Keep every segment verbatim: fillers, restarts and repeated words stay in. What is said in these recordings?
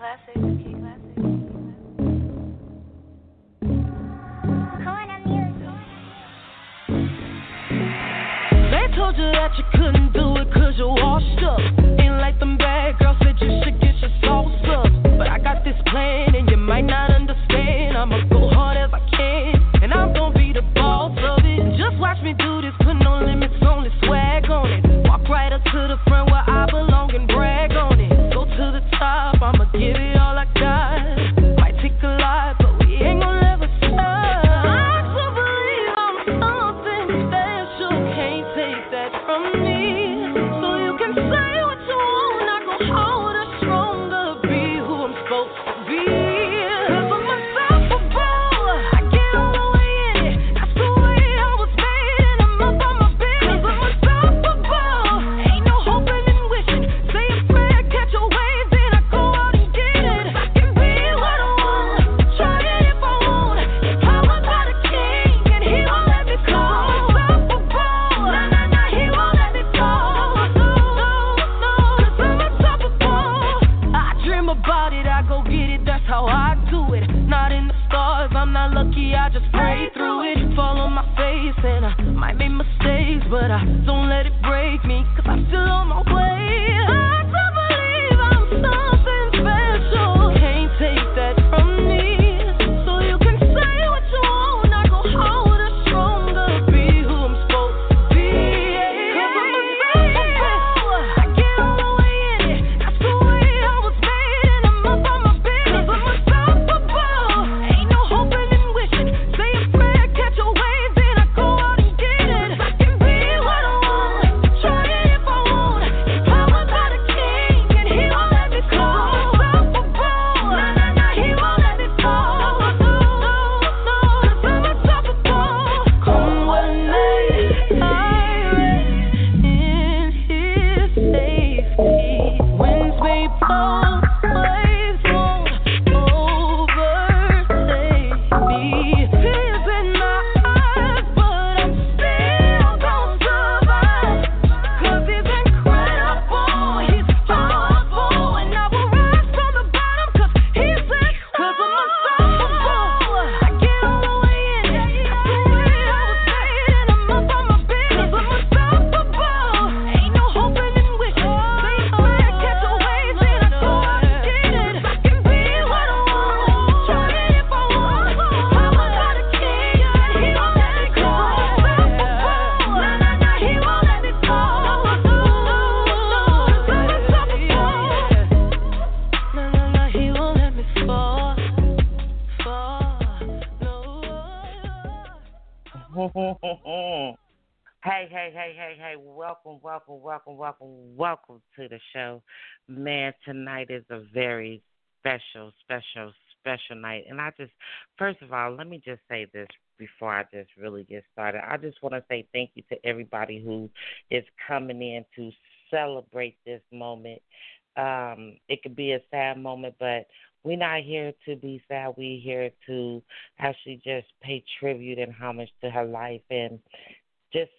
classic. Okay, classic. They told you that you couldn't do it 'cause you're washed up. Ain't like them bad girls said you should get your sauce up. But I got this plan and you might not understand. I'ma go hard as I can and I'm gonna be the boss of it. And just watch me do this, put no limits on it, swag on it. Walk right up to the front where I belong and brag on it. Go to the top, I'ma give it all I got. Might take a lot, but we ain't gonna let it stop. I can't believe I'm something special, can't take that from me. So you can say what you want, I gon' hold it stronger, be who I'm supposed to be. 'Cause I'm unstoppable, I get all the way in it. That's the way I was made, and I'm up on my business. 'Cause I'm unstoppable, ain't no hoping and wishing. Say a prayer, catch a wave, then I go out and get it. I can be what I want, try it if I want. It's powered by the king, and he won't let me go. Unstoppable, nah nah nah, he won't let me go. No no no, 'cause I'm unstoppable. I dream about it, I go get it, that's how I do it. Not in the stars, I'm not lucky, I just pray through it. Fall on my face, and I might make mistakes, but I don't let it break me, 'cause I'm still on my way. I can't believe I'm something special, can't take that from me. So you can say what you want, I gon' hold it stronger, be who I'm supposed to be. 'Cause I'm unstoppable, I get all the way in it. That's the way I was made, and I'm up on my business. 'Cause I'm unstoppable, ain't no hoping and wishing. Say a prayer, catch a wave, then I go out and get it. 'Cause I can be what I want, try it if I want. It's powered by the king, and he won't let me go. Unstoppable, nah nah nah, he won't let me go. No no, 'cause I'm unstoppable. Come what may, I rest in his safety. Winds may blow, waves won't overtake me. Tears in my eyes, but I'm still gon' survive. 'Cause he's incredible, he's powerful, and I will rise from the bottom 'cause he's it. 'Cause I'm unstoppable, I get all the way in it. That's the way I was made, and I'm up on my business. 'Cause I'm unstoppable, ain't no hoping and wishing. Say a prayer, catch a wave, then I go out and get it. 'Cause I can be what I want, try it if I want. It's powered by the king, and he won't let me go. Unstoppable, nah nah nah, he won't let me go. No no, 'cause I'm unstoppable. No, no, no, he won't let me fall, fall, no. Hey, hey, hey, hey, hey, welcome, welcome, welcome, welcome, welcome to the show. Man, tonight is a very special, special, special night. And I just, first of all, let me just say this before I just really get started. I just want to say thank you to everybody who is coming in to celebrate this moment. Um, it could be a sad moment, but we're not here to be sad. We're here to actually just pay tribute and homage to her life and just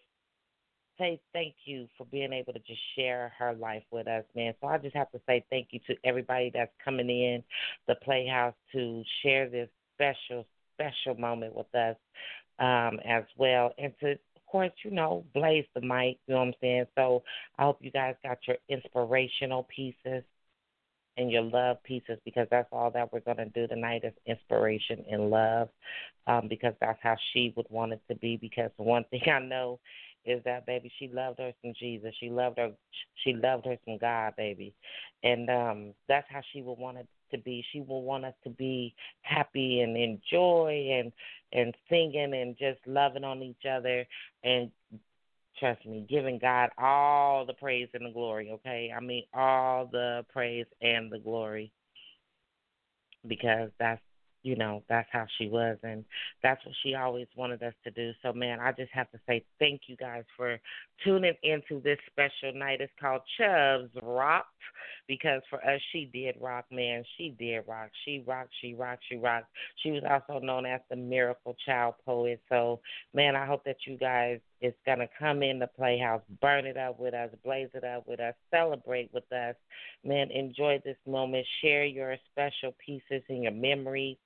say thank you for being able to just share her life with us, man. So I just have to say thank you to everybody that's coming in the Playhouse to share this special, special moment with us um, as well. And to, of course, you know, blaze the mic, you know what I'm saying? So I hope you guys got your inspirational pieces and your love pieces, because that's all that we're going to do tonight is inspiration and love, um, because that's how she would want it to be. Because one thing I know is that, baby, she loved her some Jesus. She loved her She loved her some God, baby. And um, that's how she would want it to be. She will want us to be happy and enjoy and, and singing and just loving on each other and, trust me, giving God all the praise and the glory, okay? I mean, all the praise and the glory, because that's, you know, that's how she was, and that's what she always wanted us to do. So, man, I just have to say thank you guys for tuning into this special night. It's called Chubb's Rock, because for us, she did rock, man. She did rock. She rocked, she rocked, she rocked. She was also known as the Miracle Child Poet. So, man, I hope that you guys It's going to come in the playhouse, burn it up with us, blaze it up with us, celebrate with us. Man, enjoy this moment. Share your special pieces and your memories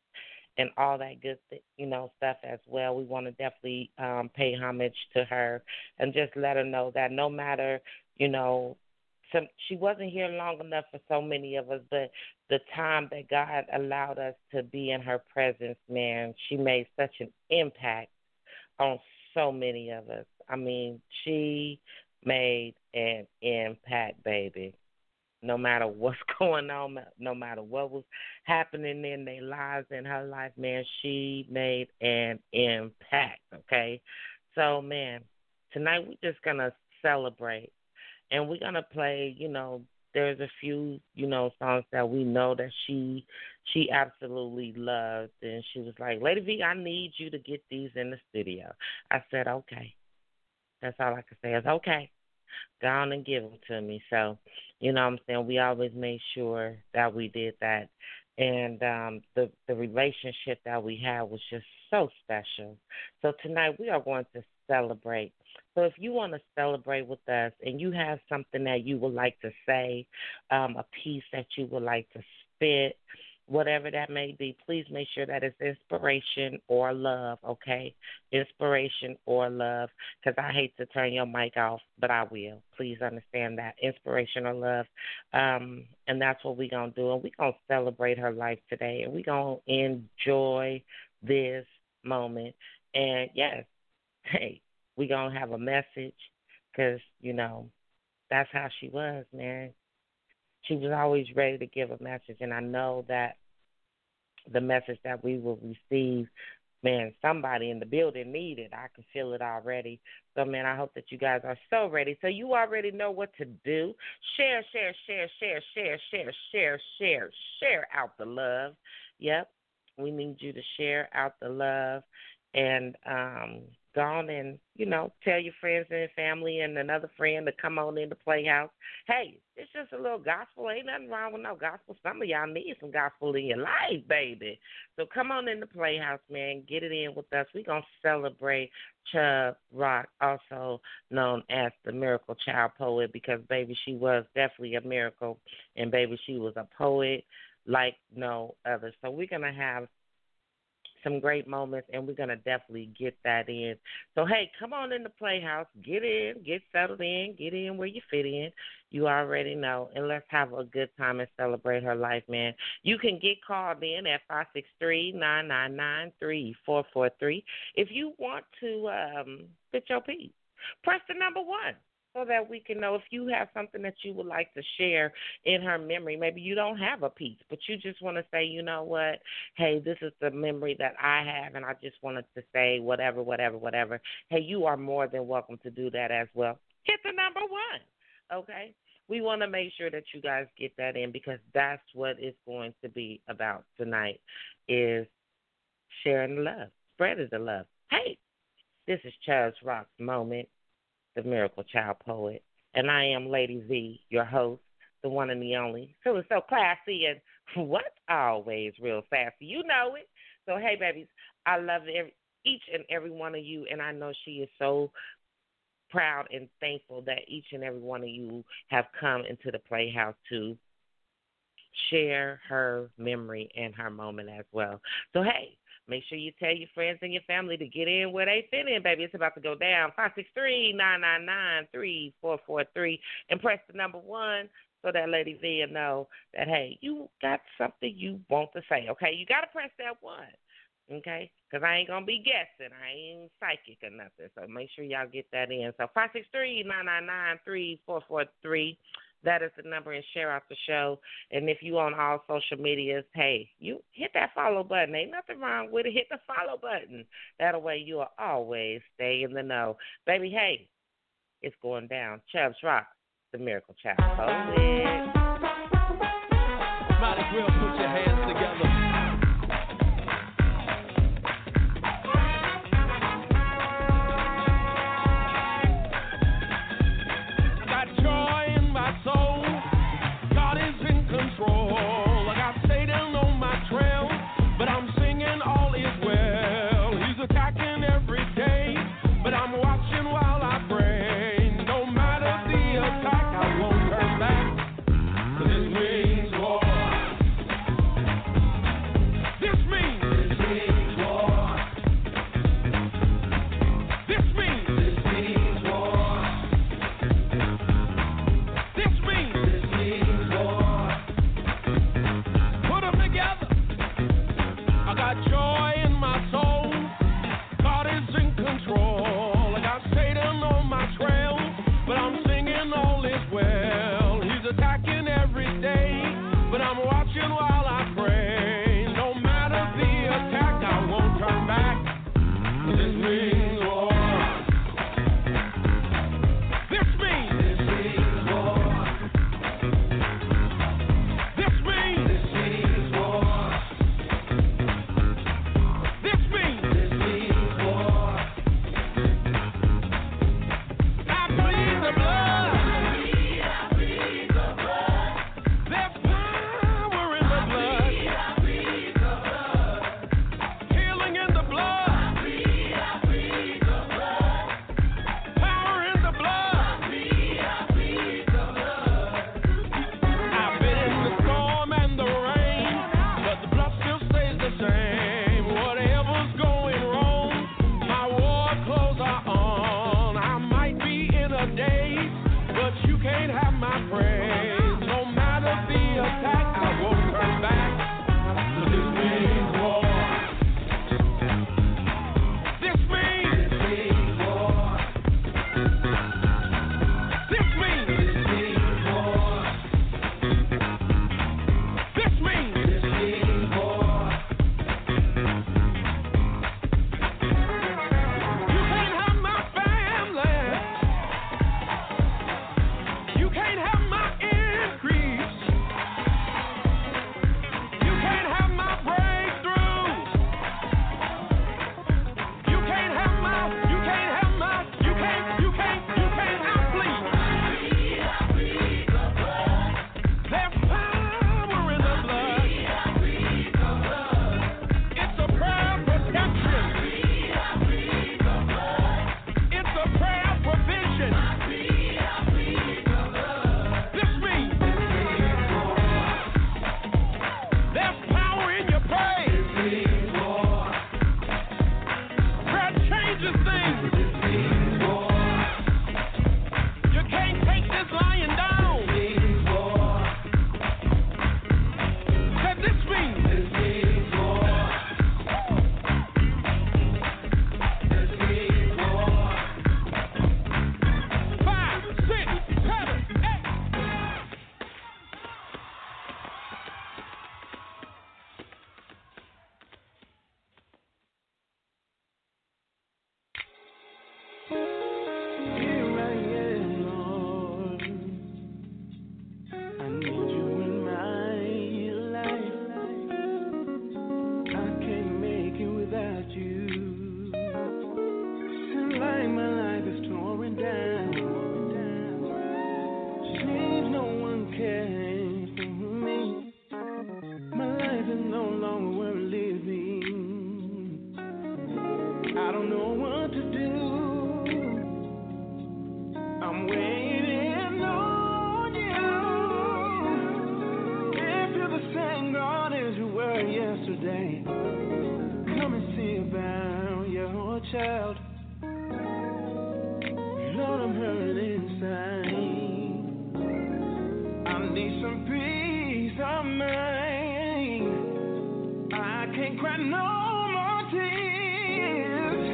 and all that good, you know, stuff as well. We want to definitely um, pay homage to her and just let her know that no matter, you know, some, she wasn't here long enough for so many of us, but the time that God allowed us to be in her presence, man, she made such an impact on so many of us. I mean, she made an impact, baby. No matter what's going on, no matter what was happening in their lives, in her life, man, she made an impact, okay? So, man, tonight we're just going to celebrate. And we're going to play, you know, there's a few, you know, songs that we know that she she absolutely loved. And she was like, Lady V, I need you to get these in the studio. I said, okay. That's all I could say is okay. Go on and give them to me. So, you know what I'm saying, we always made sure that we did that. And um, the, the relationship that we had was just so special. So tonight we are going to celebrate. So if you want to celebrate with us and you have something that you would like to say, um, a piece that you would like to spit, whatever that may be, please make sure that it's inspiration or love, okay? Inspiration or love, because I hate to turn your mic off, but I will. Please understand that. Inspiration or love, um, and that's what we're going to do. And we're going to celebrate her life today, and we're going to enjoy this moment. And, yes, hey, we're going to have a message because, you know, that's how she was, man. She was always ready to give a message, and I know that the message that we will receive, man, somebody in the building needed. I can feel it already. So, man, I hope that you guys are so ready. So you already know what to do. Share, share, share, share, share, share, share, share, share out the love. Yep, we need you to share out the love and um, go on and, you know, tell your friends and family and another friend to come on in the playhouse. Hey, it's just a little gospel. Ain't nothing wrong with no gospel. Some of y'all need some gospel in your life, baby. So come on in the playhouse, man. Get it in with us. We're going to celebrate Chubb Rock, also known as the Miracle Child Poet, because, baby, she was definitely a miracle. And, baby, she was a poet like no other. So we're going to have some great moments, and we're going to definitely get that in. So, hey, come on in the playhouse. Get in. Get settled in. Get in where you fit in. You already know. And let's have a good time and celebrate her life, man. You can get called in at five six three, nine nine nine, three four four three. If you want to um, fit your piece, press the number one so that we can know if you have something that you would like to share in her memory. Maybe you don't have a piece, but you just want to say, you know what, hey, this is the memory that I have, and I just wanted to say whatever, whatever, whatever. Hey, you are more than welcome to do that as well. Hit the number one, okay? We want to make sure that you guys get that in because that's what it's going to be about tonight is sharing the love, spreading the love. Hey, this is Chubb Rock's moment, the Miracle Child Poet, and I am Lady V, your host, the one and the only. Feeling so classy and what? Always real sassy. You know it. So, hey, babies, I love every, each and every one of you, and I know she is so proud and thankful that each and every one of you have come into the playhouse to share her memory and her moment as well. So, hey, make sure you tell your friends and your family to get in where they fit in, baby. It's about to go down. five six three, nine nine nine, three four four three. And press the number one so that Lady V will know that, hey, you got something you want to say, okay? You got to press that one, okay? Because I ain't going to be guessing. I ain't psychic or nothing. So make sure y'all get that in. So five six three, nine nine nine, three four four three. That is the number, and share out the show. And if you on all social medias, hey, you hit that follow button. Ain't nothing wrong with it. Hit the follow button. That way you'll always stay in the know. Baby, hey, it's going down. Chubb Rock, the Miracle Child. Hold it. Mighty Grill, put your hands together. Watching while can't have my praise. No matter the attack, I won't turn back. So this means war. This means war. This means war. This means war. You can't have my family. You can't have my increase. You can't have my breakthrough. You can't have my. You can't have my. You can't. You can't. You can't outbleed. There's power in the blood. It's a prayer protection. It's a prayer provision. This means there's power in your praise. Prayer changes things. You can't take this lying down. Said this means five, six, seven, eight. Here I am, Lord. I need you in my life. I can't make it without you. And like my life is torn down. Seems no one cares for me. My life is no longer worth living. I don't know what to do. I'm waiting on you. If you're the same God as you were yesterday, come and see about your child. Lord, I'm hurt inside. I need some peace of mind. I can't cry no more tears.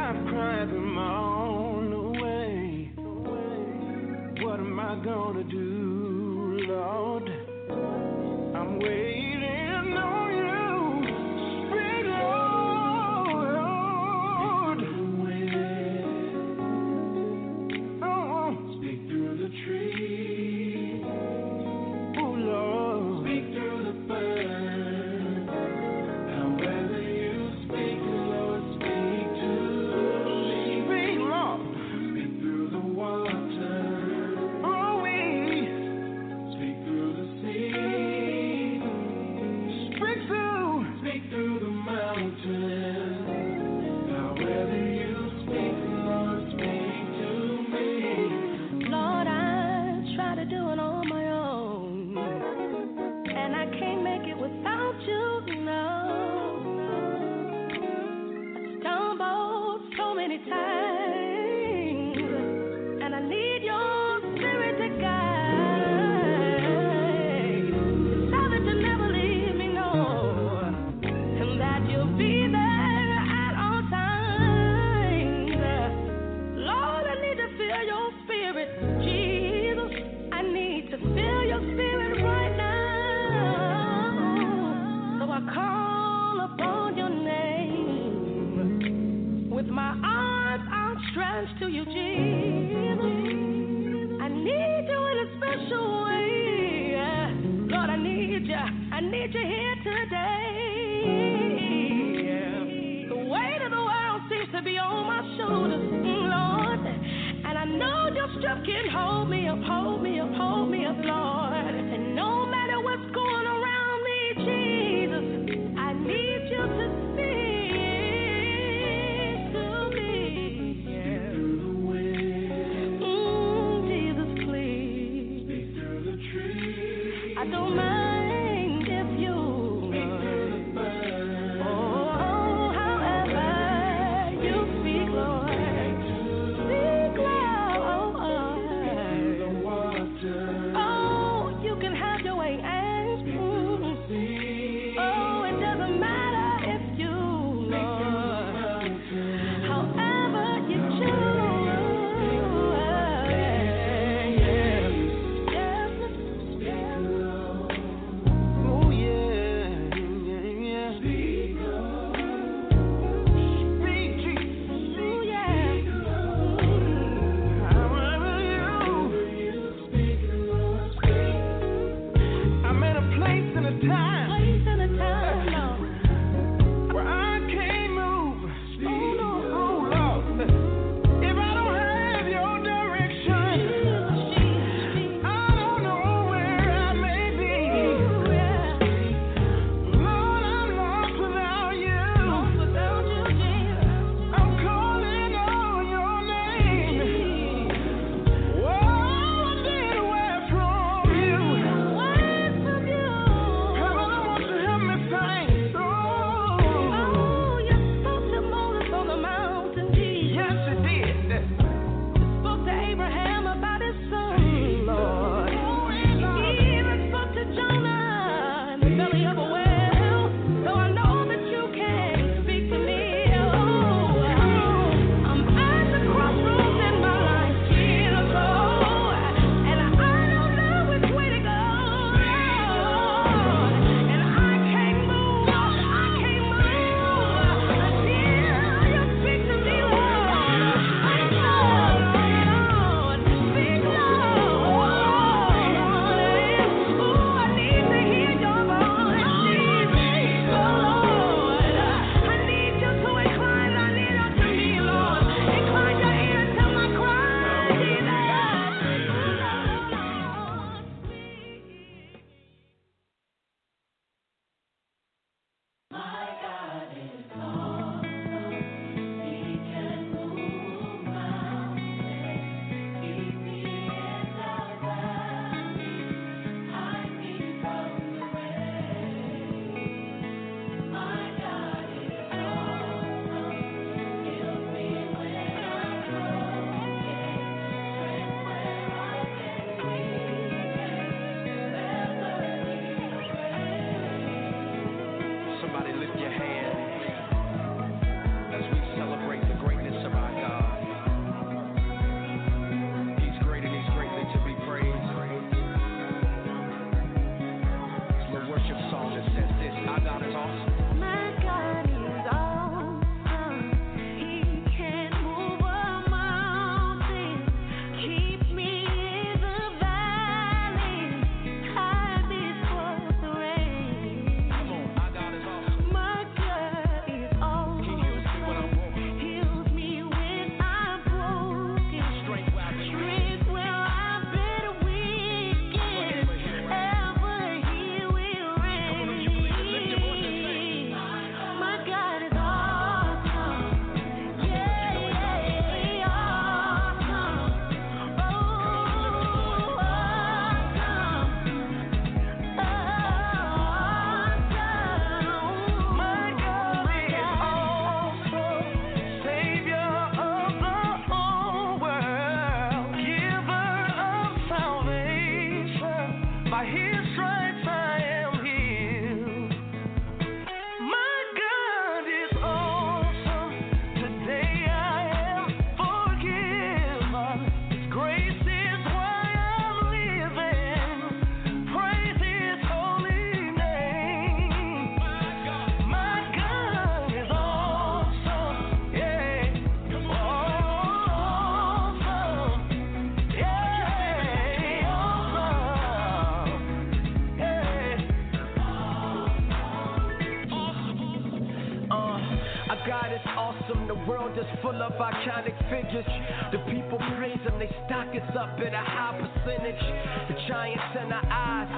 I've cried them all away. What am I gonna do, Lord? I'm waiting on you. Speak, Lord. Oh, Speak through the tree. Oh, Lord. Speak through the bird. However you speak, Lord, speak to me. Speak, Lord. Speak through the water. Oh, we. Speak through the sea. Speak through. Speak through the mountain. However you speak, Lord, speak to me. Lord, I try to do it on my own, and I can't make it without you, no. I stumbled so many times, and I need your spirit to guide. Tell that you never leave me, no, and that you'll be there at all times. Lord, I need to feel your spirit, Jesus. I need to feel your spirit right now. So I call upon your name with my arms outstretched to you, Jesus. I need you in a special way. Lord, I need you. I need you here today. The weight of the world seems to be on my shoulders, mm, Lord. And I know your strength can hold me up, hold me up, hold me up, Lord. And no matter what's going around me, Jesus, I need you to speak to me. Mm, Jesus, please. I don't mind if you. Oh, however you speak, Lord. Speak, Lord. full of iconic figures. The people praise them, they stock is up at a high percentage. The giants in our eyes,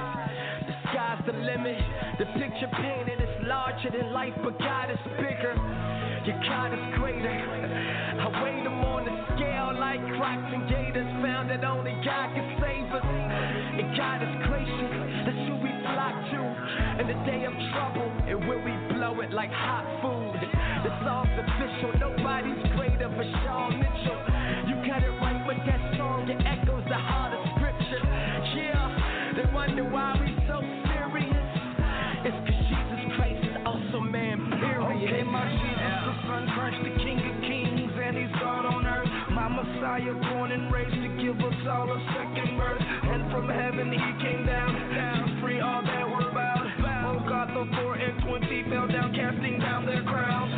the sky's the limit. The picture painted is larger than life, but God is bigger. Your God is greater. I weigh them on the scale like cracks and gators. Found that only God can save us. And God is gracious, that's who we flock to. In the day of trouble, and when we blow it like hot food. This song's official, nobody's greater for Shawn Mitchell. You got it right with that song, it echoes the heart of scripture. Yeah, they wonder why we so serious. It's cause Jesus Christ is also man, period. Okay, my Jesus, the sun crunch, the king of kings, and he's God on earth. My Messiah, born and raised to give us all a second birth. And from heaven he came down, down, free all that we're about. Oh God, the four and twenty fell down, casting down their crowns.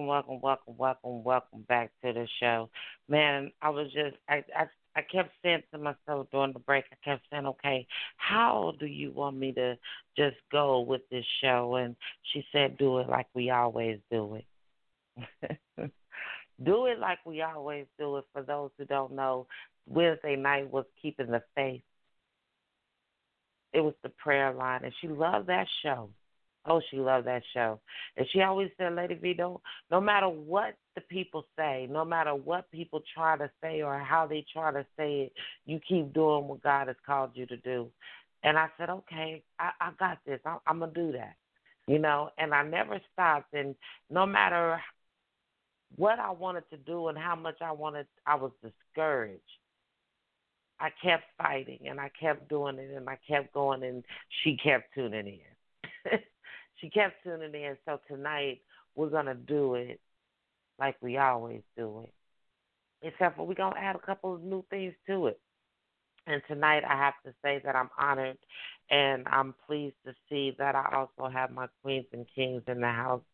Welcome, welcome, welcome, welcome back to the show. Man, I was just, I, I I kept saying to myself during the break, I kept saying, okay, how do you want me to just go with this show? And she said, do it like we always do it. Do it like we always do it. For those who don't know, Wednesday night was Keeping the Faith. It was the prayer line, and she loved that show. Oh, she loved that show. And she always said, Lady V, don't, no matter what the people say, no matter what people try to say or how they try to say it, you keep doing what God has called you to do. And I said, okay, I, I got this. I, I'm going to do that, you know. And I never stopped. And no matter what I wanted to do and how much I wanted, I was discouraged. I kept fighting, and I kept doing it, and I kept going, and she kept tuning in. She kept tuning in, so tonight we're going to do it like we always do it, except for we're going to add a couple of new things to it. And tonight I have to say that I'm honored, and I'm pleased to see that I also have my queens and kings in the house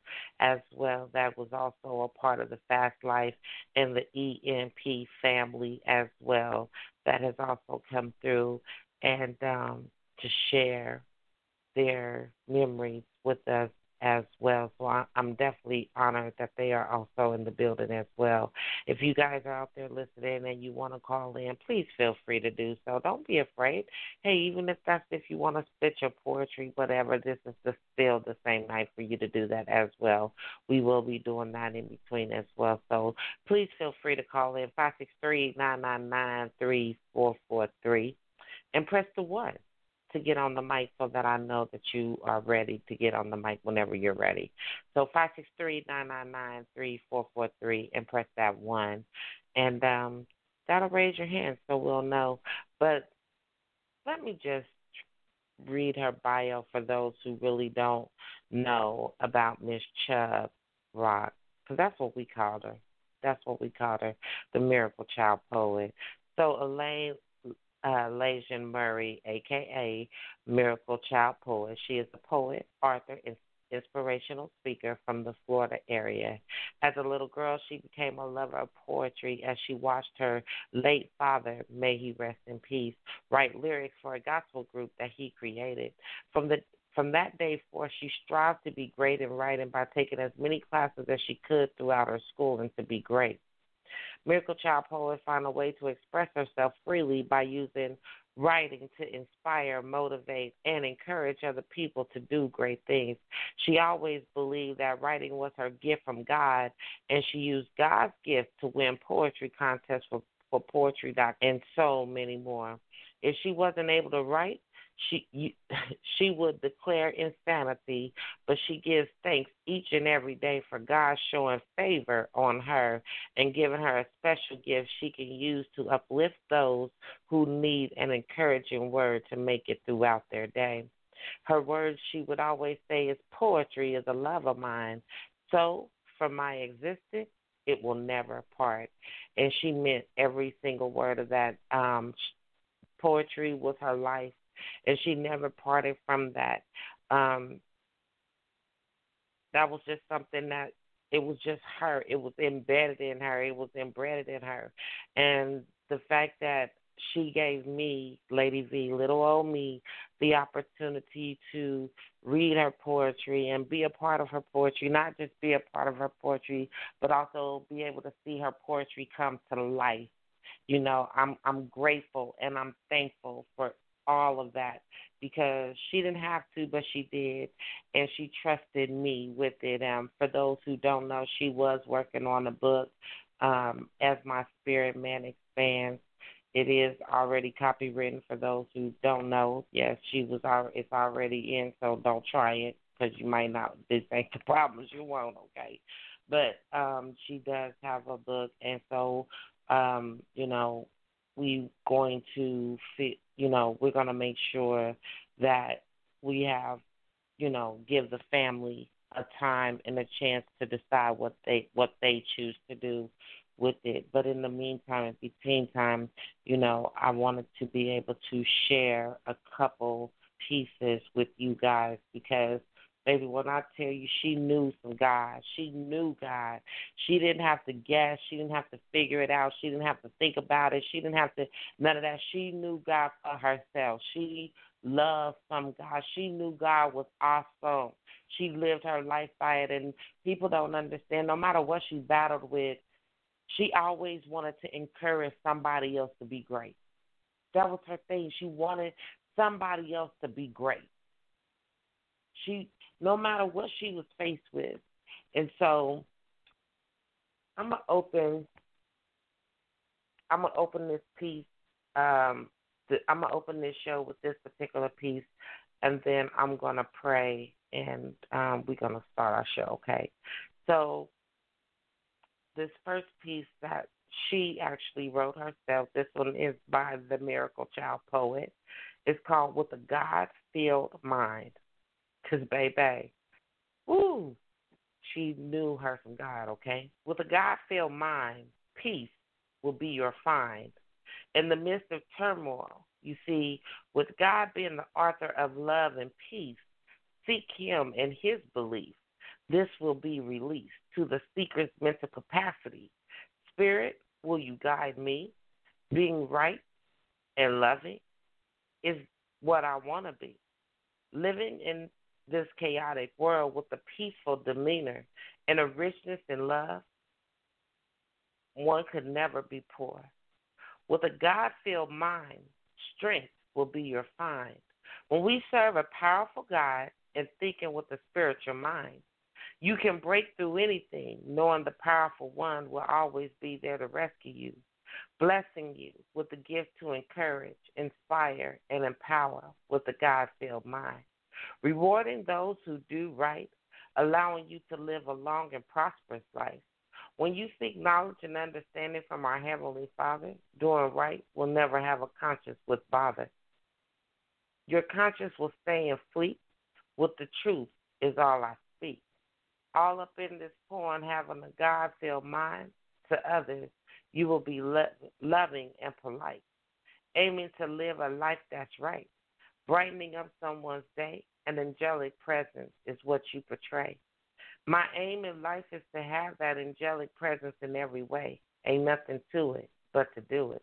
as well. That was also a part of the Fast Life and the E M P family as well, that has also come through and um, to share their memories with us as well. So I'm definitely honored that they are also in the building as well. If you guys are out there listening and you want to call in, please feel free to do so. Don't be afraid. Hey, even if that's if you want to spit your poetry, whatever, this is the, still the same night for you to do that as well. We will be doing that in between as well. So please feel free to call in five six three, nine nine nine, three four four three and press the one to get on the mic so that I know that you are ready to get on the mic whenever you're ready. So five six three, nine nine nine, three four four three and press that one. And um, that'll raise your hand so we'll know. But let me just read her bio for those who really don't know about Miss Chubb Rock, because that's what we called her. That's what we called her, the Miracle Child Poet. So Elaine Uh, LaSean Murray, a k a. Miracle Child Poet. She is a poet, author, and inspirational speaker from the Florida area. As a little girl, she became a lover of poetry as she watched her late father, may he rest in peace, write lyrics for a gospel group that he created. From the From that day forth, she strived to be great in writing by taking as many classes as she could throughout her schooling to be great. Miracle Child Poet found a way to express herself freely by using writing to inspire, motivate, and encourage other people to do great things. She always believed that writing was her gift from God, and she used God's gift to win poetry contests for, for poetry dot com and so many more. If she wasn't able to write, She you, she would declare insanity, but she gives thanks each and every day for God showing favor on her and giving her a special gift she can use to uplift those who need an encouraging word to make it throughout their day. Her words, she would always say, is poetry is a love of mine. So from my existence, it will never part. And she meant every single word of that. Um, poetry was her life, and she never parted from that. Um, that was just something that, it was just her. It was embedded in her. It was embedded in her. And the fact that she gave me, Lady V, little old me, the opportunity to read her poetry and be a part of her poetry, not just be a part of her poetry, but also be able to see her poetry come to life. You know, I'm I'm grateful and I'm thankful for all of that, because she didn't have to, but she did, and she trusted me with it. Um, for those who don't know, she was working on a book, um, As My Spirit Man Expands. It is already copywritten. For those who don't know, yes, she was. It's already in, so don't try it, because you might not. This ain't the problems you won't, okay? But um, she does have a book, and so um, you know, we going to fit. You know, we're going to make sure that we have, you know, give the family a time and a chance to decide what they what they choose to do with it. But in the meantime, in between time, you know, I wanted to be able to share a couple pieces with you guys, because, baby, when I tell you, she knew some God. She knew God. She didn't have to guess. She didn't have to figure it out. She didn't have to think about it. She didn't have to, none of that. She knew God for herself. She loved some God. She knew God was awesome. She lived her life by it, and people don't understand. No matter what she battled with, she always wanted to encourage somebody else to be great. That was her thing. She wanted somebody else to be great. She No matter what she was faced with. And so I'm gonna open I'm gonna open this piece, um, th- I'm gonna open this show with this particular piece, and then I'm gonna pray, and um, we're gonna start our show, okay? So this first piece that she actually wrote herself, this one is by the Miracle Child Poet. It's called With a God-Filled Mind. Because, baby, woo, she knew her from God, okay? With a God-filled mind, peace will be your find. In the midst of turmoil, you see, with God being the author of love and peace, seek him and his belief. This will be released to the seeker's mental capacity. Spirit, will you guide me? Being right and loving is what I want to be. Living in this chaotic world with a peaceful demeanor and a richness in love, one could never be poor. With a God-filled mind, strength will be your find. When we serve a powerful God and thinking with a spiritual mind, you can break through anything, knowing the powerful one will always be there to rescue you, blessing you with the gift to encourage, inspire, and empower with a God-filled mind, rewarding those who do right, allowing you to live a long and prosperous life. When you seek knowledge and understanding from our Heavenly Father, doing right will never have a conscience with bother. Your conscience will stay in fleet with the truth is all I speak. All up in this porn, having a God-filled mind to others, you will be lo- loving and polite, aiming to live a life that's right. Brightening up someone's day, an angelic presence is what you portray. My aim in life is to have that angelic presence in every way. Ain't nothing to it but to do it.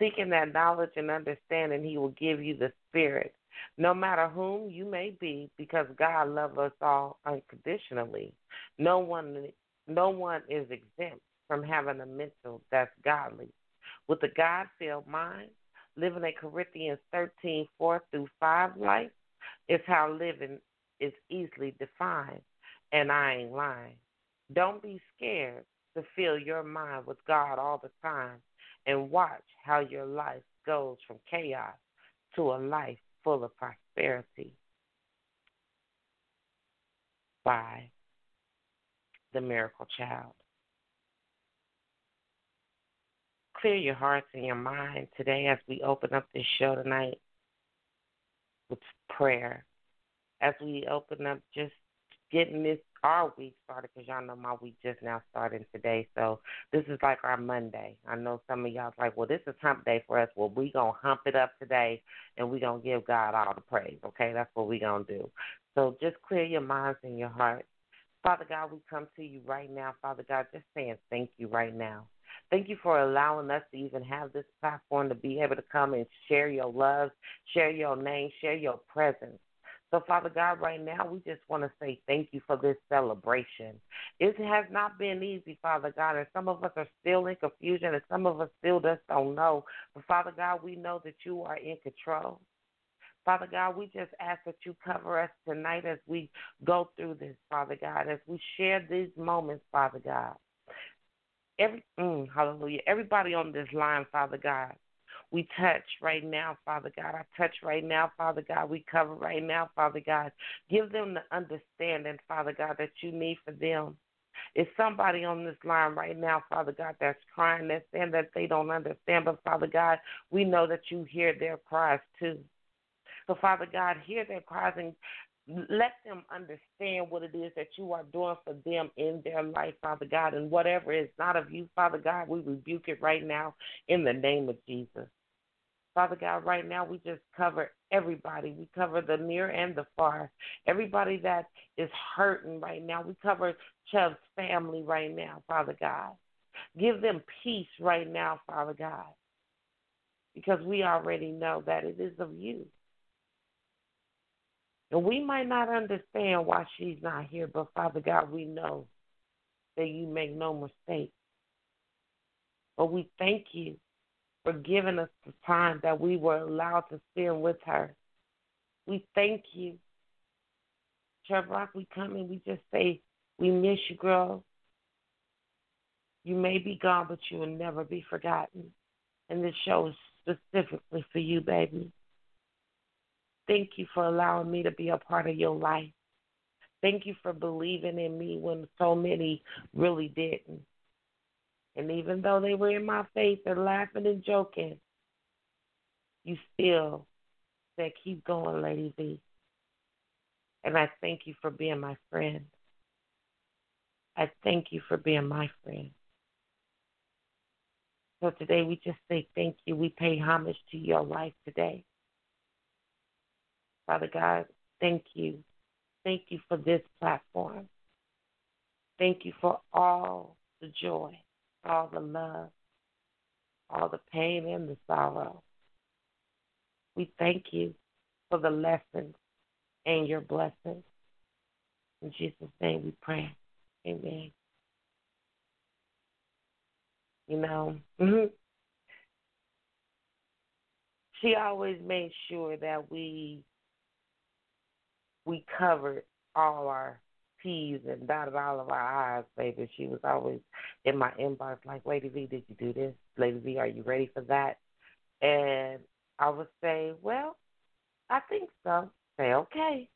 Seeking that knowledge and understanding, he will give you the spirit, no matter whom you may be, because God loves us all unconditionally. No one, no one is exempt from having a mental that's godly. With a God-filled mind, living a Corinthians thirteen, four through five life is how living is easily defined. And I ain't lying. Don't be scared to fill your mind with God all the time and watch how your life goes from chaos to a life full of prosperity. By the Miracle Child. Clear your hearts and your mind today as we open up this show tonight with prayer. As we open up just getting this, our week started, because y'all know my week just now starting today. So this is like our Monday. I know some of y'all like, well, this is hump day for us. Well, we're going to hump it up today, and we're going to give God all the praise, okay? That's what we're going to do. So just clear your minds and your hearts. Father God, we come to you right now. Father God, just saying thank you right now. Thank you for allowing us to even have this platform to be able to come and share your love, share your name, share your presence. So, Father God, right now we just want to say thank you for this celebration. It has not been easy, Father God, and some of us are still in confusion and some of us still just don't know. But, Father God, we know that you are in control. Father God, we just ask that you cover us tonight as we go through this, Father God, as we share these moments, Father God. Every, mm, hallelujah. Everybody on this line, Father God, we touch right now, Father God. I touch right now, Father God. We cover right now, Father God. Give them the understanding, Father God, that you need for them. It's somebody on this line right now, Father God, that's crying, that's saying that they don't understand. But, Father God, we know that you hear their cries, too. So, Father God, hear their cries and let them understand what it is that you are doing for them in their life, Father God. And whatever is not of you, Father God, we rebuke it right now in the name of Jesus. Father God, right now we just cover everybody. We cover the near and the far. Everybody that is hurting right now. We cover Chubb's family right now, Father God. Give them peace right now, Father God, because we already know that it is of you. And we might not understand why she's not here, but, Father God, we know that you make no mistake. But we thank you for giving us the time that we were allowed to spend with her. We thank you. Chubb Rock, we come and we just say, we miss you, girl. You may be gone, but you will never be forgotten. And this show is specifically for you, baby. Thank you for allowing me to be a part of your life. Thank you for believing in me when so many really didn't. And even though they were in my face and laughing and joking, you still said, keep going, Lady V. And I thank you for being my friend. I thank you for being my friend. So today we just say thank you. We pay homage to your life today. Father God, thank you. Thank you for this platform. Thank you for all the joy, all the love, all the pain and the sorrow. We thank you for the lessons and your blessings. In Jesus' name we pray. Amen. You know, mm-hmm. She always made sure that we we covered all our T's and dotted all of our I's, baby. She was always in my inbox like, Lady V, did you do this? Lady V, are you ready for that? And I would say, well, I think so. Say, okay.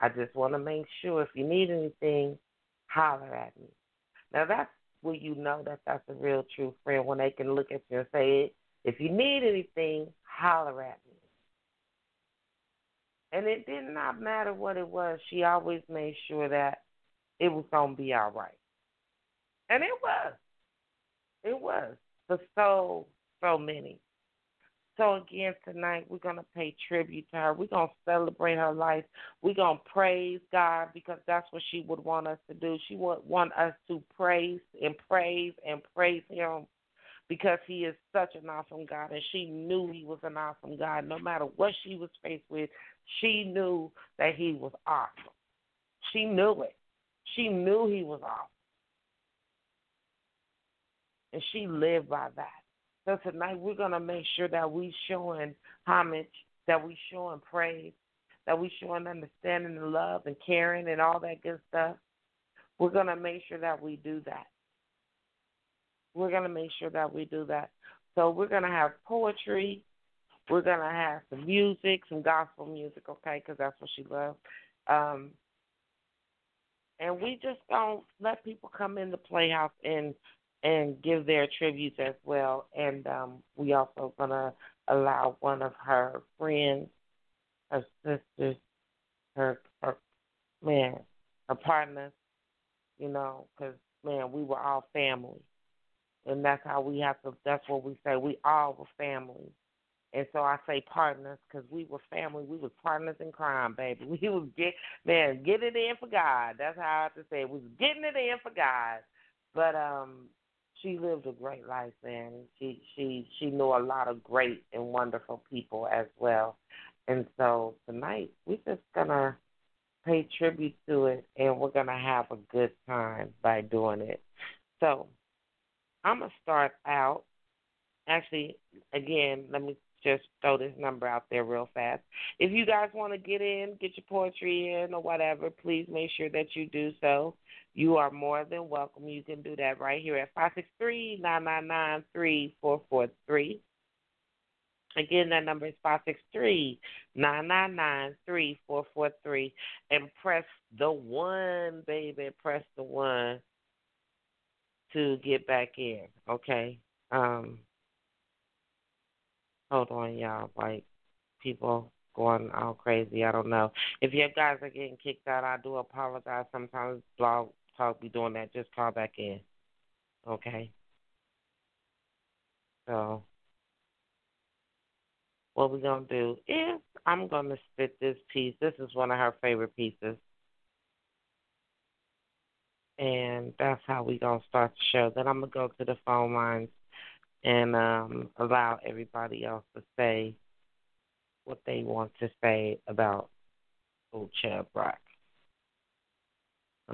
I just want to make sure if you need anything, holler at me. Now, that's where you know that that's a real true friend, when they can look at you and say, it. If you need anything, holler at me. And it did not matter what it was. She always made sure that it was going to be all right. And it was. It was for so, so many. So, again, tonight we're going to pay tribute to her. We're going to celebrate her life. We're going to praise God because that's what she would want us to do. She would want us to praise and praise and praise Him because He is such an awesome God, and she knew He was an awesome God. No matter what she was faced with, she knew that He was awesome. She knew it. She knew He was awesome. And she lived by that. So tonight we're going to make sure that we showing homage, that we showing praise, that we showing understanding and love and caring and all that good stuff. We're going to make sure that we do that. We're going to make sure that we do that. So we're going to have poetry. We're going to have some music, some gospel music, okay, because that's what she loves. Um, and we just don't let people come in the playhouse and and give their tributes as well. And um, we also going to allow one of her friends, her sisters, her, her man, her partners, you know, because, man, we were all family. And that's how we have to, that's what we say. We all were family. And so I say partners because we were family. We was partners in crime, baby. We was, get, man, get it in for God. That's how I have to say it. We was getting it in for God. But um, she lived a great life, man. She she she knew a lot of great and wonderful people as well. And so tonight we're just gonna pay tribute to it, and we're gonna have a good time by doing it. So I'm gonna start out. Actually, again, let me just throw this number out there real fast. If you guys want to get in, get your poetry in or whatever, please make sure that you do so. You are more than welcome. You can do that right here at five six three, nine nine nine, three four four three. Again, that number is five six three, nine nine nine, three four four three. And press the one, baby. Press the one to get back in, okay? Um, hold on, y'all. Like, people going all crazy. I don't know. If you guys are getting kicked out, I do apologize. Sometimes Blog Talk be doing that. Just call back in. Okay? So, what we're going to do is I'm going to spit this piece. This is one of her favorite pieces. And that's how we're going to start the show. Then I'm going to go to the phone lines and um, allow everybody else to say what they want to say about old Chubb Rock.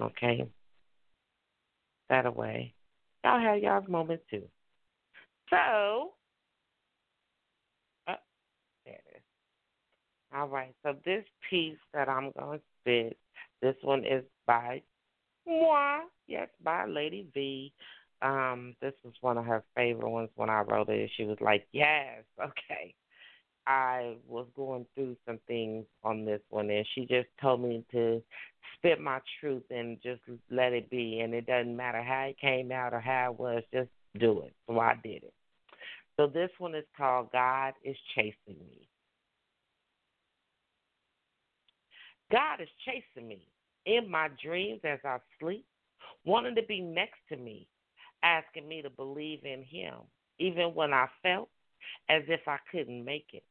Okay? That away. Y'all have y'all's moment, too. So, oh, there it is. All right, so this piece that I'm going to spit, this one is by moi, yes, by Lady V. Um, this was one of her favorite ones when I wrote it. She was like, yes, okay. I was going through some things on this one, and she just told me to spit my truth and just let it be, and it doesn't matter how it came out or how it was, just do it. So I did it. So this one is called God is Chasing Me. God is chasing me in my dreams as I sleep, wanting to be next to me, asking me to believe in Him, even when I felt as if I couldn't make it,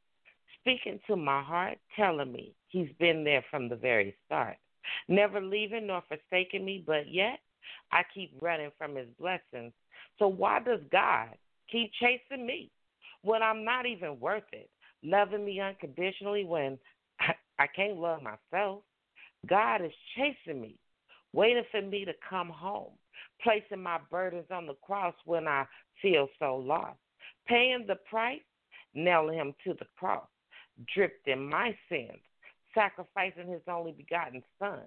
speaking to my heart, telling me He's been there from the very start, never leaving nor forsaking me, but yet I keep running from His blessings. So why does God keep chasing me when I'm not even worth it, loving me unconditionally when I can't love myself. God is chasing me, waiting for me to come home, placing my burdens on the cross when I feel so lost, paying the price, nailing him to the cross, dripped in my sins, sacrificing his only begotten son.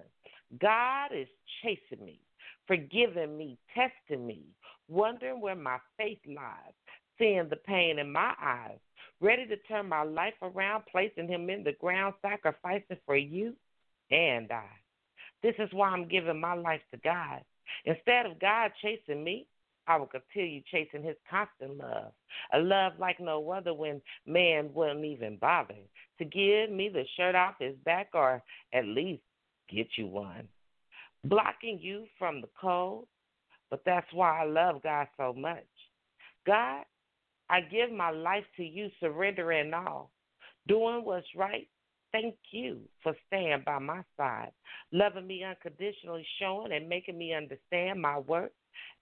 God is chasing me, forgiving me, testing me, wondering where my faith lies, seeing the pain in my eyes, ready to turn my life around, placing him in the ground, sacrificing for you and I. This is why I'm giving my life to God. Instead of God chasing me, I will continue chasing his constant love, a love like no other when man wouldn't even bother to give me the shirt off his back or at least get you one. Blocking you from the cold, but that's why I love God so much. God, I give my life to you, surrendering all, doing what's right. Thank you for staying by my side, loving me unconditionally, showing and making me understand my worth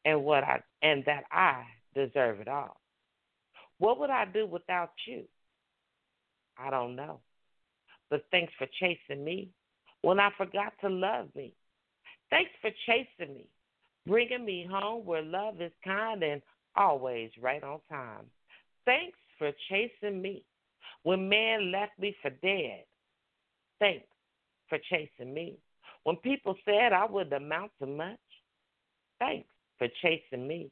and what I and that I deserve it all. What would I do without you? I don't know. But thanks for chasing me when I forgot to love me. Thanks for chasing me, bringing me home where love is kind and always right on time. Thanks for chasing me when man left me for dead. Thanks for chasing me when people said I wouldn't amount to much. Thanks for chasing me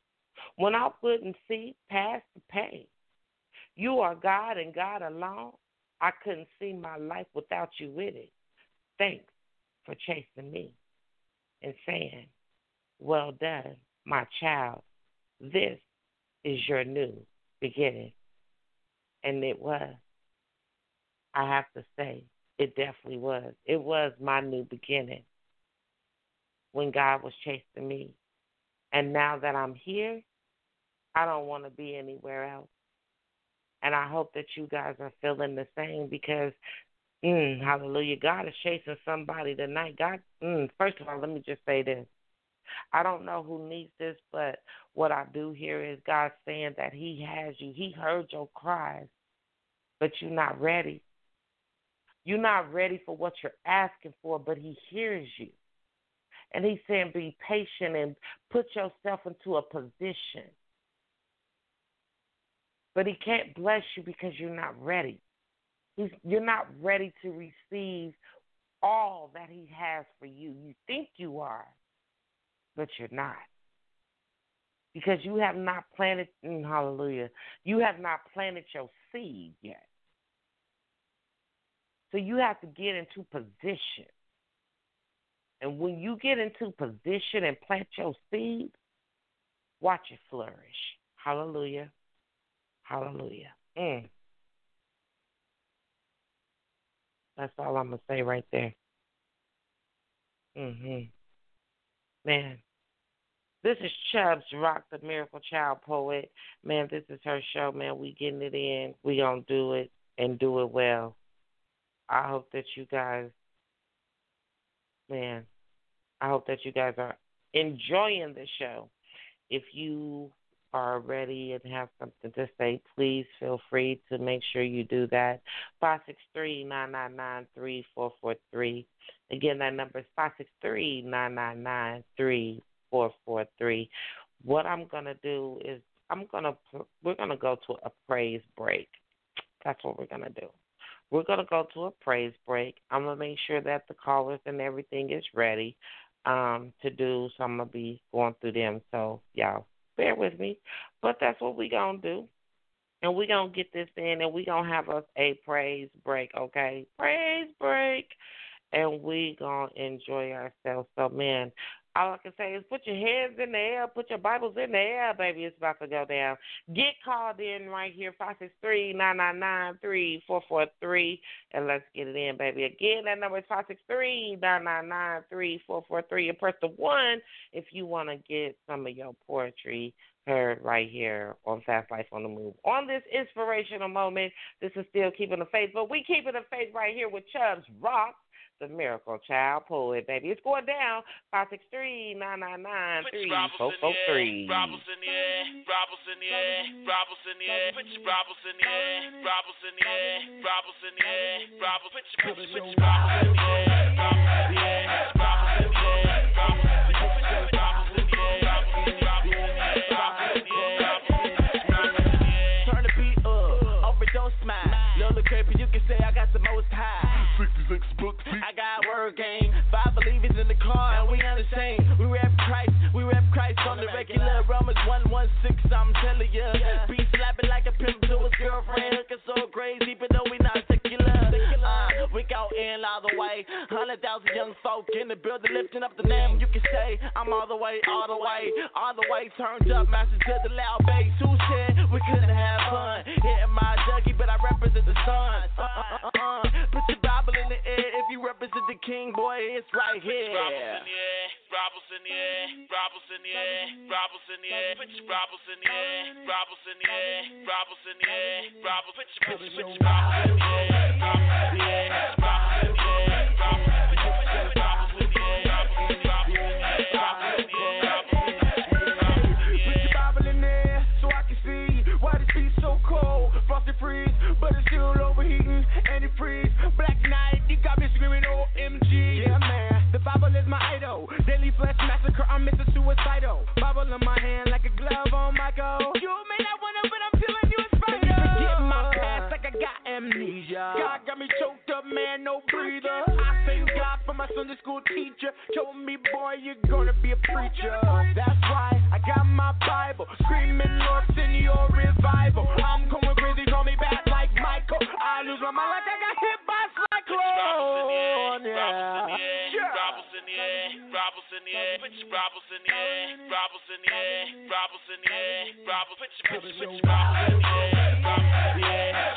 when I couldn't see past the pain. You are God and God alone. I couldn't see my life without you with it. Thanks for chasing me and saying, well done, my child. This is your new beginning. And it was. I have to say, it definitely was. It was my new beginning when God was chasing me. And now that I'm here, I don't want to be anywhere else. And I hope that you guys are feeling the same because, mm, hallelujah, God is chasing somebody tonight. God, mm, first of all, let me just say this. I don't know who needs this, but what I do hear is God saying that he has you. He heard your cries, but you're not ready. You're not ready for what you're asking for, but he hears you. And he's saying be patient and put yourself into a position. But he can't bless you because you're not ready. He's, you're not ready to receive all that he has for you. You think you are, but you're not. Because you have not planted, mm, hallelujah, you have not planted your seed yet. So you have to get into position. And when you get into position and plant your seed, watch it flourish. Hallelujah. Hallelujah. Mm. That's all I'm going to say right there. Mm-hmm. Man, this is Chubb Rock, the Miracle Child Poet. Man, this is her show, man. We getting it in. We gonna do it and do it well. I hope that you guys, man, I hope that you guys are enjoying the show. If you are ready and have something to say, please feel free to make sure you do that. five six three, nine nine nine, three four four three. Again, that number is five six three, nine nine nine, three four four three. What I'm going to do is I'm going to we're going to go to a praise break. That's what we're going to do. We're going to go to a praise break. I'm going to make sure that the callers and everything is ready um, to do, so I'm going to be going through them. So, y'all, bear with me. But that's what we're going to do. And we're going to get this in, and we're going to have us a praise break, okay? Praise break. And we going to enjoy ourselves. So, man, all I can say is put your hands in the air. Put your Bibles in the air, baby. It's about to go down. Get called in right here, five six three, nine nine nine, three four four three. And let's get it in, baby. Again, that number is five six three, nine nine nine, three four four three. And press the one if you want to get some of your poetry heard right here on Fast Life on the Move. On this inspirational moment, this is still Keeping the Faith, but we keeping the faith right here with Chubb's Rock, the Miracle Child Poet, baby. It's going down. five six three, nine nine nine, three four four three. Robbers in the air, robbers in the air, robbers in the air, put your robbers in the air, robbers in the air, robbers in the air, robbers, put your robbers in the air, robbers in the air, robbers in the air, robbers in the air, robbers in the air, robbers in the air, robbers in the air. Turn the beat up, over, don't smile. Lola Creepy, you can say I got the most high. I got word game. Five believers in the car, and we understand. We rap Christ, we rap Christ on the regular. Romans one sixteen, I'm telling ya. Be slapping like a pimp to his girlfriend. Looking so crazy, even though we not secular. Uh, we go in all the way. Hundred thousand young folk in the building, lifting up the name. You can say I'm all the way, all the way, all the way turned up. Master to the loud bass. Who said we couldn't have fun? Hitting my Dougie, but I represent the sun. Uh, uh, uh, uh. Put your Bible in the air if you represent the king, boy. It's right here. Robbers in the air, robbers in the air, robbers in the air, put your robbers in the air, robbers in the air, robbers in the air, robbers, put your put your robbers in the air, robbers in the air, robbers in the air, robbers, put your put your robbers in the air, robbers in the air, robbers in the air, robbers in the air. Put your Bible in there so I can see why this beat's so cold, frosty freeze, but it's still overheating and it freeze. Black night, you got me screaming O M G. Yeah man. The Bible is my idol. Daily flesh massacre, I'm Mister Suicidal. Bible in my hand like a glove on my go. You may not wanna, but I'm feeling you in spite of. Forget my past like I got amnesia. God got me choked up, man, no breather. I thank God for my Sunday school teacher. Told me, boy, you're gonna be a preacher. That's why I got my Bible. Screaming, Lord, send your revival. I'm going crazy, call me back like Michael. I lose my mind like I got hit by a cyclone. Yeah. Robbers in the air, put your robbers in the air, robbers in the air, robbers in the air, robbers, put your put your robbers in the air,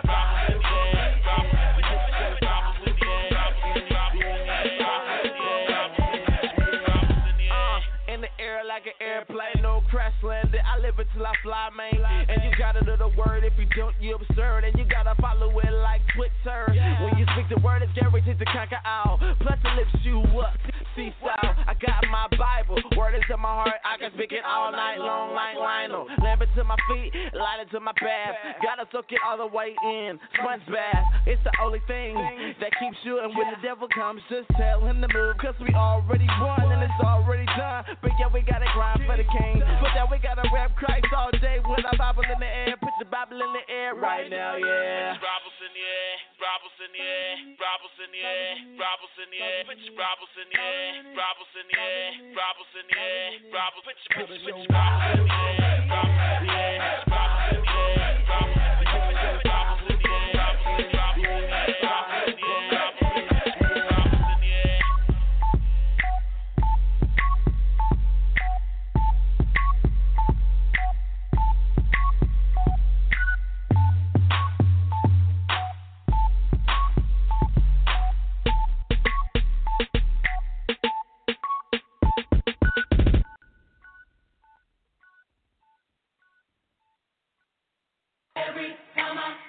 robbers in the air, robbers in the air, robbers, put your put your robbers in the air, robbers in the air, robbers in the air, robbers in the air. In the air like an airplane, no crash landing. I live until I fly, man. And you got another word, if you don't, you absurd. And you gotta follow it like Twitter. When you speak the word, it's guaranteed to conquer out. Plus it lifts you up. Out. I got my Bible, word is in my heart. I can speak it all night long like Lionel. Lamp it to my feet, light it to my bath. Gotta soak it all the way in, sponge bath. It's the only thing that keeps you. And when the devil comes, just tell him to move. Cause we already won and it's already done. But yeah, we gotta grind for the king. But yeah, we gotta rap Christ all day with our Bible in the air. Put your Bible in the air right now, yeah. Robbers in the air, robbers in the air, robbers in the air, robbers in the air, put your robbers in the air. Robbers in the air, robbers in the air, robbers, put your put your robbers in the air, robbers in the air, robbers in the air, robbers, put your put your robbers in the air, robbers in the air, robbers in the air, robbers in the air.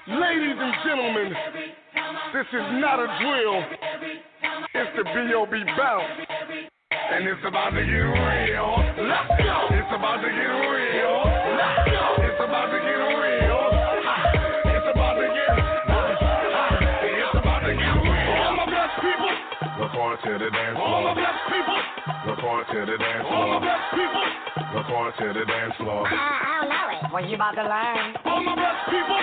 Ladies and gentlemen, this is not a drill. It's the B O B bounce, and it's about to get real. Let's go. It's about to get real. Let's go. It's about to get real. It's about to get. It's about to get real. All my blessed people, look forward to the dance. All my blessed people, look forward to the dance. All my blessed people, look forward to the dance floor. I, I know it. What you about to learn? All my blessed people,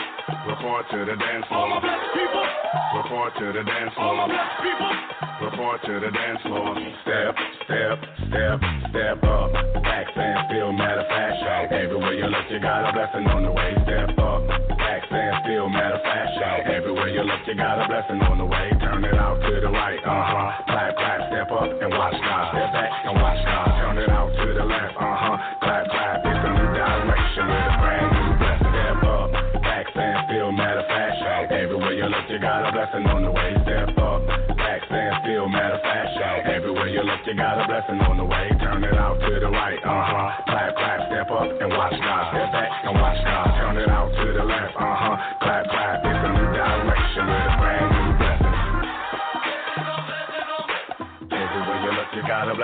look forward to the dance floor. All my blessed people, look forward to the dance floor. All my blessed people, look forward to the dance floor. Step, step, step, step up. Back stand still, matter of fact, shout. Everywhere you look, you got a blessing on the way. Step up. Back stand still, matter of fact, shout. Everywhere you look, you got a blessing on the way. Turn it out to the right, uh huh. Clap, clap, step up and watch God. Step back and watch God. Turn it out to the left, uh huh. Clap, clap. It's a new direction with a brand new blessing. Step up. Back stand still, matter of fact, shout. Everywhere you look, you got a blessing on the way. Step up. Back stand still, matter of fact, shout. Everywhere you look, you got a blessing on the way. Turn it out to the right, uh huh. Clap, clap, step up and watch God. Step back and watch God. Turn it out to the left, uh huh. Clap, clap. It's a new direction with a brand new blessing.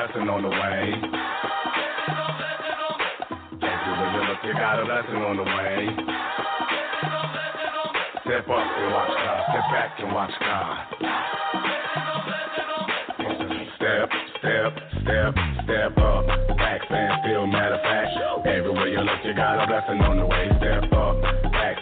lesson on the way. Everywhere you look, you got a lesson on the way. Step up and watch God. Step back and watch God. Step, step, step, step up. Back, stand still, matter of fact. Everywhere you look, you got a blessing on the way. Step up.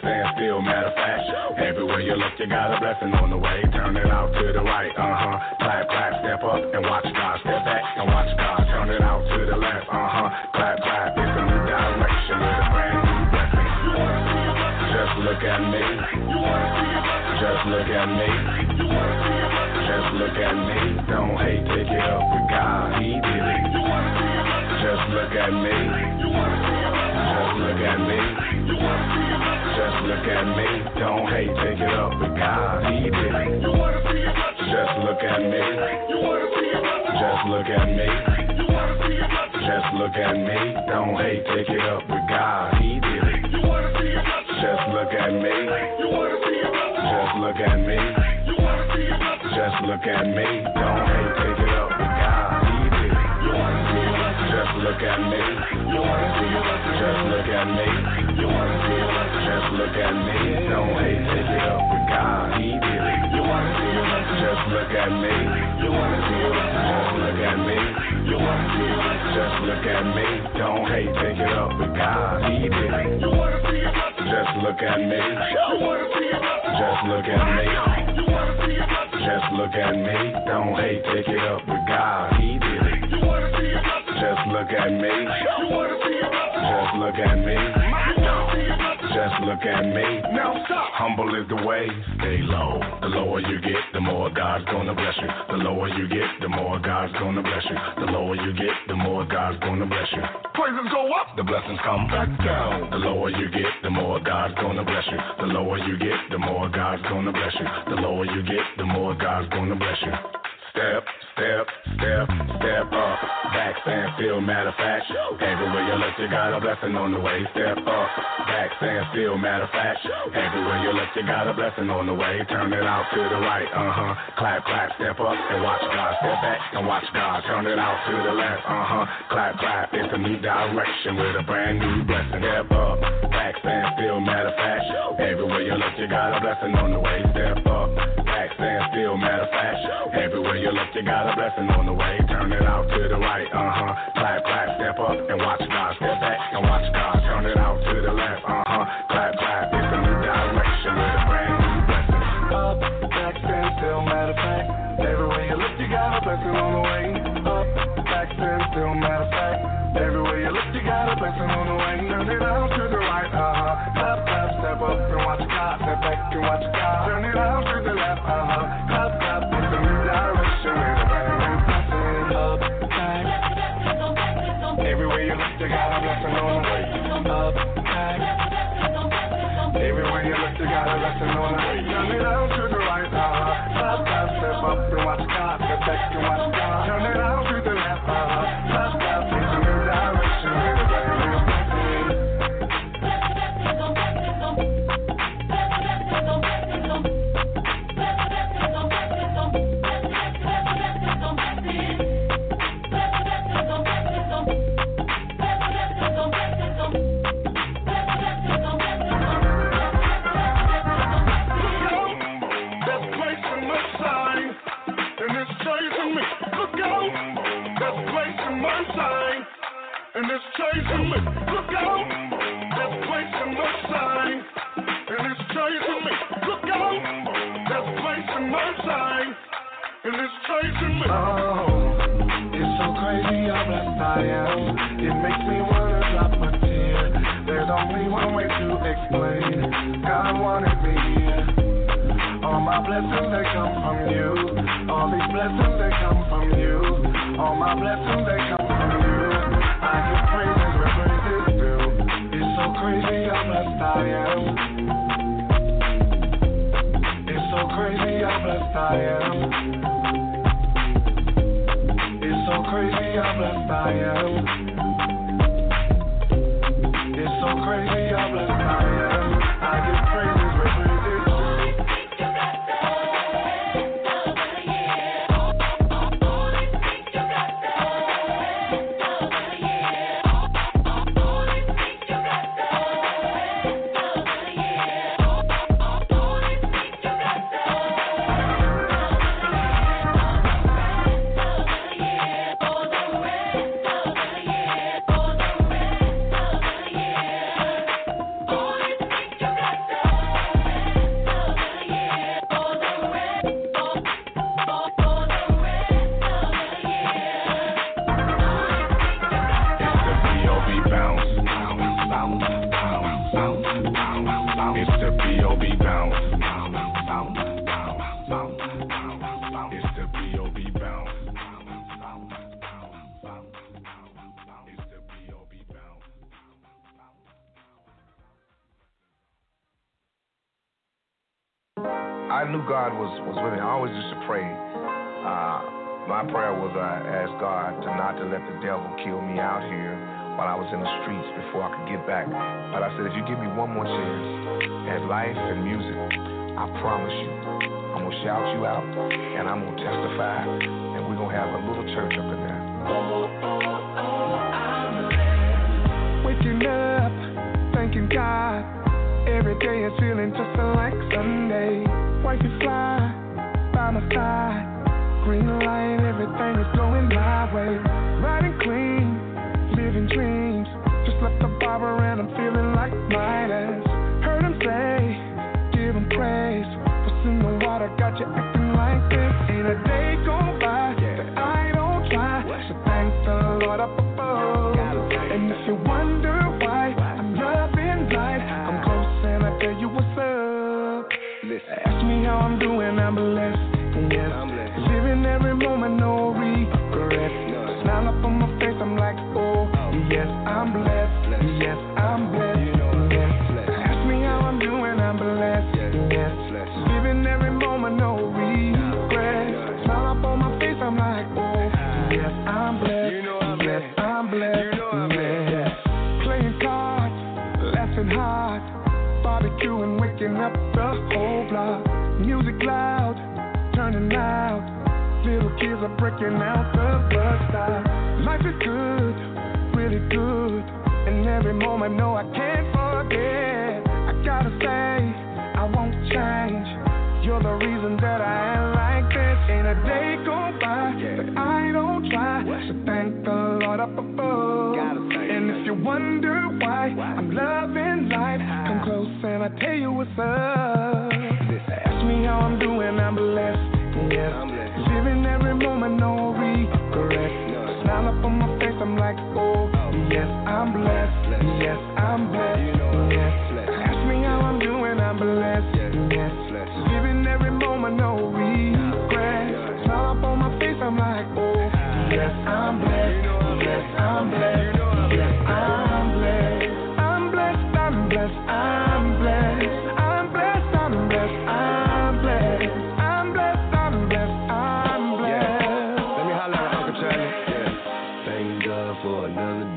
Stand still, matter of fact. Everywhere you look, you got a blessing on the way. Turn it out to the right, uh-huh. Clap, clap, step up and watch God. Step back and watch God. Turn it out to the left, uh-huh. Clap, clap, it's a new direction with a brand new blessing. Just look at me. Just look at me. Just look at me. Don't hate, take it up with God. He did it. Just look at me. Just look at me. Just look at me, don't hate, take it up with God, he did it. Just look at me, just look at me, just look at me, don't hate, take it up with God, he did it. Just look at me, just look at me, just look at me, don't hate, take it up with God, he did it. Just look at me, just look at me. Just look at me, don't hate, take it up with God, he did it. Just look at me, just look at me, just look at me, don't hate, take it up with God, he did it. Just look at me, just look at me, just look at me, don't hate, take it up with God, he did it. Just look at me, just look at me. Just look at me. Now stop. Humble is the way. Stay low. The lower you get, the more God's gonna bless you. The lower you get, the more God's gonna bless you. The lower you get, the more God's gonna bless you. Praises go up, the blessings come back down. The lower you get, the more God's gonna bless you. The lower you get, the more God's gonna bless you. The lower you get, the more God's gonna bless you. Step, step, step, step up. Back, stand still, matter of fact. Everywhere you look, you got a blessing on the way. Step up. Back, stand still, matter of fact. Everywhere you look, you got a blessing on the way. Turn it out to the right, uh-huh. Clap, clap, step up and watch God. Step back and watch God. Turn it out to the left, uh-huh. Clap, clap, it's a new direction with a brand new blessing. Step up. Back, stand still, matter of fact. Everywhere you look, you got a blessing on the way. Step up. Back, stand still, matter of fact. Everywhere you look, you got a blessing on the way. Turn it out to the right, uh-huh. Clap, clap, step up and watch God. Step back and watch God. Turn it out to the left, uh-huh. Clap, clap, it's a new direction with a brand new blessing. Up, back, stand still, matter of fact. Everywhere you look, you got a blessing on the way. Up, back, stand still, matter of fact. Everywhere you look, you got a blessing on the way. Turn it out to the right, uh-huh. Clap, clap, step up and watch God. Step back and watch God. Turn it out to the left, uh-huh. Clap, clap, it's a new direction. Everywhere you look, you got a blessing on the way. Up, back. Everywhere you look, you got a blessing on the way. Turn it out to the right, uh-huh. Up, up, step up and watch God. Step back and watch God. Turn it out to the left, uh-huh. Up, up, it's a new direction. And it's chasing me, look out, that's placing my sign. And it's chasing me, look out, that's placing my sign. And it's chasing me. Oh, it's so crazy how blessed I am. It makes me wanna drop a tear. There's only one way to explain. God wanted me here. All my blessings, they come from you. All these blessings, they come from you. All my blessings, they come from you. I give praises where praises due. It's so crazy how blessed I am. It's so crazy how blessed I am. It's so crazy how blessed I am. It's so crazy how blessed I am. I give praises where praises due. Only speak your blessings. Only speak your blessings. I knew God was, was with me. I always used to pray. Uh, my prayer was I asked God to not to let the devil kill me out here while I was in the streets before I could get back. But I said, if you give me one more chance at life and music, I promise you, I'm going to shout you out, and I'm going to testify, and we're going to have a little church up in there. Oh, oh, oh, waking up, thanking God. Every day is feeling just like Sunday. Why you fly by my side? Green light, everything is going my way. Riding clean, living dreams. Just left the barber and I'm feeling like Midas. Heard him say, give him praise. What's in the water got you acting like this? Ain't a day go by that I don't try. So thank the Lord up above. And if you wonder why I'm loving life, I'm close and I tell you what's up. Ask me how I'm doing, I'm blessed. Yes, living every moment, no regrets. Smile up on my face, I'm like, oh, yes, I'm blessed. Yes, I'm blessed. Yes. Ask me how I'm doing, I'm blessed. Yes, living every moment, no regrets. Smile up on my face, I'm like, oh, yes, I'm blessed. Yes, I'm blessed. Yes. Playing cards, laughing hard, barbecue and waking up the whole block. Music loud. Turning out, little kids are breaking out the bus stop. Life is good, really good, and every moment, no, I can't forget. I gotta say, I won't change. You're the reason that I am like this. Ain't a day go by that I don't try. So thank the Lord up above. And if you wonder why I'm loving life, come close and I tell you what's up. Ask me how I'm doing, I'm blessed, yes. Living every moment, no regrets. Smile up on my face, I'm like, oh, yes, I'm blessed, yes, I'm blessed, yes. Ask me how I'm doing, I'm blessed, yes. Living every moment, no regrets. Smile up on my face, I'm like, oh, yes, I'm blessed, yes, I'm blessed, yes, I'm blessed. I'm blessed, I'm blessed, I'm blessed. Trying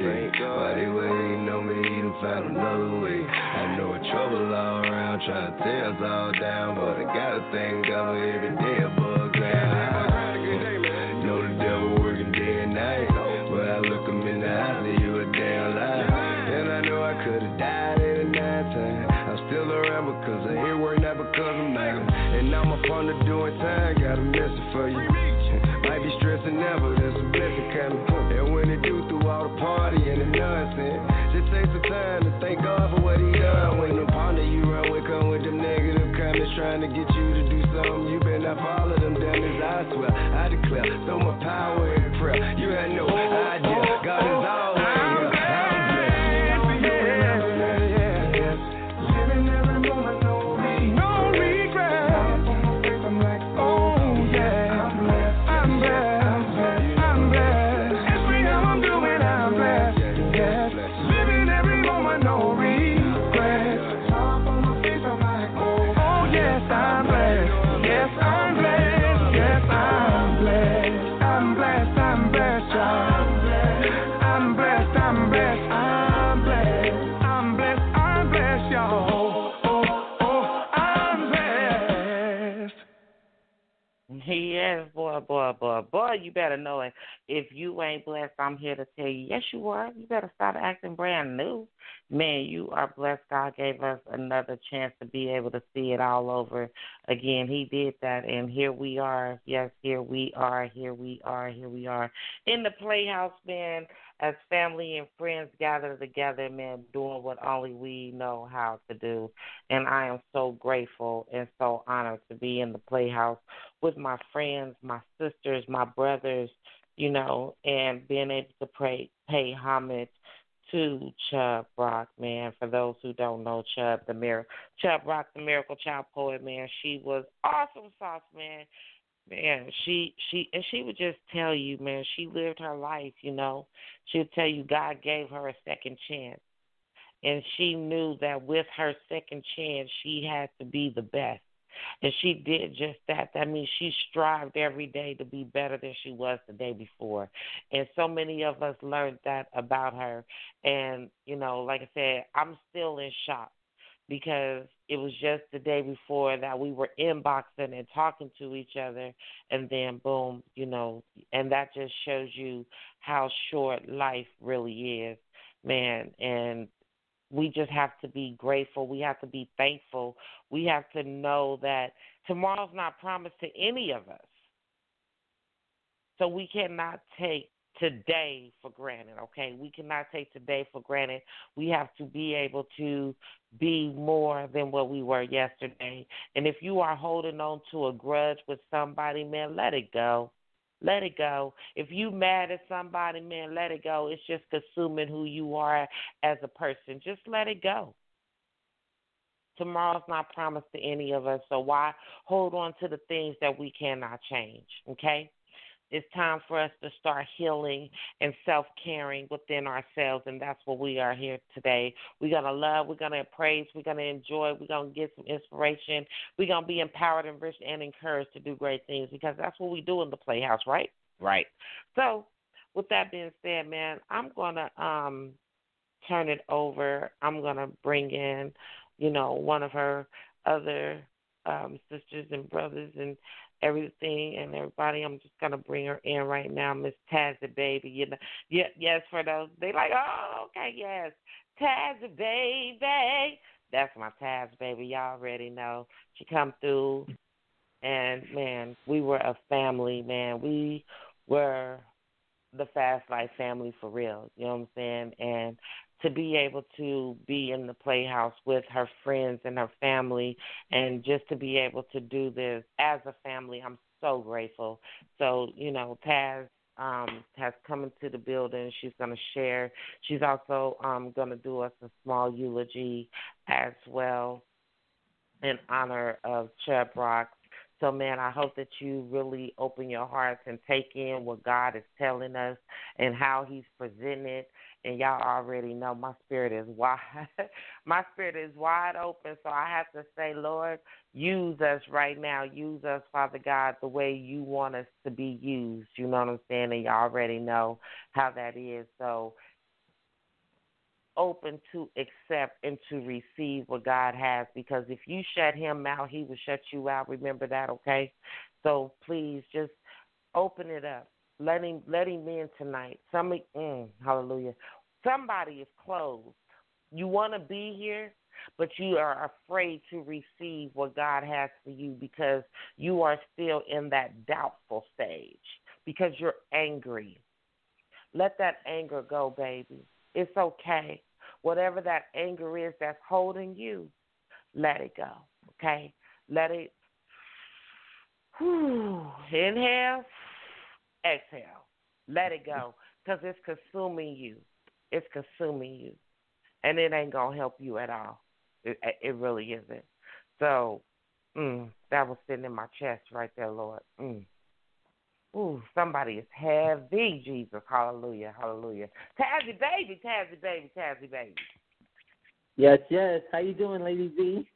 to tear us all down, but I gotta thank God for every day above ground. Know the devil working day and night, but I look him in the eyes and you a damn lie. And I know I could've died at a nine time. I'm still around because I hear work, not because I'm not. And I'm up on the doing time, got a message for you. Might be stressing now, but there's a blessing coming. And when it do through all the party and the nonsense, it takes the time to thank God for what he done. When the partner you run with come with them negative comments trying to get you to do something, you better not follow them down as I swear, I declare, so my power in prayer. You had no idea, God is always here. Yes, boy, boy, boy, boy, you better know it. If you ain't blessed, I'm here to tell you, yes, you are. You better stop acting brand new. Man, you are blessed. God gave us another chance to be able to see it all over again. He did that, and here we are. Yes, here we are, here we are, here we are. In the Playhouse, man, as family and friends gather together, man, doing what only we know how to do. And I am so grateful and so honored to be in the Playhouse with my friends, my sisters, my brothers, you know, and being able to pray, pay homage to Chubb Rock, man. For those who don't know Chubb, the Mir- Chubb Rock, the Miracle Child Poet, man, she was awesome sauce, man. Man, she, she, and she would just tell you, man, she lived her life, you know. She would tell you God gave her a second chance. And she knew that with her second chance, she had to be the best. And she did just that. That means she strived every day to be better than she was the day before. And so many of us learned that about her. And, you know, like I said, I'm still in shock because it was just the day before that we were inboxing and talking to each other, and then boom, you know, and that just shows you how short life really is, man. And we just have to be grateful. We have to be thankful. We have to know that tomorrow's not promised to any of us. So we cannot take today for granted, okay? We cannot take today for granted. We have to be able to be more than what we were yesterday. And if you are holding on to a grudge with somebody, man, let it go. Let it go. If you mad at somebody, man, let it go. It's just consuming who you are as a person. Just let it go. Tomorrow's not promised to any of us, so why hold on to the things that we cannot change, okay? It's time for us to start healing and self-caring within ourselves, and that's what we are here today. We're going to love, we're going to praise, we're going to enjoy, we're going to get some inspiration. We're going to be empowered, enriched, and encouraged to do great things because that's what we do in the Playhouse, right? Right. So with that being said, man, I'm going to um, turn it over. I'm going to bring in, you know, one of her other um, sisters and brothers and everything and everybody. I'm just gonna bring her in right now, Miss Taz the baby. You know, yeah, yes for those they like. Oh, okay, yes, Taz the baby. That's my Taz baby. Y'all already know she come through, and man, we were a family. Man, we were the Fast Life family for real. You know what I'm saying? And to be able to be in the Playhouse with her friends and her family and just to be able to do this as a family, I'm so grateful. So, you know, Taz um, has come into the building. She's going to share. She's also um, going to do us a small eulogy as well in honor of Chubb Rock. So, man, I hope that you really open your hearts and take in what God is telling us and how he's presenting it. And y'all already know my spirit is wide. My spirit is wide open, so I have to say, Lord, use us right now. Use us, Father God, the way you want us to be used. You know what I'm saying? And y'all already know how that is. So open to accept and to receive what God has, because if you shut him out, he will shut you out. Remember that, okay? So please just open it up. Let him, let him in tonight. Some, mm, hallelujah. Somebody is closed. You want to be here, but you are afraid to receive what God has for you because you are still in that doubtful stage because you're angry. Let that anger go, baby. It's okay. Whatever that anger is that's holding you, let it go, okay? Let it, whew, inhale. Exhale. Let it go because it's consuming you. It's consuming you. And it ain't going to help you at all. It, it really isn't. So mm, that was sitting in my chest right there, Lord. Mm. Ooh, somebody is heavy, Jesus. Hallelujah, hallelujah. Tazzy baby, Tazzy baby, Tazzy baby. Yes, yes. How you doing, Lady V?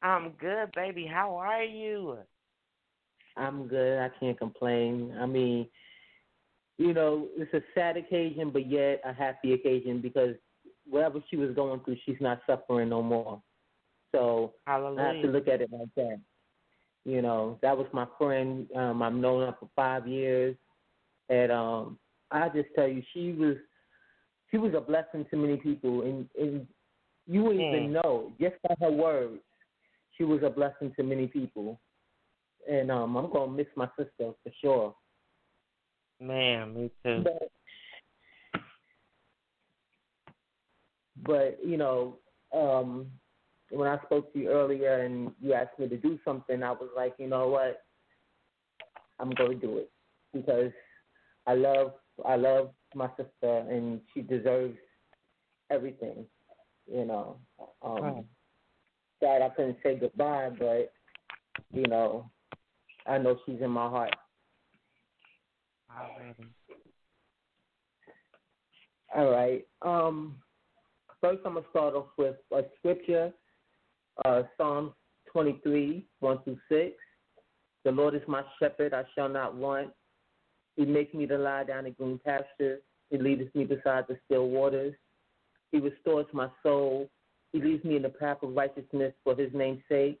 I'm good, baby. How are you? I'm good. I can't complain. I mean, you know, it's a sad occasion, but yet a happy occasion because whatever she was going through, she's not suffering no more. So hallelujah. I have to look at it like that. You know, that was my friend. Um, I've known her for five years. And um, I just tell you, she was she was a blessing to many people. And, and you wouldn't mm. even know, just by her words, she was a blessing to many people. And um, I'm going to miss my sister for sure. Man, me too. But, but you know, um, when I spoke to you earlier and you asked me to do something, I was like, you know what? I'm going to do it because I love I love my sister and she deserves everything, you know. Um, right. Sad I couldn't say goodbye, but, you know, I know she's in my heart. Alrighty. All right. Um, first, I'm going to start off with a scripture, uh, Psalms twenty-three, one through six. The Lord is my shepherd, I shall not want. He makes me to lie down in green pastures. He leadeth me beside the still waters. He restores my soul. He leads me in the path of righteousness for his name's sake.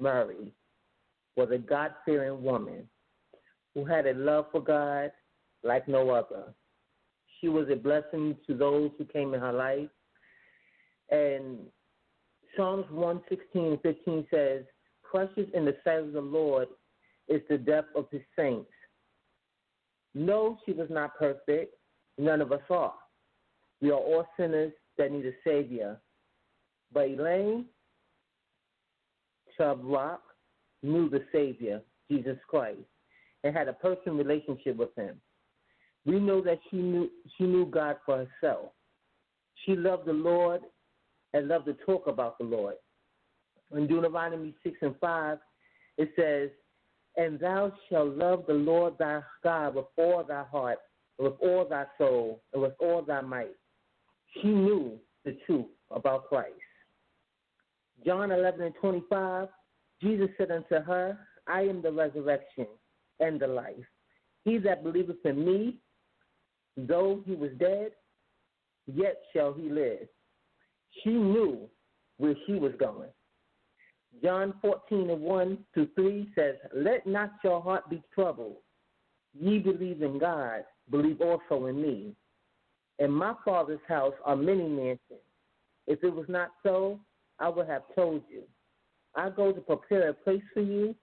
Murray was a God-fearing woman who had a love for God like no other. She was a blessing to those who came in her life. And Psalms one sixteen and fifteen says, precious in the sight of the Lord is the depth of his saints. No, she was not perfect. None of us are. We are all sinners that need a Savior. But Elaine Chubb Rock knew the Savior, Jesus Christ, and had a personal relationship with him. We know that she knew she knew God for herself. She loved the Lord and loved to talk about the Lord. In Deuteronomy six and five, it says, and thou shalt love the Lord thy God with all thy heart, with all thy soul, and with all thy might. She knew the truth about Christ. John eleven and twenty-five, Jesus said unto her, I am the resurrection and the life. He that believeth in me, though he was dead, yet shall he live. She knew where she was going. John fourteen and one through three says, let not your heart be troubled. Ye believe in God, believe also in me. In my Father's house are many mansions. If it was not so, I would have told you. I go to prepare a place for you,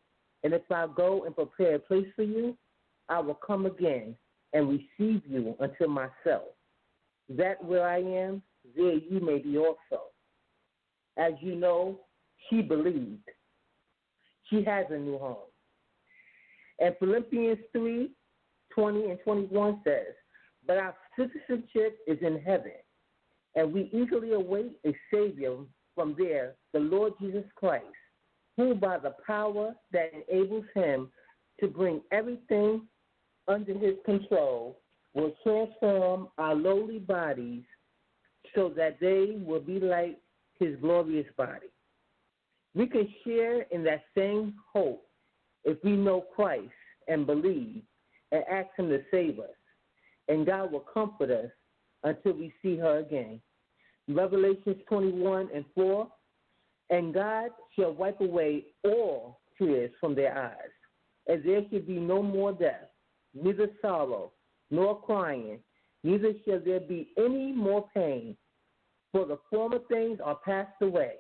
and if I go and prepare a place for you, I will come again and receive you unto myself, that where I am, there you may be also. As you know, she believed. She has a new home. And Philippians three, twenty and twenty-one says, but our citizenship is in heaven, and we eagerly await a Savior from there, the Lord Jesus Christ, who by the power that enables him to bring everything under his control will transform our lowly bodies so that they will be like his glorious body. We can share in that same hope if we know Christ and believe and ask him to save us, and God will comfort us until we see her again. Revelations twenty-one and four, and God shall wipe away all tears from their eyes, and there shall be no more death, neither sorrow, nor crying, neither shall there be any more pain, for the former things are passed away.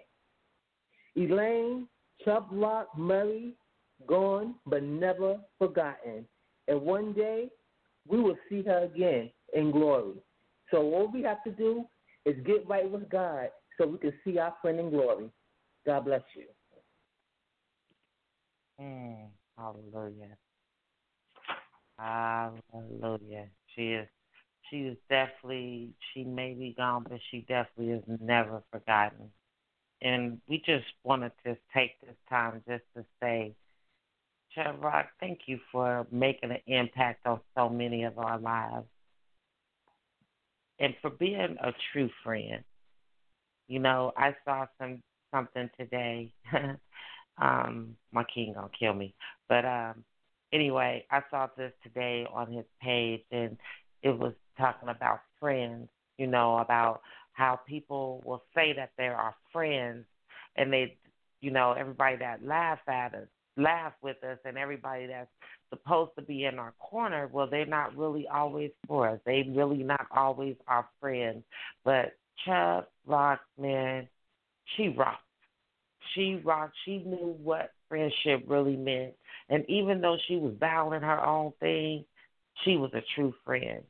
Elaine Chubb Rock Murray, gone but never forgotten. And one day, we will see her again in glory. So all we have to do is get right with God so we can see our friend in glory. God bless you. Mm, hallelujah. Hallelujah. She is, she is definitely, she may be gone, but she definitely is never forgotten. And we just wanted to take this time just to say, Chubb Rock, thank you for making an impact on so many of our lives and for being a true friend. You know, I saw some something today. um, my king gonna kill me. But um, anyway, I saw this today on his page, and it was talking about friends, you know, about how people will say that they are friends, and they, you know, everybody that laughs at us, laugh with us, and everybody that's supposed to be in our corner, well, they're not really always for us. They really not always our friends. But Chubb Rock, man, she rocked. She rocked. She knew what friendship really meant. And even though she was battling her own thing, she was a true friend.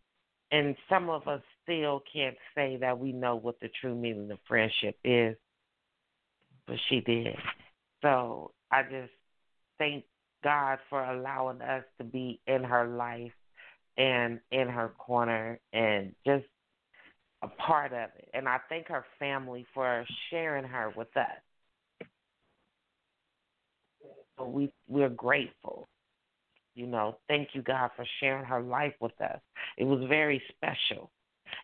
And some of us still can't say that we know what the true meaning of friendship is, but she did. So I just thank God for allowing us to be in her life and in her corner and just a part of it. And I thank her family for sharing her with us. So we, we're grateful. You know, thank you, God, for sharing her life with us. It was very special.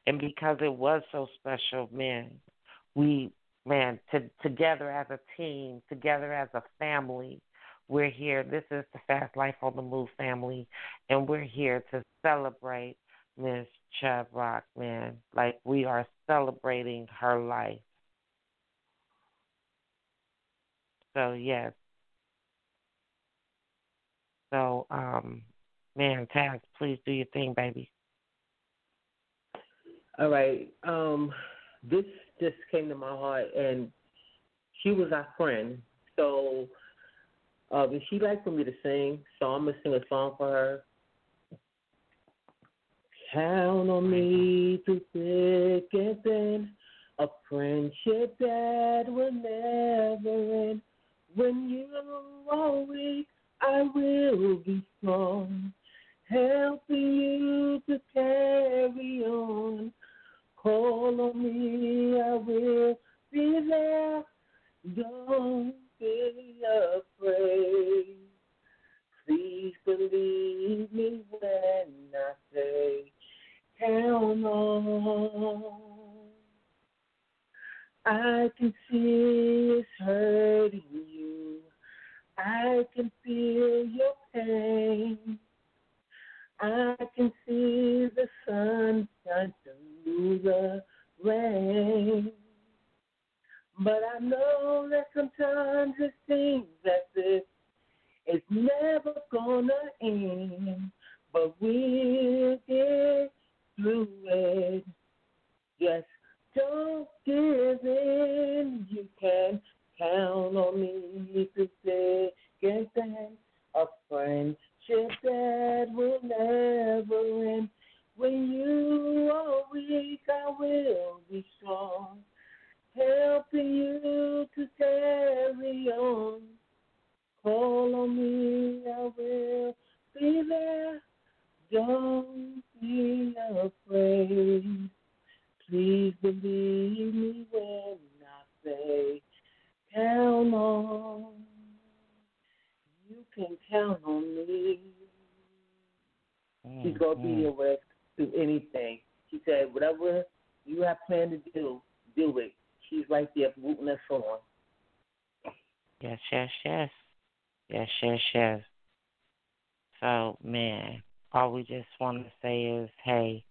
And because it was so special, man, we, man, to, together as a team, together as a family, we're here. This is the Fast Life on the Move family, and we're here to celebrate Miss Chubb Rock, man. Like, we are celebrating her life. So, yes. So, um, man, Taz, please do your thing, baby. All right. Um, this just came to my heart, and she was our friend. So, uh, would she like for me to sing? So I'm going to sing a song for her. Count on me through thick and thin, a friendship that will never end. When you are weak, I will be strong, helping you to carry on. Call on me, I will be there. Don't be afraid. Please believe me when I say, count on. I can see it's hurting you. I can feel your pain. I can see the sun shine through the rain. But I know that sometimes it seems that this is never gonna end. But we'll get through it. Yes, don't give in. You can count on me to say, get that a friendship that will never end. When you are weak, I will be strong, helping you to carry on. Call on me, I will be there. Don't be afraid. Please believe me when I say, count on. You can count on me. Mm-hmm. She's going to be your way through anything. She said, whatever you have planned to do, do it. She's right there rooting us on. Yes, yes, yes. Yes, yes, yes. So, man, all we just want to say is, hey,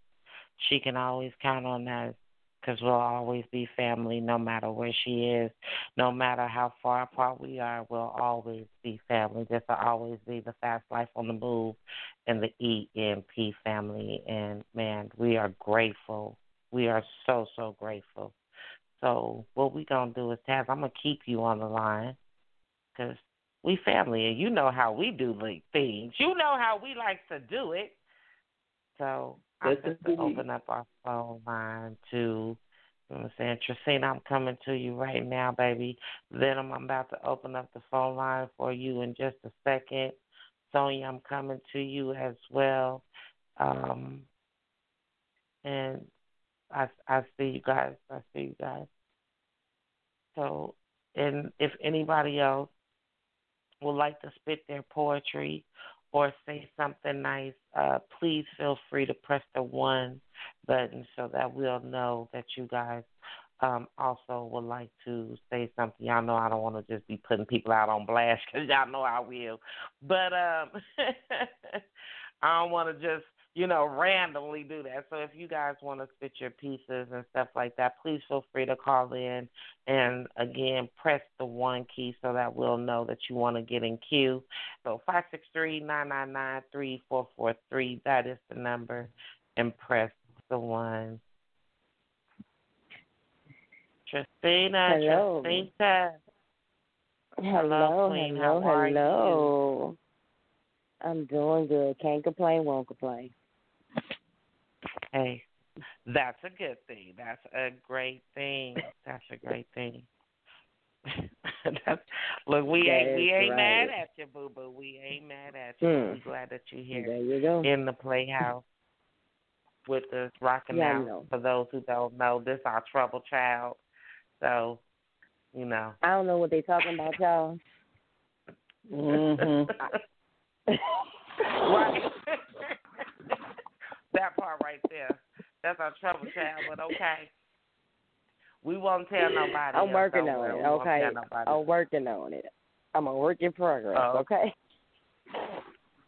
she can always count on us. Because we'll always be family no matter where she is. No matter how far apart we are, we'll always be family. This will always be the Fast Life on the Move and the E M P family. And, man, we are grateful. We are so, so grateful. So what we're going to do is, Taz, I'm going to keep you on the line because we family and you know how we do things. You know how we like to do it. So I'm just to open up our phone line to, you know what I'm saying, Tresina, I'm coming to you right now, baby. Then I'm about to open up the phone line for you in just a second. Sonya, I'm coming to you as well. Um, and I, I see you guys. I see you guys. So, and if anybody else would like to spit their poetry or say something nice, uh, please feel free to press the one button so that we'll know that you guys um, also would like to say something. Y'all know I don't want to just be putting people out on blast because y'all know I will. But um, I don't want to just, you know, randomly do that. So if you guys want to spit your pieces and stuff like that, please feel free to call in and, again, press the one key so that we'll know that you want to get in queue. So five six three, nine nine nine, three four four three, that is the number, and press the one. Tresina, hello. Tresina. Hello, hello, Queen. Hello, How are hello. You? I'm doing good. Can't complain, won't complain. Hey, that's a good thing. That's a great thing. That's a great thing. That's, look, we that ain't we ain't right. mad at you, boo boo. We ain't mad at you. Mm. We're glad that you're here there you go. in the playhouse with us, rocking yeah, out. No. For those who don't know, this our trouble child. So, you know. I don't know what they talking about, y'all. Mm-hmm. Right. That part right there. That's our trouble child, but okay. We won't tell nobody. I'm working on it. Okay. I'm working on it. I'm a work in progress. Oh. Okay.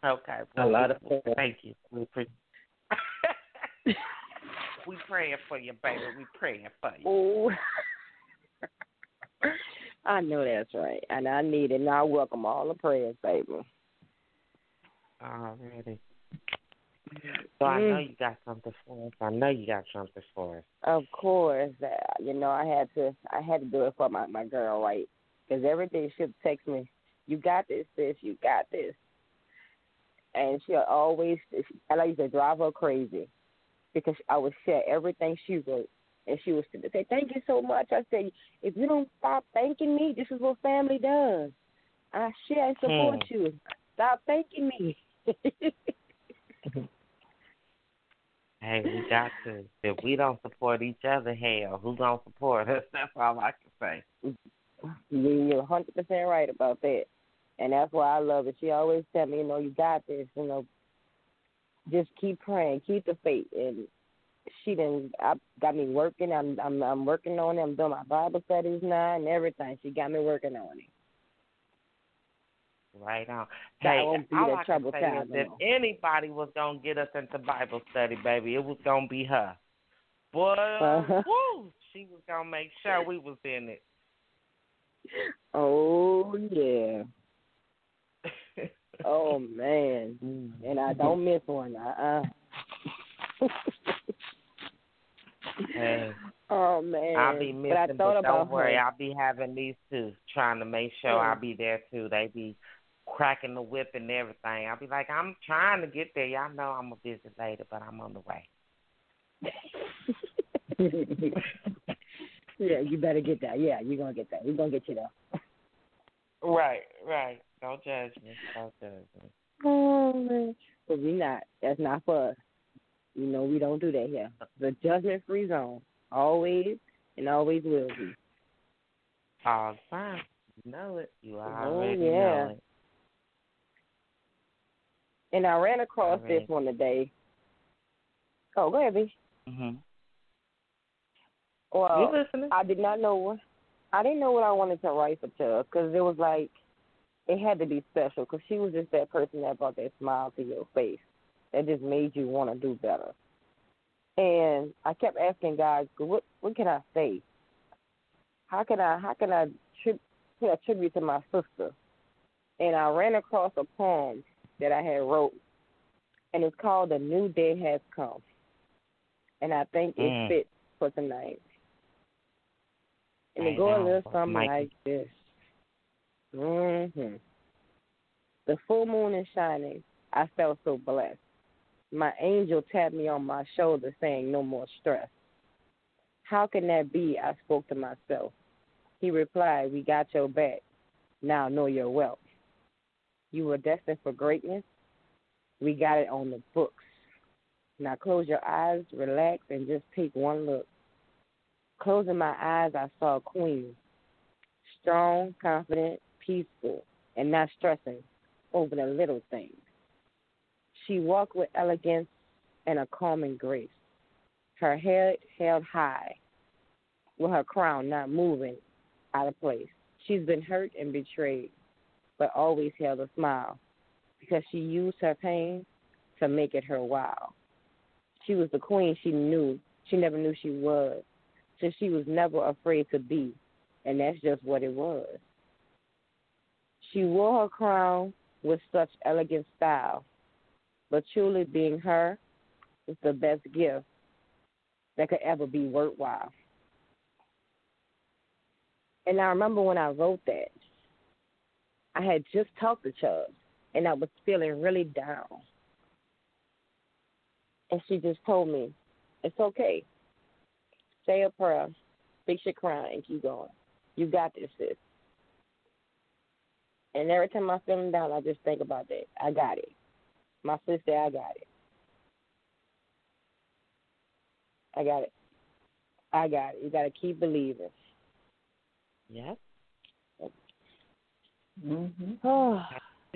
Okay. Well, a lot of we, thank you. We pre- we praying for you, baby. We praying for you. Oh. I know that's right, and I need it. And I welcome all the prayers, baby. Alrighty. So I know you got something for us. I know you got something for us. Of course, uh, you know I had to. I had to do it for my, my girl, right? Because everything she texts me, "You got this, sis. You got this." And she'll always, I like to drive her crazy because I would share everything she wrote, and she would say, "Thank you so much." I said, "If you don't stop thanking me, this is what family does. I share and support hmm. you. Stop thanking me." Hey, we got to. If we don't support each other, hell, who's going to support us? That's all I can say. You're one hundred percent right about that. And that's why I love it. She always tell me, you know, you got this, you know, just keep praying, keep the faith. And she done I, got me working. I'm, I'm I'm working on it. I'm doing my Bible studies now and everything. She got me working on it. Right on. Hey, all I can say is if anybody was gonna get us into Bible study, baby, it was gonna be her. Boy, uh-huh. woo, she was gonna make sure we was in it. Oh yeah. Oh man, and I don't miss one. Uh. Uh-uh. Hey. Oh man, I'll be missing, but, I but don't her. worry, I'll be having these two, trying to make sure yeah. I'll be there too. They be cracking the whip and everything. I'll be like, I'm trying to get there. Y'all know I'm a busy lady, but I'm on the way. Yeah, you better get there. Yeah, you're going to get there. We're going to get you there. Right, right. Don't judge me. Don't judge me. Oh, man. But we not. That's not for us. You know, we don't do that here. The judgment-free zone. Always and always will be. All the time. You know it. You already oh, yeah. know it. And I ran across right. this one today. Oh, go ahead, B. Mm-hmm. Well, you listening? I did not know what I didn't know what I wanted to write for Chubb because it was like it had to be special because she was just that person that brought that smile to your face that just made you want to do better. And I kept asking God, what what can I say? How can I how can I tri- pay a tribute to my sister? And I ran across a poem that I had wrote, and it's called "A New Day Has Come," and I think it mm. fits for tonight. And it goes a little something Mike. like this. Mm-hmm. The full moon is shining. I felt so blessed. My angel tapped me on my shoulder, saying, "No more stress." How can that be? I spoke to myself. He replied, "We got your back. Now know your wealth. You were destined for greatness. We got it on the books. Now close your eyes, relax, and just take one look." Closing my eyes, I saw a queen, strong, confident, peaceful, and not stressing over the little things. She walked with elegance and a calming grace, her head held high, with her crown not moving out of place. She's been hurt and betrayed, but always held a smile because she used her pain to make it her wow. She was the queen she knew. She never knew she was, so she was never afraid to be, and that's just what it was. She wore her crown with such elegant style, but truly being her is the best gift that could ever be worthwhile. And I remember when I wrote that, I had just talked to Chubb, and I was feeling really down. And she just told me, it's okay. Say a prayer, fix your crying, keep going. You got this, sis. And every time I'm feeling down, I just think about that. I got it. My sister, I got it. I got it. I got it. You got to keep believing. Yep. Mm-hmm. Oh,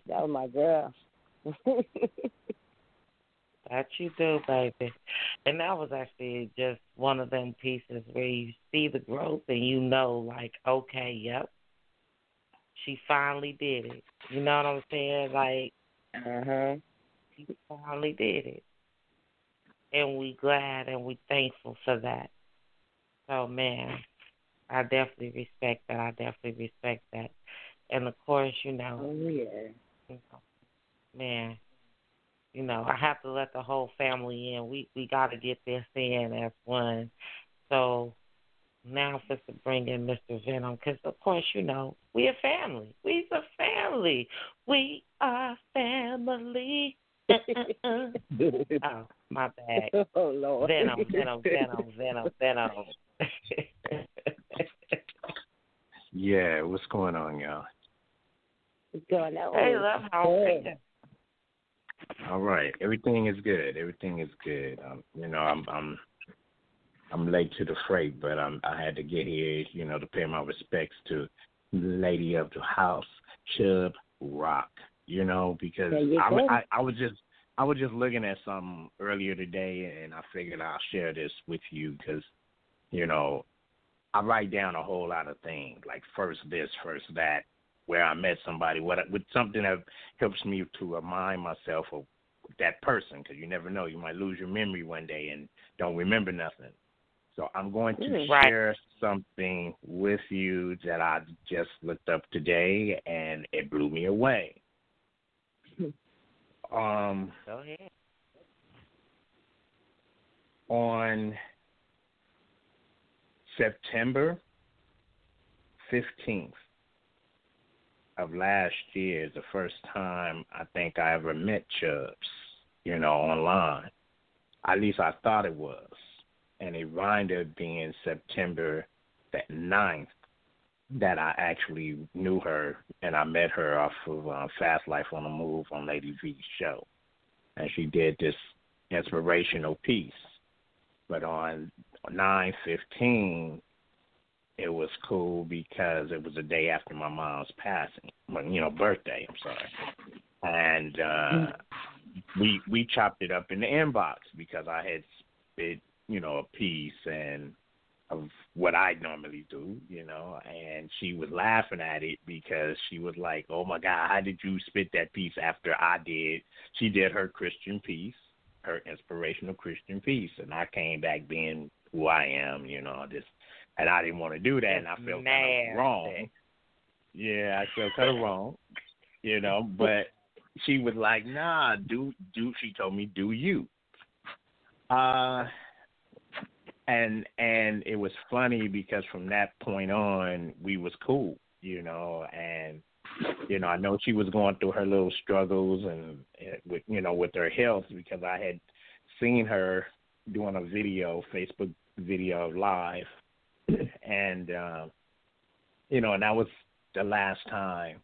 that was my girl. That you do, baby. And that was actually just one of them pieces where you see the growth and you know, like, okay, yep, she finally did it. You know what I'm saying? Like, uh-huh. She finally did it. And we glad and we thankful for that. So, man, I definitely respect that. I definitely respect that. And, of course, you know, oh, yeah. You know, man, you know, I have to let the whole family in. We we got to get this in as one. So now for to bring in Mister Venom, because, of course, you know, we a family. We's a family. We are family. oh, my bad. Oh, Lord. Venom, Venom, Venom, Venom, Venom. Yeah, what's going on, y'all? What's going on? Hey, love, how are you? All right, everything is good. Everything is good. Um, you know, I'm I'm I'm late to the freight, but I'm I had to get here, you know, to pay my respects to the lady of the house, Chubb Rock. You know, because I, I I was just I was just looking at something earlier today, and I figured I'll share this with you because, you know, I write down a whole lot of things, like first this, first that, where I met somebody, what with something that helps me to remind myself of that person, because you never know, you might lose your memory one day and don't remember nothing. So I'm going to mm-hmm. share something with you that I just looked up today, and it blew me away. um, Go ahead. On September fifteenth of last year is the first time I think I ever met Chubbs, you know, online. At least I thought it was. And it wound up being September the ninth that I actually knew her, and I met her off of uh, Fast Life on the Move on Lady V's show. And she did this inspirational piece. But on nine fifteen, it was cool because it was the day after my mom's passing, well, you know, birthday, I'm sorry. And uh, we we chopped it up in the inbox because I had spit, you know, a piece and of what I normally do, you know, and she was laughing at it because she was like, oh, my God, how did you spit that piece after I did? She did her Christian piece, her inspirational Christian piece, and I came back being who I am, you know, just, and I didn't want to do that, and I felt kind of wrong. Yeah, I felt kind of wrong, you know, but she was like, nah, do, do, she told me, do you. Uh, and, and it was funny because from that point on, we was cool, you know, and, you know, I know she was going through her little struggles and, with, you know, with her health because I had seen her doing a video, Facebook video live, and uh, you know, and that was the last time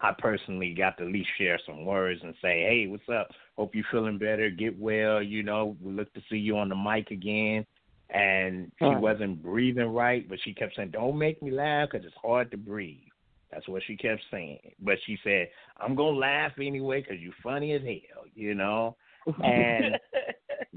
I personally got to at least share some words and say, hey, what's up? Hope you're feeling better. Get well. You know, we look to see you on the mic again. And she wasn't breathing right, but she kept saying, don't make me laugh because it's hard to breathe. That's what she kept saying. But she said, I'm going to laugh anyway because you're funny as hell, you know. And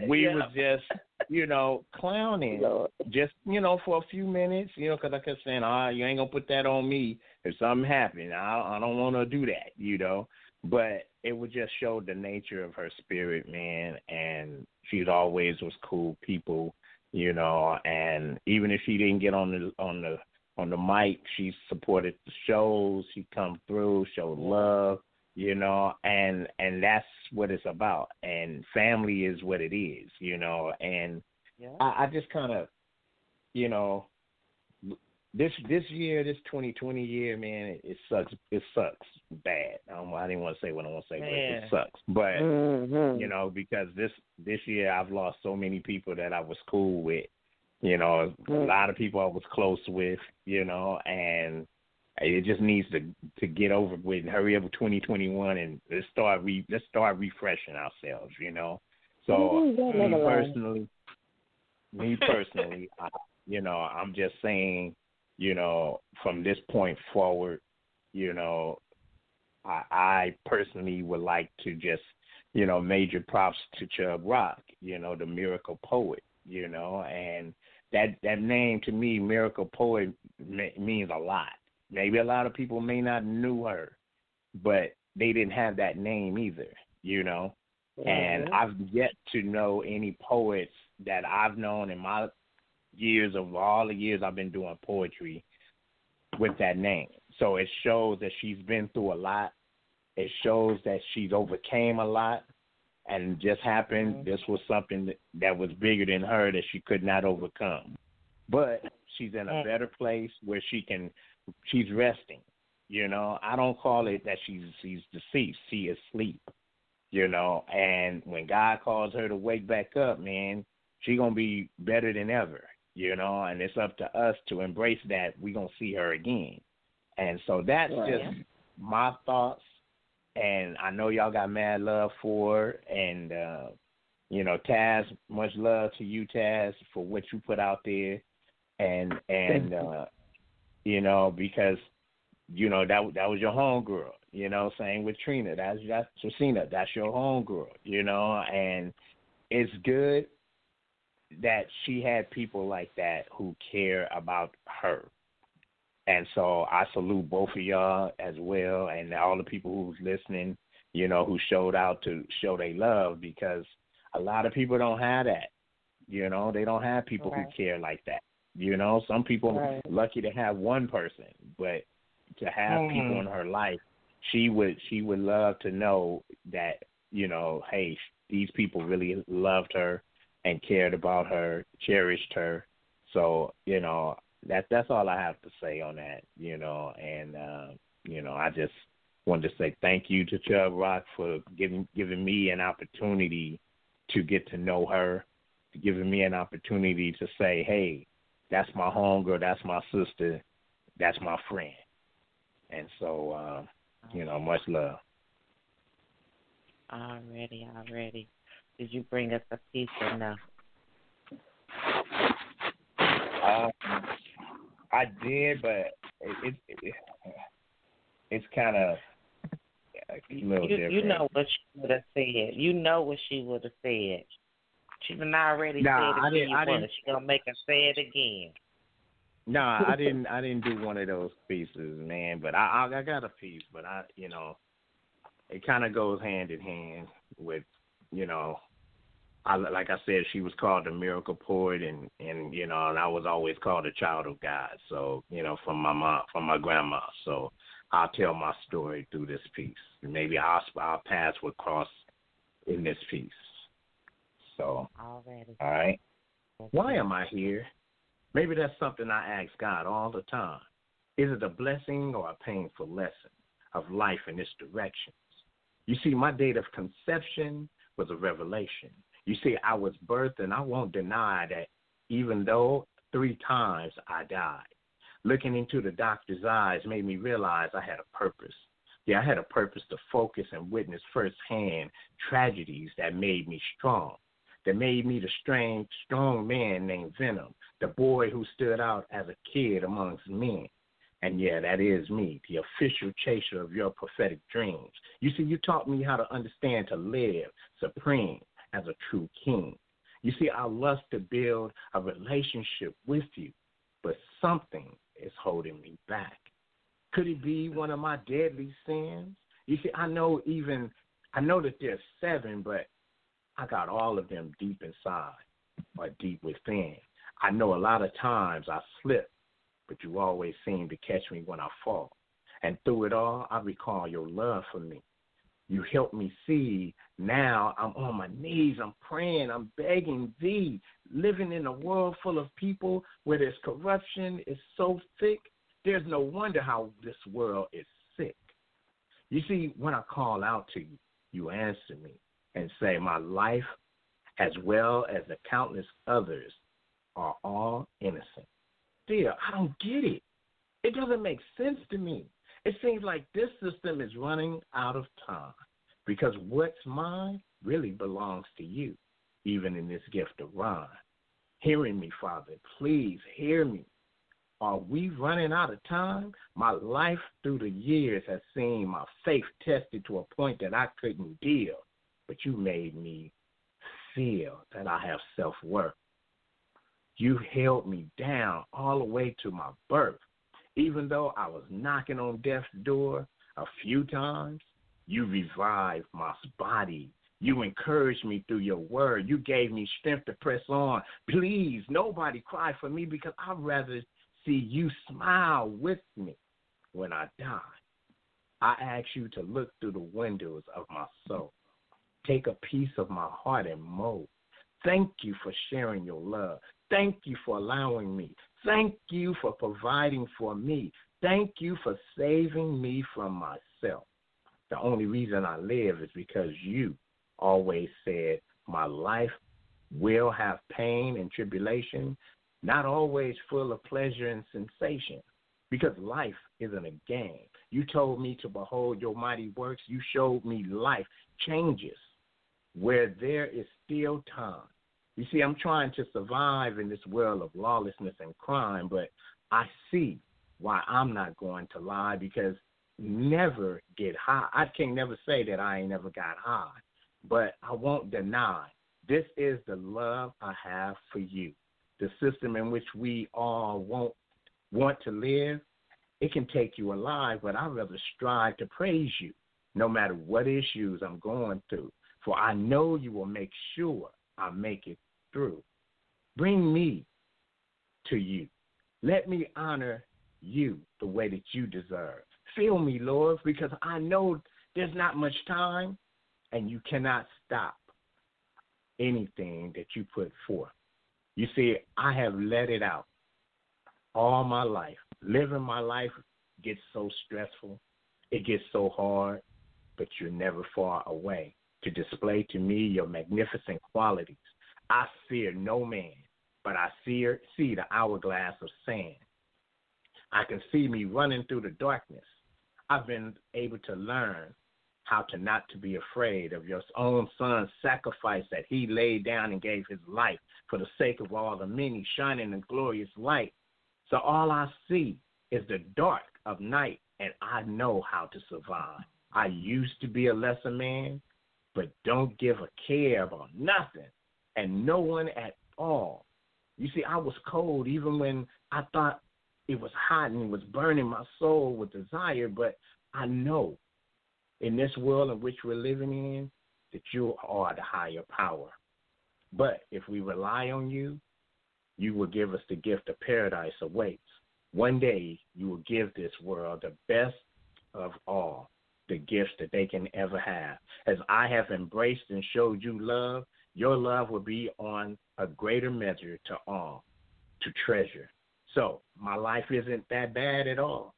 we yeah. was just, you know, clowning, Lord. Just, you know, for a few minutes, you know, because I kept saying, ah, oh, you ain't going to put that on me if something happened. I, I don't want to do that, you know. But it would just show the nature of her spirit, man, and she always was cool people, you know, and even if she didn't get on the on the, on the mic, she supported the shows, she come through, showed love. You know, and and that's what it's about. And family is what it is, you know. And yeah. I, I just kind of, you know, this this year, this twenty twenty year, man, it, it sucks. It sucks bad. I, don't, I didn't want to say what I want to say, but it sucks. But, mm-hmm. you know, because this, this year I've lost so many people that I was cool with. You know, mm-hmm. a lot of people I was close with, you know, and It just needs to to get over with and hurry up with twenty twenty-one and let's start re, let's start refreshing ourselves, you know. So mm-hmm. me personally, me personally, I, you know, I'm just saying, you know, from this point forward, you know, I, I personally would like to just, you know, major props to Chubb Rock, you know, the Miracle Poet, you know, and that that name to me, Miracle Poet, m- means a lot. Maybe a lot of people may not knew her, but they didn't have that name either, you know. Mm-hmm. And I've yet to know any poets that I've known in my years of all the years I've been doing poetry with that name. So it shows that she's been through a lot. It shows that she's overcame a lot, and just happened mm-hmm. this was something that, that was bigger than her that she could not overcome. But she's in a better place where she can. She's resting, you know. I don't call it that she's she's deceased. She is asleep, you know. And when God calls her to wake back up, man, she's going to be better than ever, you know. And it's up to us to embrace that. We're going to see her again. And so that's yeah, just yeah. my thoughts. And I know y'all got mad love for her. And, uh, you know, Taz, much love to you, Taz, for what you put out there. And, and uh, you know, because, you know, that that was your homegirl, you know, same with Trina. That's, that's Tresina. That's your homegirl, you know. And it's good that she had people like that who care about her. And so I salute both of y'all as well, and all the people who's listening, you know, who showed out to show they love, because a lot of people don't have that, you know. They don't have people right. who care like that, you know. Some people right. are lucky to have one person, but to have mm. people in her life, she would she would love to know that, you know, hey, these people really loved her and cared about her, cherished her. So, you know, That that's all I have to say on that, you know. And uh, you know, I just wanted to say thank you to Chubb Rock for giving giving me an opportunity to get to know her, giving me an opportunity to say, hey, that's my homegirl, that's my sister, that's my friend. And so, uh, you know, much love. Already, already. Did you bring us a piece or no? Uh, I did, but it, it, it it's kind of a little you, different. You know what she would have said. You know what she would have said. She done already nah, said it again. She gonna make her say it again. Nah, I didn't. I didn't do one of those pieces, man. But I, I, I got a piece. But I, you know, it kind of goes hand in hand with, you know. I, like I said, she was called the Miracle Poet, and, and you know, and I was always called a child of God. So, you know, from my mom, from my grandma. So I'll tell my story through this piece. Maybe our our paths would cross in this piece. So, Already. all right. Why am I here? Maybe that's something I ask God all the time. Is it a blessing or a painful lesson of life in its directions? You see, my date of conception was a revelation. You see, I was birthed, and I won't deny that even though three times I died, looking into the doctor's eyes made me realize I had a purpose. Yeah, I had a purpose to focus and witness firsthand tragedies that made me strong, that made me the strange, strong man named Venom, the boy who stood out as a kid amongst men. And yeah, that is me, the official chaser of your prophetic dreams. You see, you taught me how to understand to live supreme as a true king. You see, I lust to build a relationship with you, but something is holding me back. Could it be one of my deadly sins? You see, I know even, I know that there's seven, but I got all of them deep inside or deep within. I know a lot of times I slip, but you always seem to catch me when I fall. And through it all, I recall your love for me. You helped me see. Now I'm on my knees. I'm praying. I'm begging thee. Living in a world full of people where there's corruption is so thick, there's no wonder how this world is sick. You see, when I call out to you, you answer me and say my life, as well as the countless others, are all innocent. Still, I don't get it. It doesn't make sense to me. It seems like this system is running out of time because what's mine really belongs to you, even in this gift of rhyme. Hearing me, Father, please hear me. Are we running out of time? My life through the years has seen my faith tested to a point that I couldn't deal, but you made me feel that I have self-worth. You held me down all the way to my birth. Even though I was knocking on death's door a few times, you revived my body. You encouraged me through your word. You gave me strength to press on. Please, nobody cry for me because I'd rather see you smile with me when I die. I ask you to look through the windows of my soul. Take a piece of my heart and mold. Thank you for sharing your love. Thank you for allowing me. Thank you for providing for me. Thank you for saving me from myself. The only reason I live is because you always said my life will have pain and tribulation, not always full of pleasure and sensation, because life isn't a game. You told me to behold your mighty works. You showed me life changes where there is still time. You see, I'm trying to survive in this world of lawlessness and crime, but I see why I'm not going to lie, because never get high. I can't never say that I ain't never got high, but I won't deny this is the love I have for you. The system in which we all won't want to live, it can take you alive, but I'd rather strive to praise you no matter what issues I'm going through, for I know you will make sure I make it through. Bring me to you. Let me honor you the way that you deserve. Fill me, Lord, because I know there's not much time, and you cannot stop anything that you put forth. You see, I have let it out all my life. Living my life gets so stressful. It gets so hard, but you're never far away to display to me your magnificent qualities. I fear no man, but I fear, see the hourglass of sand. I can see me running through the darkness. I've been able to learn how to not to be afraid of your own son's sacrifice that he laid down and gave his life for the sake of all the many, shining in glorious light. So all I see is the dark of night, and I know how to survive. I used to be a lesser man, but don't give a care about nothing and no one at all. You see, I was cold even when I thought it was hot and it was burning my soul with desire, but I know in this world in which we're living in that you are the higher power. But if we rely on you, you will give us the gift of paradise awaits. One day you will give this world the best of all the gifts that they can ever have. As I have embraced and showed you love, your love will be on a greater measure to all, to treasure. So my life isn't that bad at all.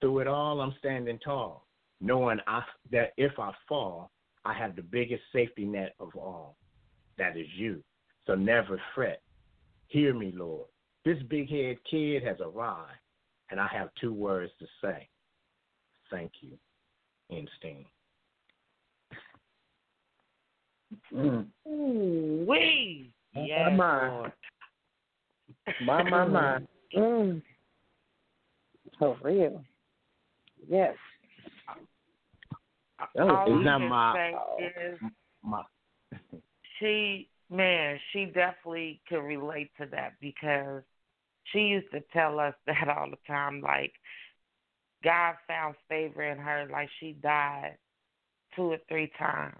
Through it all, I'm standing tall, knowing I, that if I fall, I have the biggest safety net of all. That is you. So never fret. Hear me, Lord. This big-head kid has arrived, and I have two words to say. Thank you. Instinct. Mm. Ooh, wee! Yes, my Lord. My, my, my. Mm. For real. Yes. All it's not my, uh, my. She, man, she definitely could relate to that because she used to tell us that all the time, like, God found favor in her, like she died two or three times.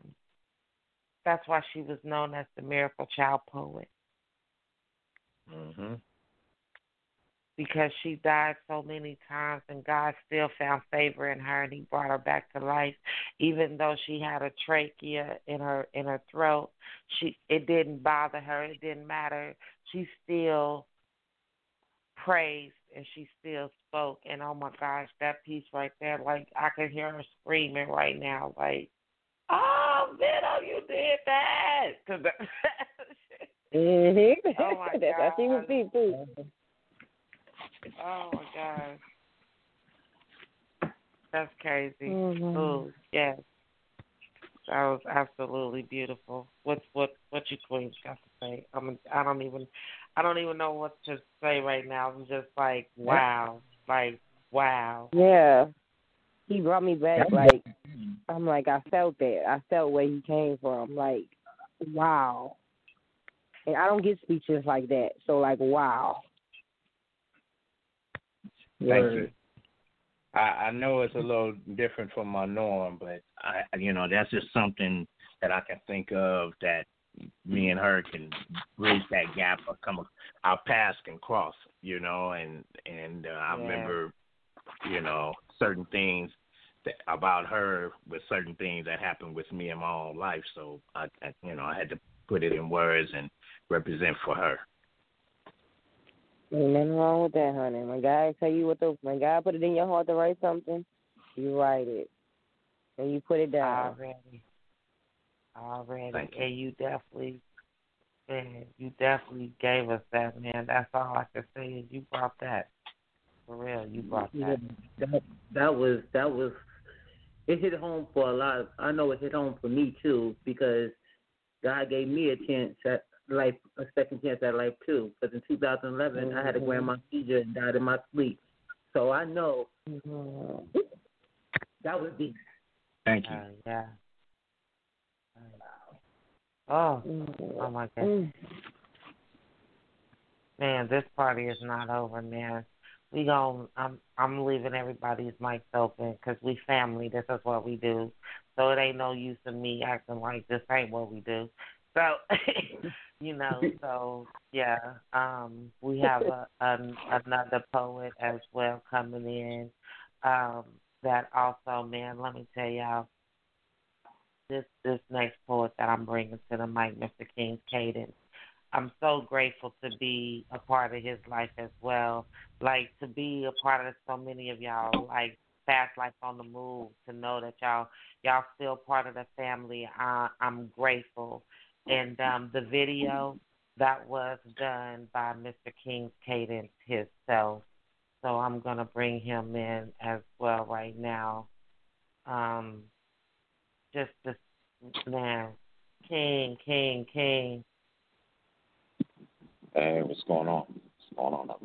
That's why she was known as the Miracle Child Poet. Mm-hmm. Because she died so many times and God still found favor in her and he brought her back to life. Even though she had a trachea in her in her throat, she it didn't bother her. It didn't matter. She still praised. And she still spoke, and oh my gosh, that piece right there, like I could hear her screaming right now, like, "Oh, Venom, you did that!" Mm-hmm. Oh my god, that was deep. Oh my god, That's crazy. Mm-hmm. Oh, yes. That was absolutely beautiful. What's what what you queens got to say? I mean, I don't even I don't even know what to say right now. I'm just like, wow. Like, wow. Yeah. He brought me back, like I'm like, I felt that. I felt where he came from. Like, wow. And I don't get speeches like that. So like, wow. Thank you. I, I know it's a little different from my norm, but I, you know, that's just something that I can think of that me and her can bridge that gap or come, our paths can cross, you know, and and uh, I yeah. remember, you know, certain things that, about her with certain things that happened with me in my own life, so I, I you know, I had to put it in words and represent for her. Ain't nothing wrong with that, honey. When God tell you what to, when God put it in your heart to write something, you write it and you put it down. Already, already, and you definitely, man, you definitely gave us that, man. That's all I can say is you brought that. For real, you brought that. Yeah, that, that was that was. It hit home for a lot of, I know it hit home for me too, because God gave me a chance at life, a second chance at life too, because in two thousand eleven mm-hmm. I had a grandma seizure and died in my sleep, so I know mm-hmm. that was deep. Thank you. Uh, yeah. Oh, mm-hmm. oh my God, mm-hmm. man, this party is not over, man. We gon' I'm I'm leaving everybody's mics open because we family. This is what we do. So it ain't no use of me acting like this ain't what we do. So, you know, so, yeah, um, we have a, um, another poet as well coming in um, that also, man, let me tell y'all, this, this next poet that I'm bringing to the mic, Mister King's Cadence, I'm so grateful to be a part of his life as well, like to be a part of so many of y'all, like, Fast Life on the Move, to know that y'all, y'all still part of the family. I, I'm grateful. And um, the video, that was done by Mister King's Cadence himself. So I'm going to bring him in as well right now. Um, just this, man, King, King, King. Hey, what's going on? What's going on?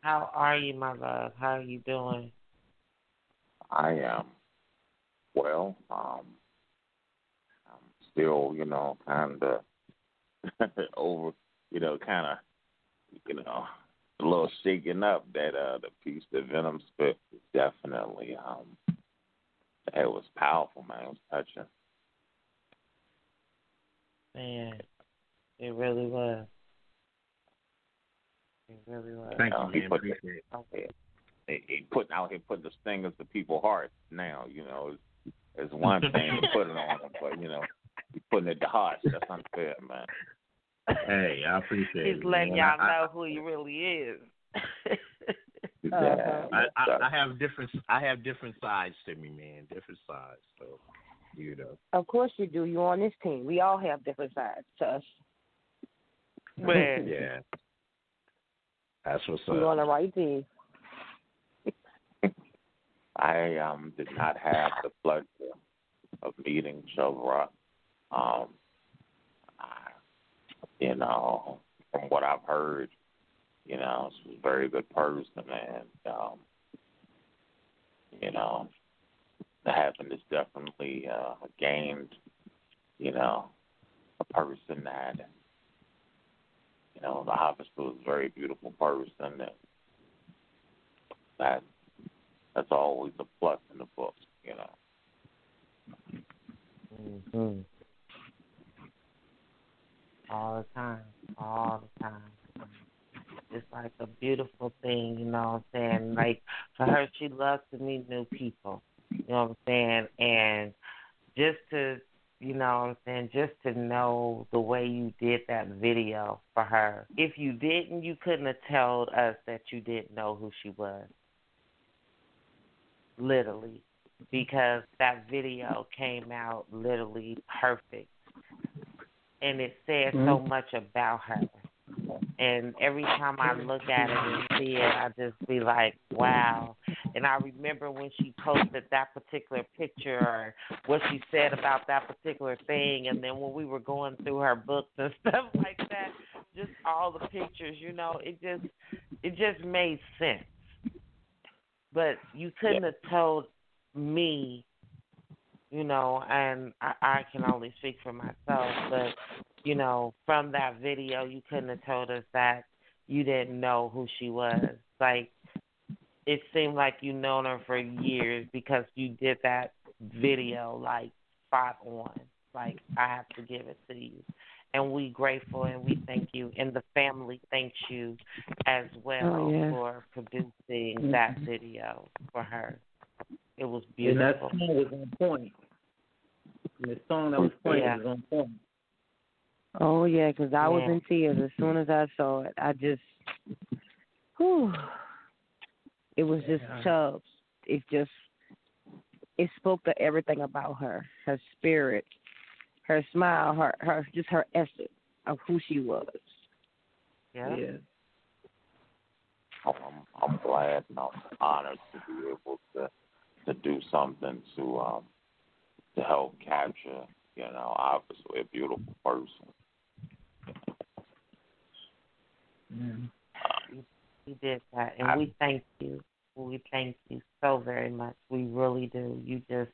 How are you, my love? How are you doing? I am well. Um, I'm still, you know, kind of over, you know, kind of, you know, a little shaken up that uh, the piece that Venom spit was definitely, um, it was powerful, man. It was touching. Man, it really was. It really was. Thank you, man. He put, okay. he, he put out here putting the stingers to people's hearts now, you know, it's, it's one thing to put it on them, but, you know, you're putting it to hearts. That's unfair, man. Hey, I appreciate it. He's letting y'all know who he really is. uh-huh. I, I, I have different I have different sides to me, man, different sides. So, you know. Of course you do. You're on this team. We all have different sides to us. Man. Yeah. That's what's up. You're on the right team. I um, did not have the pleasure of meeting Chubb Rock. Um, I, you know, from what I've heard, you know, she's a very good person, and um, you know, having this definitely uh, gained, you know, a person that, you know, the harvest was a very beautiful person, and that. That's always a plus in the book, you know. Mm-hmm. All the time, all the time. It's like a beautiful thing, you know what I'm saying? Like, for her, she loves to meet new people, you know what I'm saying? And just to, you know what I'm saying, just to know the way you did that video for her. If you didn't, you couldn't have told us that you didn't know who she was. Literally, because that video came out literally perfect. And it said mm-hmm. so much about her. And every time I look at it and see it, I just be like, wow. And I remember when she posted that particular picture or what she said about that particular thing. And then when we were going through her books and stuff like that, just all the pictures, you know, it just it just made sense. But you couldn't yeah. have told me, you know, and I, I can only speak for myself, but, you know, from that video, you couldn't have told us that you didn't know who she was. Like, it seemed like you've known her for years because you did that video, like, spot on. Like, I have to give it to you. And we grateful and we thank you. And the family thanks you as well oh, yeah. for producing mm-hmm. that video for her. It was beautiful. And that song was on point. And the song that was playing yeah. was on point. Oh, yeah, because I yeah. was in tears as soon as I saw it. I just, whew. It was just yeah. Chubbs. It just, it spoke to everything about her, her spirit, her smile, her, her just her essence of who she was. Yeah. yeah. I'm, I'm glad and I'm honored to be able to to do something to um to help capture, you know, obviously a beautiful person. Mm. Um, You did that, and I, we thank you. We thank you so very much. We really do. You just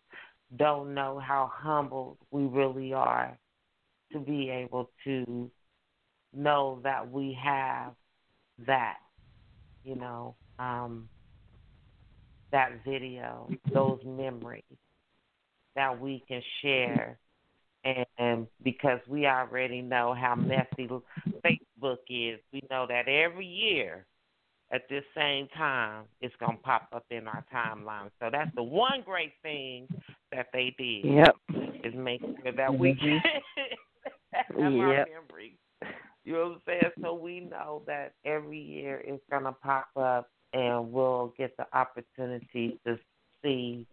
don't know how humbled we really are to be able to know that we have that, you know, um, that video, those memories that we can share. And because we already know how messy Facebook is, we know that every year, at this same time, it's going to pop up in our timeline. So that's the one great thing that they did yep. is make sure that we mm-hmm. have yep. our memories. You know what I'm saying? So we know that every year it's going to pop up and we'll get the opportunity to see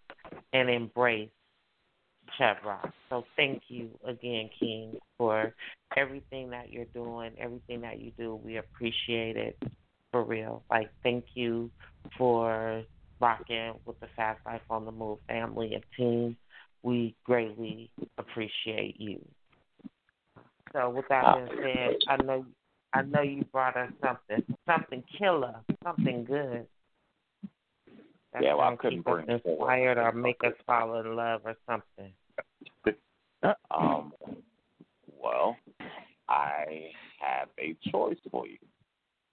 and embrace Chubb Rock. So thank you again, King, for everything that you're doing, everything that you do. We appreciate it. For real. Like, thank you for rocking with the Fast Life on the Move family and team. We greatly appreciate you. So with that being said, I know I know you brought us something. Something killer. Something good. That's yeah, well, I couldn't bring us inspired or make us fall in love or something. um well, I have a choice for you.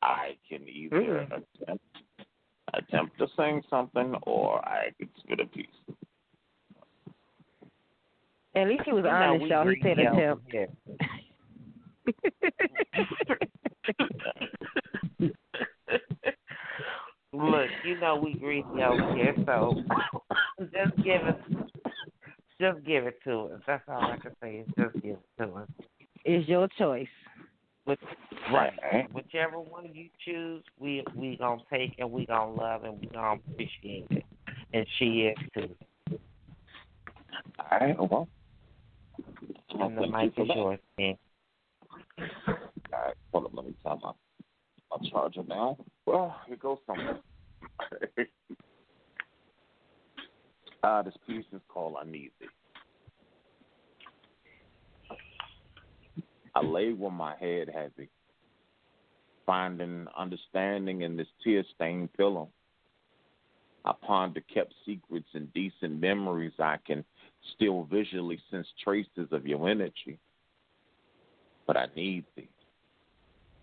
I can either mm-hmm. attempt, attempt to sing something or I could spit a piece. At least he was honest, y'all. He said attempt. Look, you know we greedy over here, so just give it, just give it to us. That's all I can say is just give it to us. It's your choice. With, right. Whichever one you choose, we we gonna take and we gonna love and we gonna appreciate it, and she is too. All right, well, and the mic is yours, man. All right, hold up, let me tell my my charger now. Well, here goes somewhere. Ah, uh, this piece is called "I Need Thee." I lay with my head heavy, finding understanding in this tear-stained pillow. I ponder kept secrets and decent memories. I can still visually sense traces of your energy, but I need thee.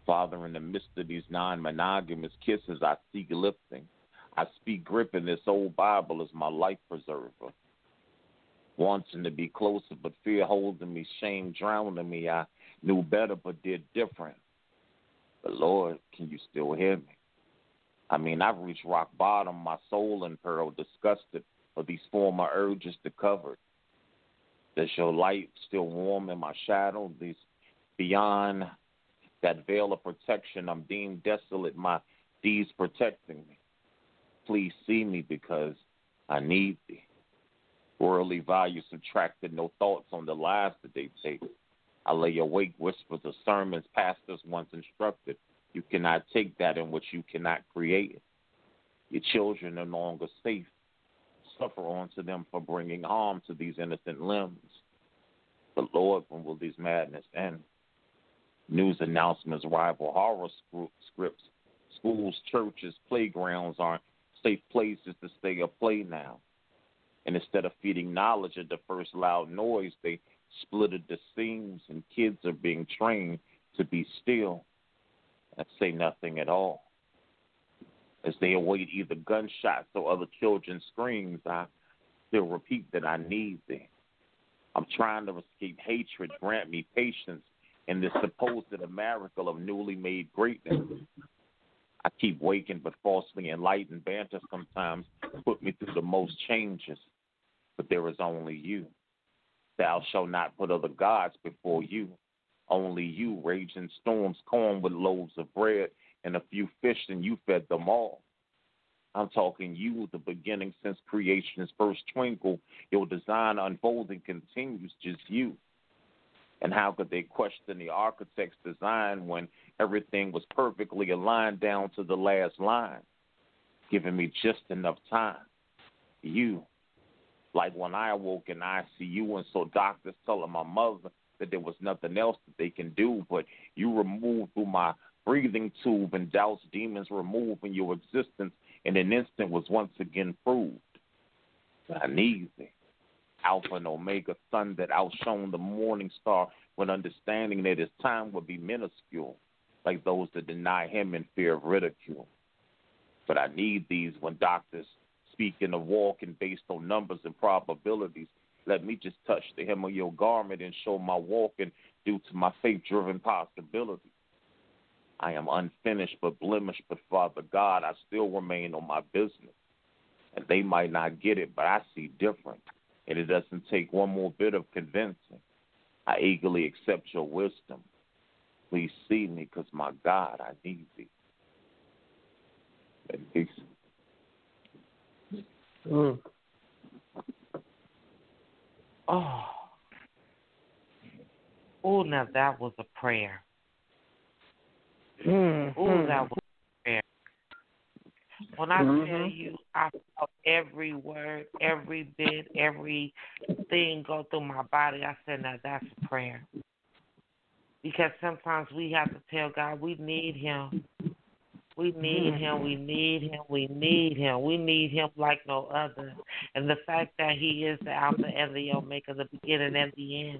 Father, in the midst of these non-monogamous kisses, I seek lifting. I speak gripping this old Bible as my life preserver. Wanting to be closer, but fear holding me, shame drowning me. I knew better, but did different. But Lord, can you still hear me? I mean, I've reached rock bottom, my soul in peril, disgusted for these former urges to cover. Does your light still warm in my shadow? These beyond that veil of protection, I'm deemed desolate, my deeds protecting me. Please see me because I need thee. Worldly values subtracted, no thoughts on the lives that they take. I lay awake, whispers of sermons, pastors once instructed. You cannot take that in which you cannot create. Your children are no longer safe. Suffer unto them for bringing harm to these innocent limbs. But Lord, when will these madness end? News announcements rival horror scripts. Schools, churches, playgrounds aren't safe places to stay or play now. And instead of feeding knowledge at the first loud noise, they splitted the seams, and kids are being trained to be still and say nothing at all. As they await either gunshots or other children's screams, I still repeat that I need thee. I'm trying to escape hatred. Grant me patience in this supposed miracle of newly made greatness. I keep waking, but falsely enlightened banter sometimes put me through the most changes. But there is only you. Thou shalt not put other gods before you. Only you, raging storms, corn with loaves of bread and a few fish, and you fed them all. I'm talking you, the beginning since creation's first twinkle. Your design unfolding continues, just you. And how could they question the architect's design when everything was perfectly aligned down to the last line, giving me just enough time? You, like when I awoke in I C U, and so doctors telling my mother that there was nothing else that they can do, but you removed through my breathing tube, and doubts, demons removed, and your existence in an instant was once again proved. I need thee. Alpha and Omega, sun that outshone the morning star, when understanding that his time would be minuscule, like those that deny him in fear of ridicule. But I need these when doctors speak in the walk and based on numbers and probabilities. Let me just touch the hem of your garment and show my walking due to my faith-driven possibilities. I am unfinished but blemished, but Father God, I still remain on my business. And they might not get it, but I see different. And it doesn't take one more bit of convincing. I eagerly accept your wisdom. Please see me, because my God, I need thee. Mm. Oh. Oh, now that was a prayer. Mm-hmm. Oh, that was a prayer. When I mm-hmm. tell you, I felt every word, every bit, every thing go through my body, I said, now that's a prayer. Because sometimes we have to tell God we need him. We need him, we need him, we need him. We need him like no other. And the fact that he is the Alpha and the Omega, the beginning and the end.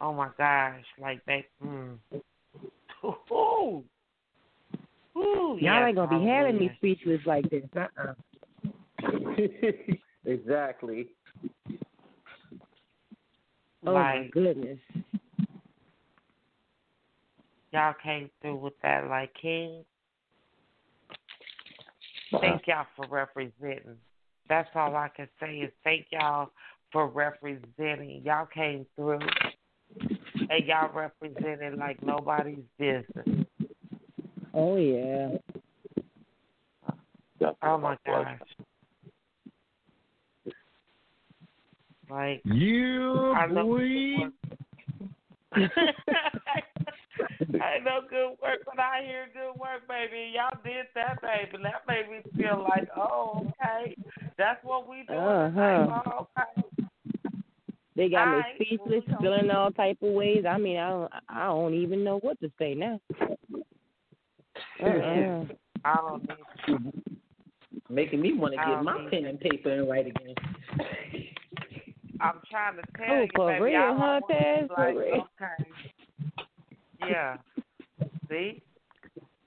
Oh, my gosh. Like that. Mm. Ooh. Ooh, y'all ain't going to be having me speechless like this. Uh-uh. Exactly. Oh, like, my goodness. Y'all came through with that like King. Thank y'all for representing. That's all I can say is thank y'all for representing. Y'all came through, and y'all represented like nobody's business. Oh, yeah. That's oh, my gosh. Like, you I know good work. I know good work, but I hear good work, baby. Y'all did that, baby. That made me feel like, oh, okay. That's what we do. Uh-huh. Oh, okay. They got me I, speechless, feeling all type of ways. I mean, I don't, I don't even know what to say now. Uh-uh. I don't need to. Making me want to get my pen and paper and write again. I'm trying to tell oh, you, for baby. Real, I huh, Taz? Like, okay. Yeah. See?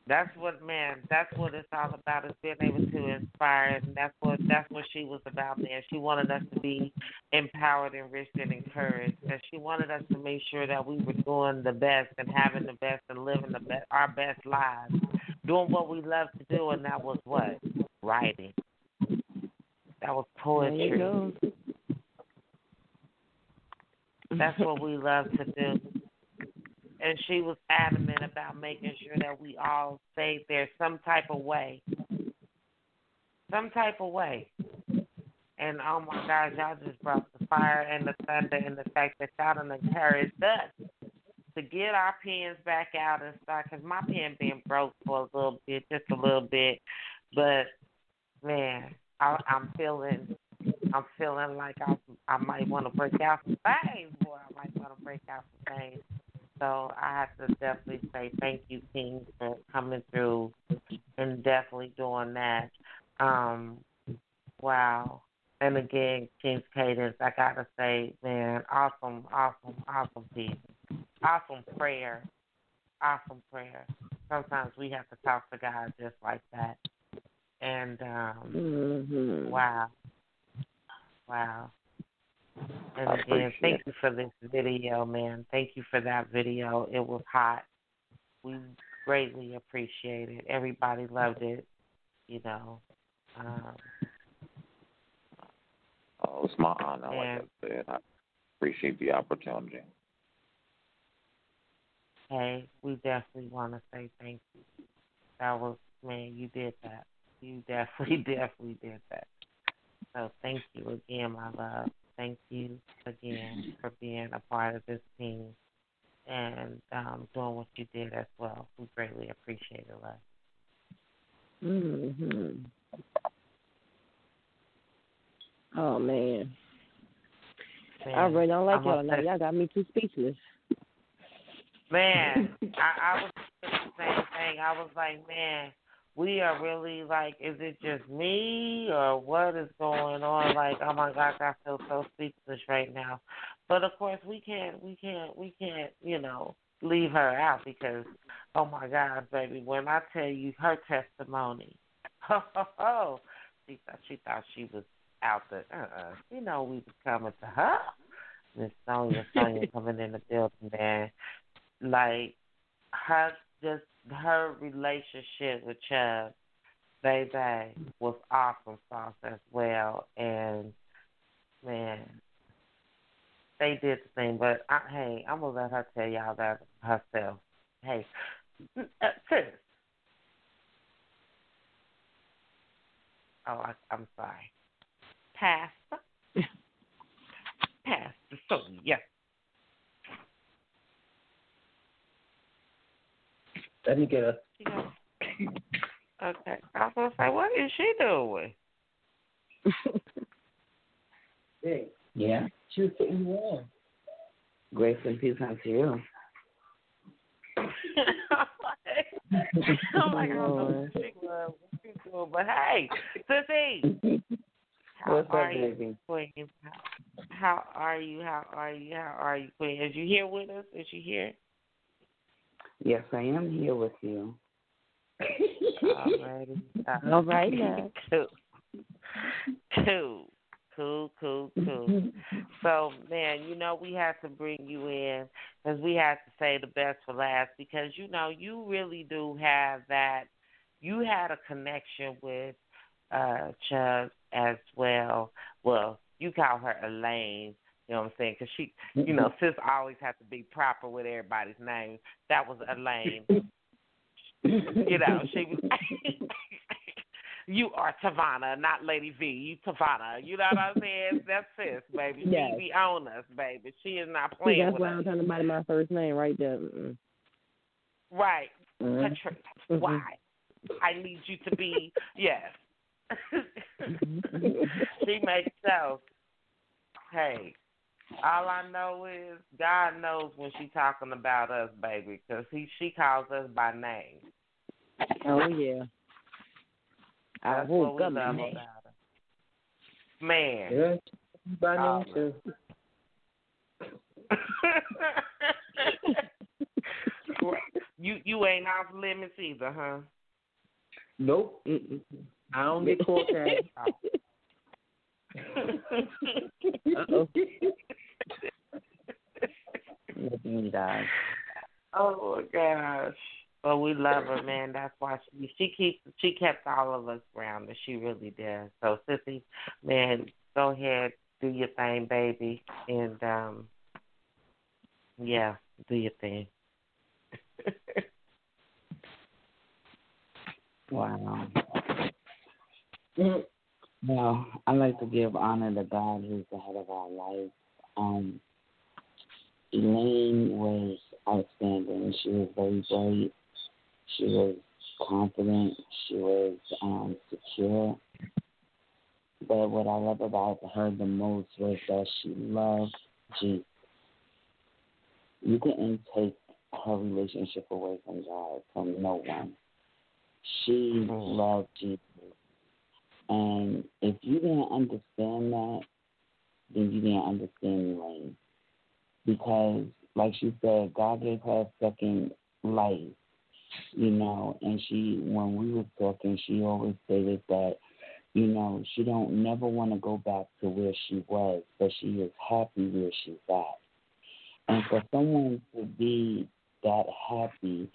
That's what, man, that's what it's all about, is being able to inspire. And that's what that's what she was about, man. She wanted us to be empowered, enriched, and encouraged. And she wanted us to make sure that we were doing the best and having the best and living the best, our best lives, doing what we love to do, and that was what? Writing. That was poetry. That's what we love to do. And she was adamant about making sure that we all stayed there some type of way. Some type of way. And, oh, my gosh, y'all just brought the fire and the thunder and the fact that y'all done encouraged us to get our pens back out and start, because my pen been broke for a little bit, just a little bit. But Man, I, I'm feeling, I'm feeling like I, I might want to break out some things, boy. I might want to break out some things. So I have to definitely say thank you, King, for coming through and definitely doing that. Um, wow. And again, King's Cadence, I got to say, man, awesome, awesome, awesome piece. Awesome prayer. Awesome prayer. Sometimes we have to talk to God just like that. And, um, mm-hmm. wow. Wow. And again, thank you for this video, man. Thank you for that video. It was hot. We greatly appreciate it. Everybody loved it, you know. Um, oh, it's my honor, and, like I said. I appreciate the opportunity. Hey, we definitely want to say thank you. That was, man, you did that. You definitely, definitely did that. So thank you again, my love. Thank you again for being a part of this team and um, doing what you did as well. We greatly appreciate it, love. Mm-hmm. Oh, man. man. I really don't like I'm y'all now. Y'all got me too speechless. Man, I, I was thinking the same thing. I was like, man, we are really like, is it just me or what is going on? Like, oh my gosh, I feel so speechless right now. But of course, we can't, we can't, we can't, you know, leave her out because, oh my gosh, baby, when I tell you her testimony, ho, ho, ho, she thought she, thought she was out there. Uh-uh. You know, we was coming to her. Miss Sonya, Sonya coming in the building, man. Like, her, just her relationship with Chubb, baby, was awesome sauce as well. And, man, they did the thing. But, I, hey, I'm going to let her tell y'all that herself. Hey, sis. Oh, I, I'm sorry. Pastor. Pastor Sonya. Let me get her. Yeah. Okay. I was going to say, what is she doing? Yeah. She was getting warm. Grace and peace unto you. I'm like, I don't know what she was doing, but hey, Sissy. What's up, baby? Queen? How are you? How are you? How are you, Queen? Is you here with us? Is she here? Yes, I am here with you. Alrighty. All right. Cool. Cool. Cool, cool, cool. So, man, you know, we had to bring you in because we had to say the best for last because, you know, you really do have that. You had a connection with uh, Chubb as well. Well, you call her Elaine. You know what I'm saying? Because she, you know, sis always has to be proper with everybody's name. That was Elaine. You know, she was, you are Tavana, not Lady V. You Tavana. You know what I'm saying? That's sis, baby. Yes. She be on us, baby. She is not playing See, that's with why us. I'm trying to buy my first name right there. Mm-mm. Right. Mm-hmm. Patricia, mm-hmm. Why? I need you to be, yes. She makes so. Hey. All I know is God knows when she's talking about us, baby, because he she calls us by name. Oh yeah, I woke up about her. Man, yeah, by name oh, too. you you ain't off limits either, huh? Nope, Mm-mm. I don't get caught. Uh-oh. Oh my gosh! But we love her, man. That's why she she keeps she kept all of us grounded. She really did. So, Sissy, man, go ahead, do your thing, baby, and um, yeah, do your thing. Wow. Mm-hmm. Well, I like to give honor to God, who's the head of our life. Um, Elaine was outstanding. She was very bright. She was confident. She was um, secure. But what I love about her the most was that she loved Jesus. You couldn't take her relationship away from God, from no one. She loved Jesus. And if you didn't understand that, then you didn't understand Elaine. Because, like she said, God gave her a second life, you know. And she, when we were talking, she always stated that, you know, she don't never want to go back to where she was, but she is happy where she's at. And for someone to be that happy,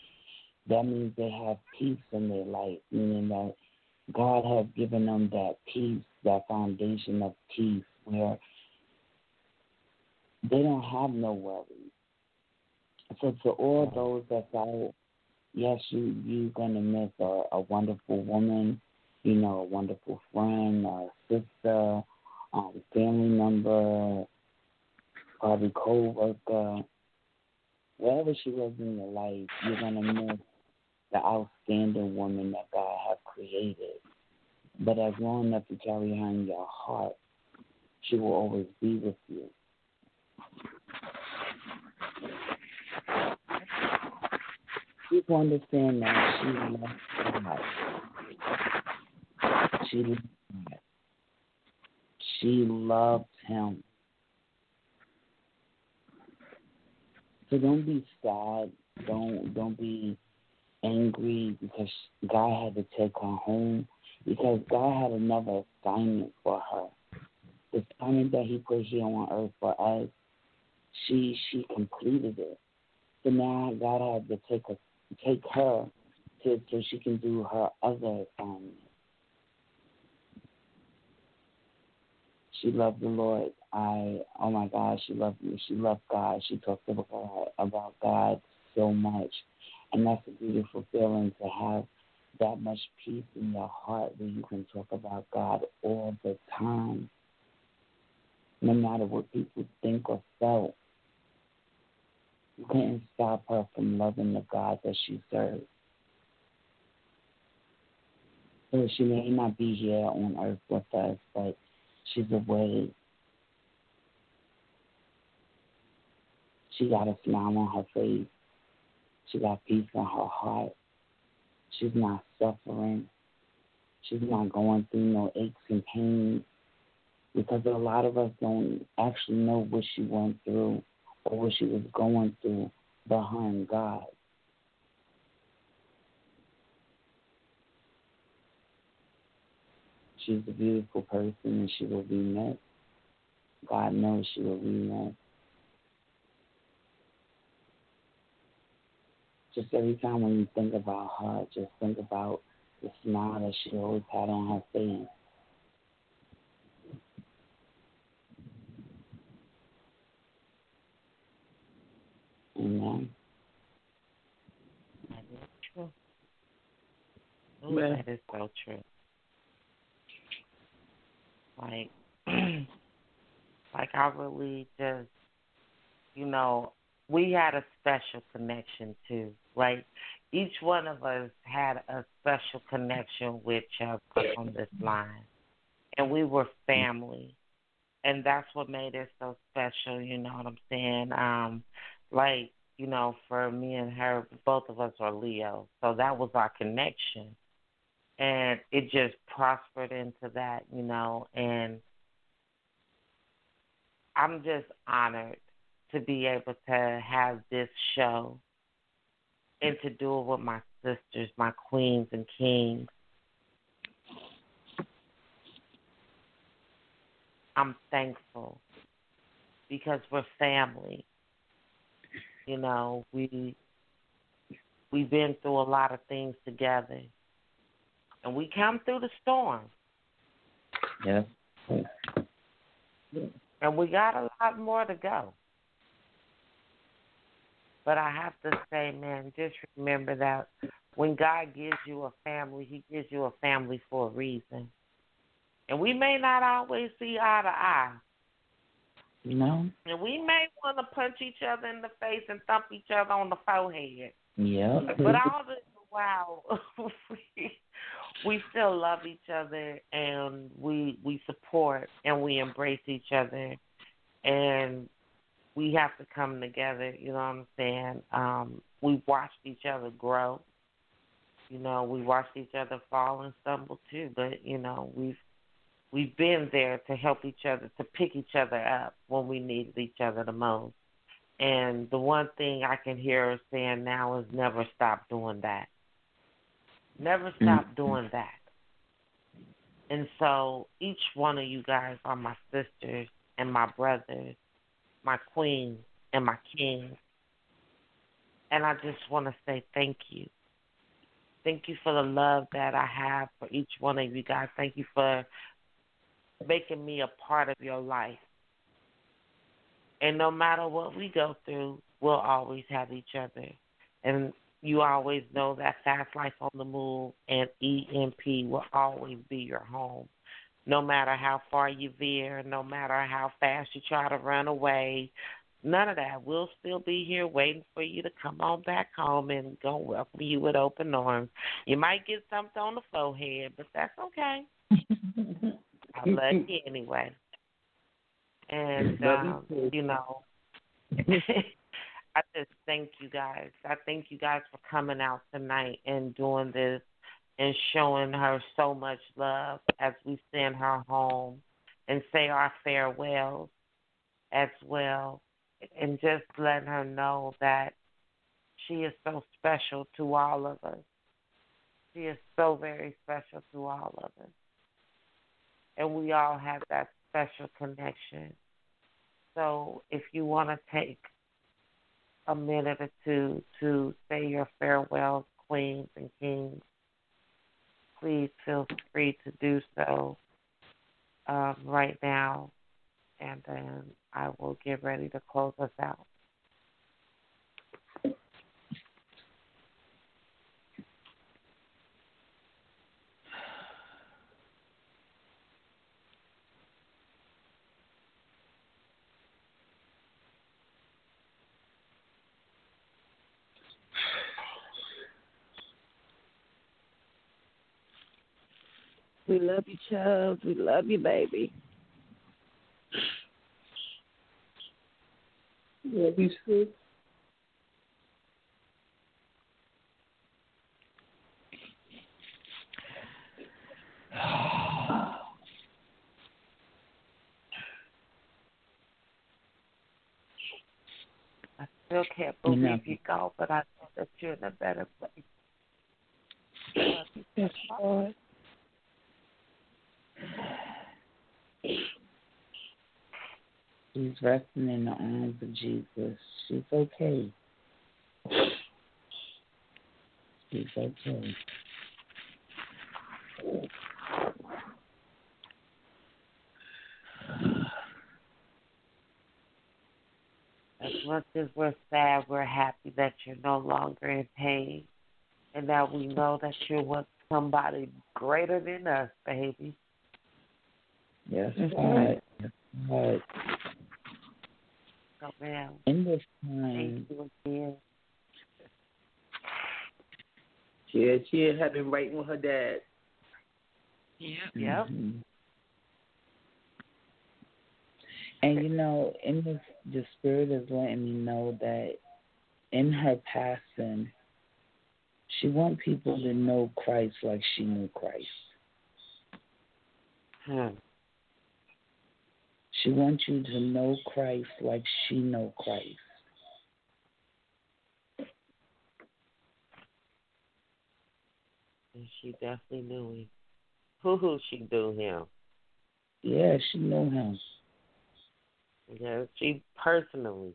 that means they have peace in their life, meaning that God has given them that peace, that foundation of peace where they don't have no worries. So to all those that thought, yes, you, you're going to miss a, a wonderful woman, you know, a wonderful friend, a sister, um, family member, probably co-worker, wherever she was in your life, you're going to miss the outstanding woman that God has created. But as long as you carry her in your heart, she will always be with you. People understand that she loves God. She loved God. She loved him. So don't be sad. Don't don't be angry because God had to take her home, because God had another assignment for her. The assignment that he put here on earth for us, she she completed it. So now God had to take her, take her to, so she can do her other assignment. She loved the Lord. I oh my God, she loved me. She loved God. She talked about God, about God so much, and that's a beautiful feeling to have that much peace in your heart where you can talk about God all the time, no matter what people think or felt. You couldn't stop her from loving the God that she served. So she may not be here on earth with us, but she's away. She got a smile on her face. She got peace in her heart. She's not suffering. She's not going through no aches and pains, because a lot of us don't actually know what she went through or what she was going through behind God. She's a beautiful person, and she will be missed. God knows she will be missed. Just every time when you think about her, just think about the smile that she always had on her face. Amen. That is true. Ooh, that is so true. Like, like I really just, you know, we had a special connection too. Like, each one of us had a special connection with Chubb on this line. And we were family. And that's what made it so special, you know what I'm saying? Um, like, you know, for me and her, both of us are Leo. So that was our connection. And it just prospered into that, you know. And I'm just honored to be able to have this show and to do it with my sisters, my queens and kings. I'm thankful because we're family. You know, we, we've been through a lot of things together. And we come through the storm. Yeah. And we got a lot more to go. But I have to say, man, just remember that when God gives you a family, he gives you a family for a reason. And we may not always see eye to eye. You know? And we may want to punch each other in the face and thump each other on the forehead. Yeah. But all this while, we still love each other, and we we support and we embrace each other, and we have to come together. You know what I'm saying? Um, we watched each other grow. You know, we watched each other fall and stumble too. But you know, we've we've been there to help each other, to pick each other up when we needed each other the most. And the one thing I can hear her saying now is never stop doing that. Never stop mm-hmm. doing that. And so each one of you guys are my sisters and my brothers, my queens and my kings. And I just want to say thank you. Thank you for the love that I have for each one of you guys. Thank you for making me a part of your life. And no matter what we go through, we'll always have each other. And you always know that Fast Life on the Move and E M P will always be your home. No matter how far you veer, no matter how fast you try to run away, none of that. We'll still be here waiting for you to come on back home and go welcome you with open arms. You might get something on the forehead, but that's okay. I love you anyway. And, um, you know, I just thank you guys. I thank you guys for coming out tonight and doing this and showing her so much love as we send her home and say our farewells as well, and just letting her know that she is so special to all of us. She is so very special to all of us. And we all have that special connection. So if you want to take a minute or two to say your farewells, queens and kings, please feel free to do so um, right now, and then I will get ready to close us out. We love you, Chubb. We love you, baby. Love you, sis. I still can't believe yeah. you go, but I know that you're in a better place. Love you, that's Lord. She's resting in the arms of Jesus. She's okay. She's okay. As much as we're sad, we're happy that you're no longer in pain, and that we know that you're with somebody greater than us, baby. Yes, right. Right. Oh, man. In this time. Thank you again. She, she had been writing with her dad. Yep. Yep. Mm-hmm. And, you know, in this, the spirit is letting me know that in her passing, she wants people to know Christ like she knew Christ. Huh. She wants you to know Christ like she know Christ. And she definitely knew him. Who she knew him? Yeah, she knew him. Yeah, she personally.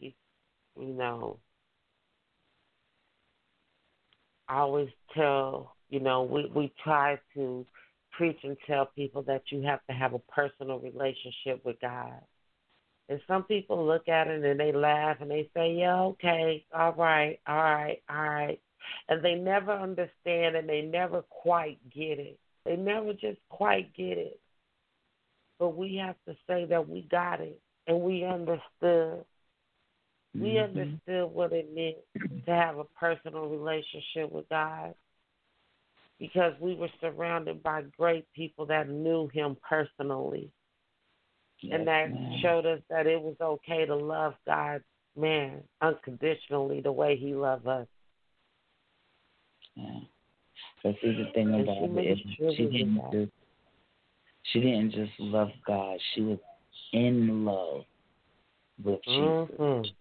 She, you know, I always tell, you know, we, we try to preach and tell people that you have to have a personal relationship with God. And some people look at it and they laugh and they say, yeah, okay, all right, all right, all right. And they never understand and they never quite get it. They never just quite get it. But we have to say that we got it and we understood. Mm-hmm. We understood what it meant to have a personal relationship with God. because we were surrounded by great people that knew him personally. Yes, and that man. Showed us that it was okay to love God, man, unconditionally the way he loved us. Yeah. So see, the thing about it, sure she didn't just, she didn't just love God. She was in love with mm-hmm. Jesus.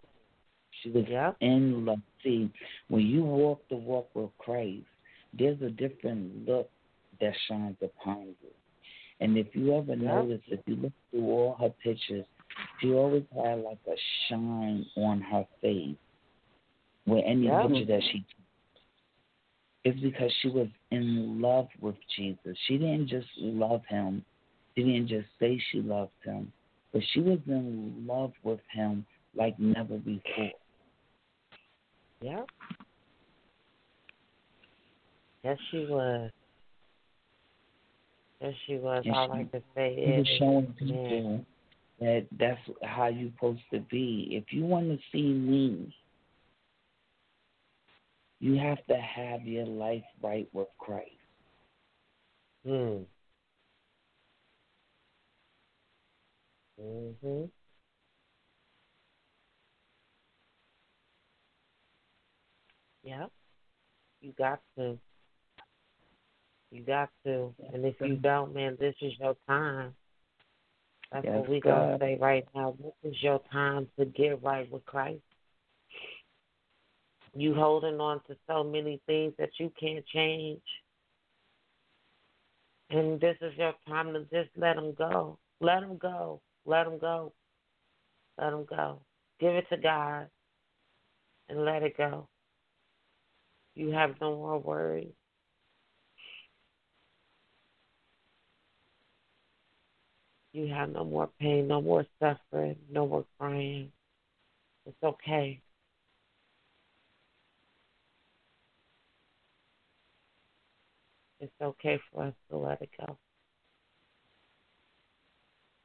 She was yep. in love. See, when you walk the walk with Christ, there's a different look that shines upon you. And if you ever yep. notice, if you look through all her pictures, she always had like a shine on her face with any yep. picture that she took. It's because she was in love with Jesus. She didn't just love him. She didn't just say she loved him. But she was in love with him like never before. Yep. Yes, she was. Yes, she was. Yes, all she, I like to say she is. She was showing people yeah. that that's how you're supposed to be. If you want to see me, you have to have your life right with Christ. Hmm. Mm-hmm. Yep. You got to. You got to. And if you don't, man, this is your time. That's yes, what we going to say right now. This is your time to get right with Christ. You holding on to so many things that you can't change. And this is your time to just let them go. Let them go. Let them go. Let them go. Give it to God and let it go. You have no more worries. You have no more pain, no more suffering, no more crying. It's okay. It's okay for us to let it go.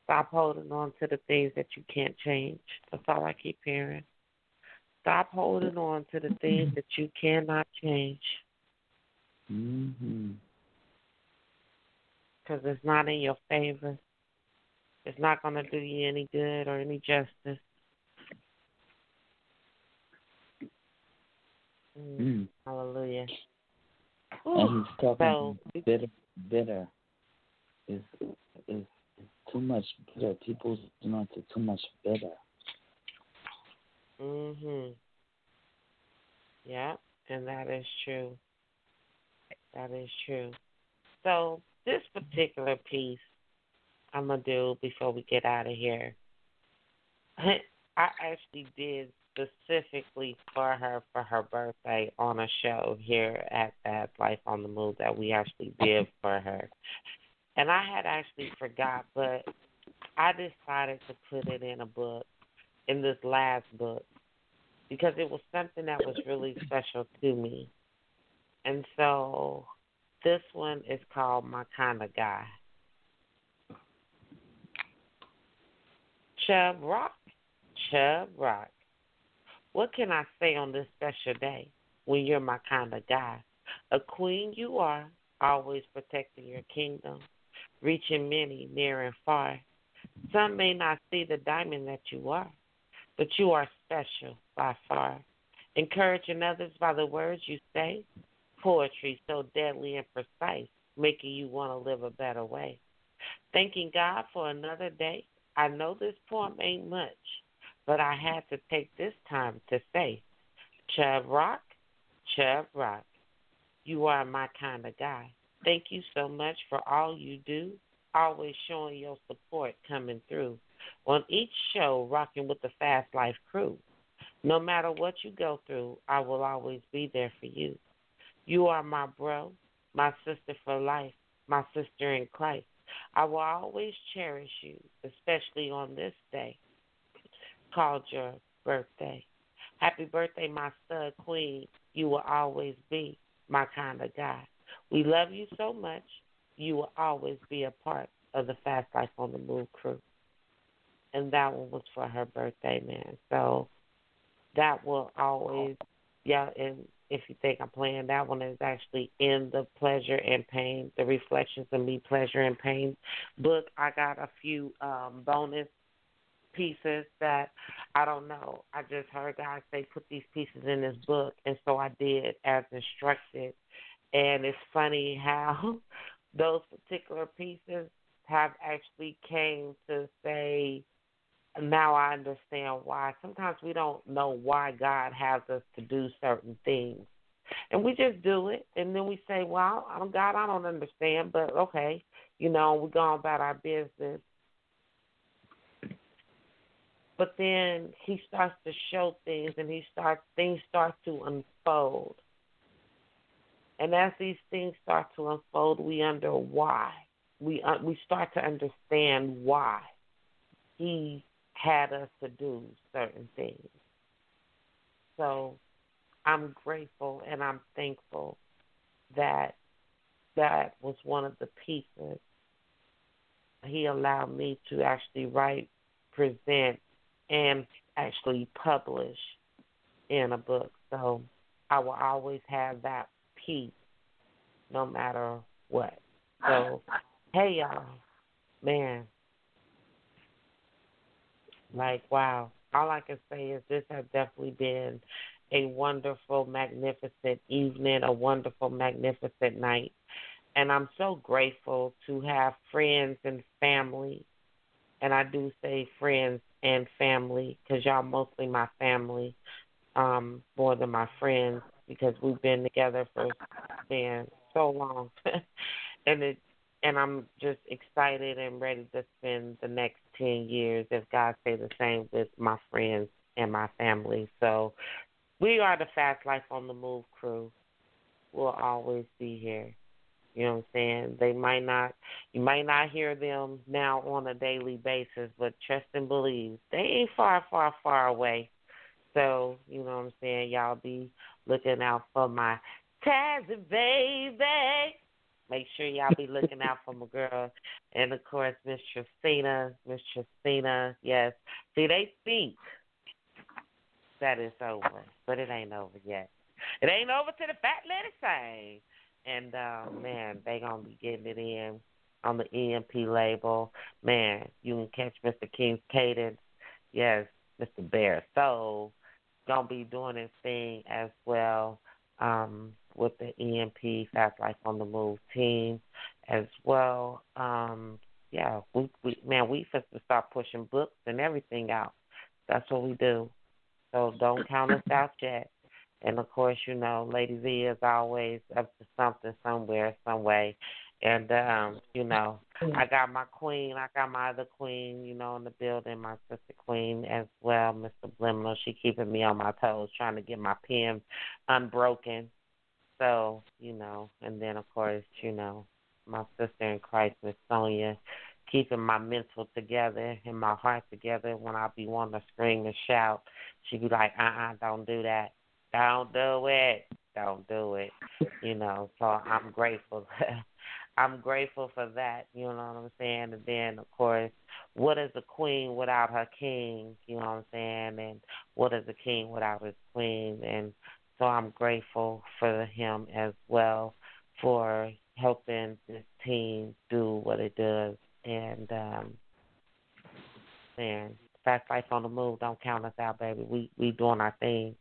Stop holding on to the things that you can't change. That's all I keep hearing. Stop holding on to the things that you cannot change. Mm-hmm. Because it's not in your favor. It's not going to do you any good or any justice. Mm. Mm. Hallelujah. Ooh. And he's talking so, bitter. Bitter is is too much bitter. People's not too much bitter. Mhm. Yeah, and that is true. That is true. So this particular piece I'm gonna do before we get out of here. I actually did specifically for her for her birthday on a show here at Fast Life on the Move that we actually did for her. And I had actually forgot, but I decided to put it in a book, in this last book, because it was something that was really special to me. And so this one is called My Kinda Guy. Chubb Rock, Chubb Rock. What can I say on this special day when you're my kind of guy? A queen you are, always protecting your kingdom, reaching many near and far. Some may not see the diamond that you are, but you are special by far. Encouraging others by the words you say, poetry so deadly and precise, making you want to live a better way. Thanking God for another day. I know this poem ain't much, but I had to take this time to say, Chubb Rock, Chubb Rock, you are my kind of guy. Thank you so much for all you do, always showing your support coming through. On each show, rocking with the Fast Life crew. No matter what you go through, I will always be there for you. You are my bro, my sister for life, my sister in Christ. I will always cherish you, especially on this day called your birthday. Happy birthday, my stud queen. You will always be my kind of guy. We love you so much. You will always be a part of the Fast Life on the Move crew. And that one was for her birthday, man. So that will always, yeah, and if you think I'm playing that one, is actually in the Pleasure and Pain, the Reflections of Me, Pleasure and Pain book. I got a few um, bonus pieces that I don't know. I just heard guys say put these pieces in this book, and so I did as instructed. And it's funny how those particular pieces have actually came to say, now I understand why. Sometimes we don't know why God has us to do certain things. And we just do it, and then we say, well, I'm God, I don't understand, but okay. You know, we go on about our business. But then he starts to show things, and he starts things start to unfold. And as these things start to unfold, we under why. We, uh, we start to understand why he had us to do certain things. So I'm grateful and I'm thankful that that was one of the pieces he allowed me to actually write, present, and actually publish in a book. So I will always have that piece no matter what. So, hey, y'all, man. Like, wow. All I can say is this has definitely been a wonderful, magnificent evening, a wonderful, magnificent night. And I'm so grateful to have friends and family. And I do say friends and family because y'all mostly my family um, more than my friends because we've been together for man, so long. and it. And I'm just excited and ready to spend the next ten years, if God say the same, with my friends and my family. So we are the Fast Life on the Move crew. We'll always be here. You know what I'm saying? They might not, you might not hear them now on a daily basis, but trust and believe, they ain't far, far, far away. So, you know what I'm saying? Y'all be looking out for my Taz baby. Make sure y'all be looking out for my girl. And, of course, Miss Tresina. Miss Tresina, yes. See, they think that it's over, but it ain't over yet. It ain't over to the fat lady thing. And, uh, man, they going to be getting it in on the E M P label. Man, you can catch Mister King's Cadence. Yes, Mister Bear. So, going to be doing his thing as well. Um with the E M P Fast Life on the Move team as well. Um, yeah, we, we man, we supposed to start pushing books and everything out. That's what we do. So don't count us out yet. And, of course, you know, Lady V is always up to something somewhere, some way. And, um, you know, I got my queen. I got my other queen, you know, in the building, my sister queen as well, Mister Bliminal. She keeping me on my toes, trying to get my pen unbroken. So, you know, and then, of course, you know, my sister in Christ, Miss Sonya, keeping my mental together and my heart together. When I be wanting to scream and shout, she be like, uh-uh, don't do that. Don't do it. Don't do it. You know, so I'm grateful. I'm grateful for that, you know what I'm saying? And then, of course, what is a queen without her king, you know what I'm saying? And what is a king without his queen? And so I'm grateful for him as well for helping this team do what it does. And, um, man, Fast Life on the Move, don't count us out, baby. We we doing our thing.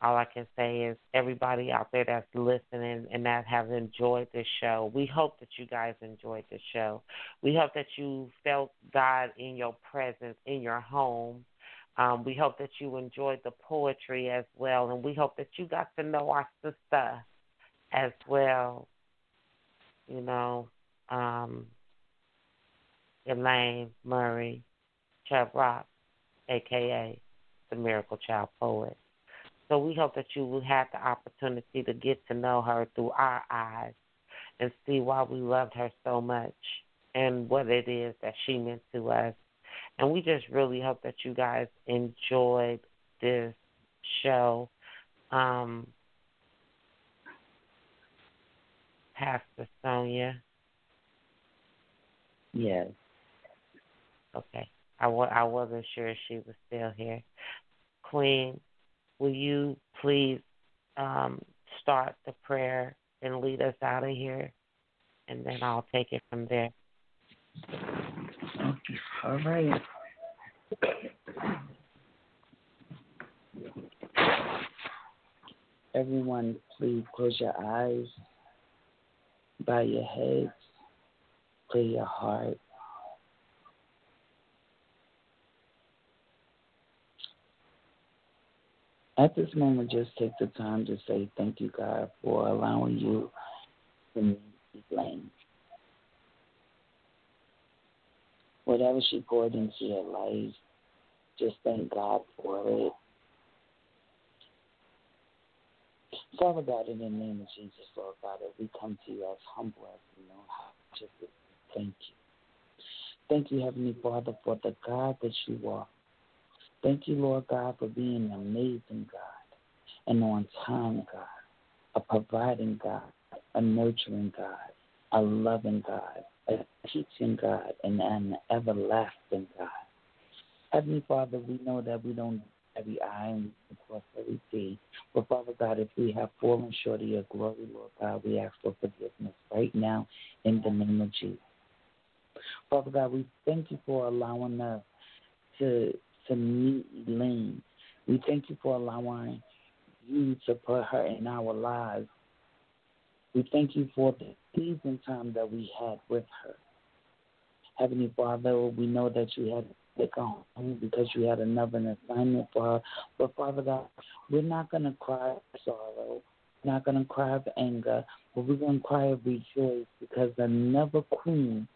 All I can say is everybody out there that's listening and that have enjoyed this show, we hope that you guys enjoyed this show. We hope that you felt God in your presence, in your home. Um, we hope that you enjoyed the poetry as well, and we hope that you got to know our sister as well. You know, um, Elaine Murray, Chubb Rock, a k a the Miracle Child Poet. So we hope that you had the opportunity to get to know her through our eyes and see why we loved her so much and what it is that she meant to us. And we just really hope that you guys enjoyed this show. Um, Pastor Sonya. Yes. Okay. I, wa- I wasn't sure she was still here. Queen, will you please um, start the prayer and lead us out of here, and then I'll take it from there. All right. Everyone, please close your eyes, bow your heads, clear your heart. At this moment, just take the time to say thank you, God, for allowing you to meet Elaine. Whatever she poured into your life, just thank God for it. Father God, in the name of Jesus, Lord God, as we come to you as humble as we know how, just thank you. Thank you, Heavenly Father, for the God that you are. Thank you, Lord God, for being an amazing God, an on-time God, a providing God, a nurturing God, a loving God, a teaching God, and an everlasting God. Heavenly Father, we know that we don't every eye and across every sea. But Father God, if we have fallen short of your glory, Lord God, we ask for forgiveness right now in the name of Jesus. Father God, we thank you for allowing us to to meet Elaine. We thank you for allowing you to put her in our lives. We thank you for the season time that we had with her. Heavenly Father, we know that you had to go home because you had another assignment for her. But Father God, we're not going to cry of sorrow. We're not going to cry of anger. But we're going to cry of rejoice because another queen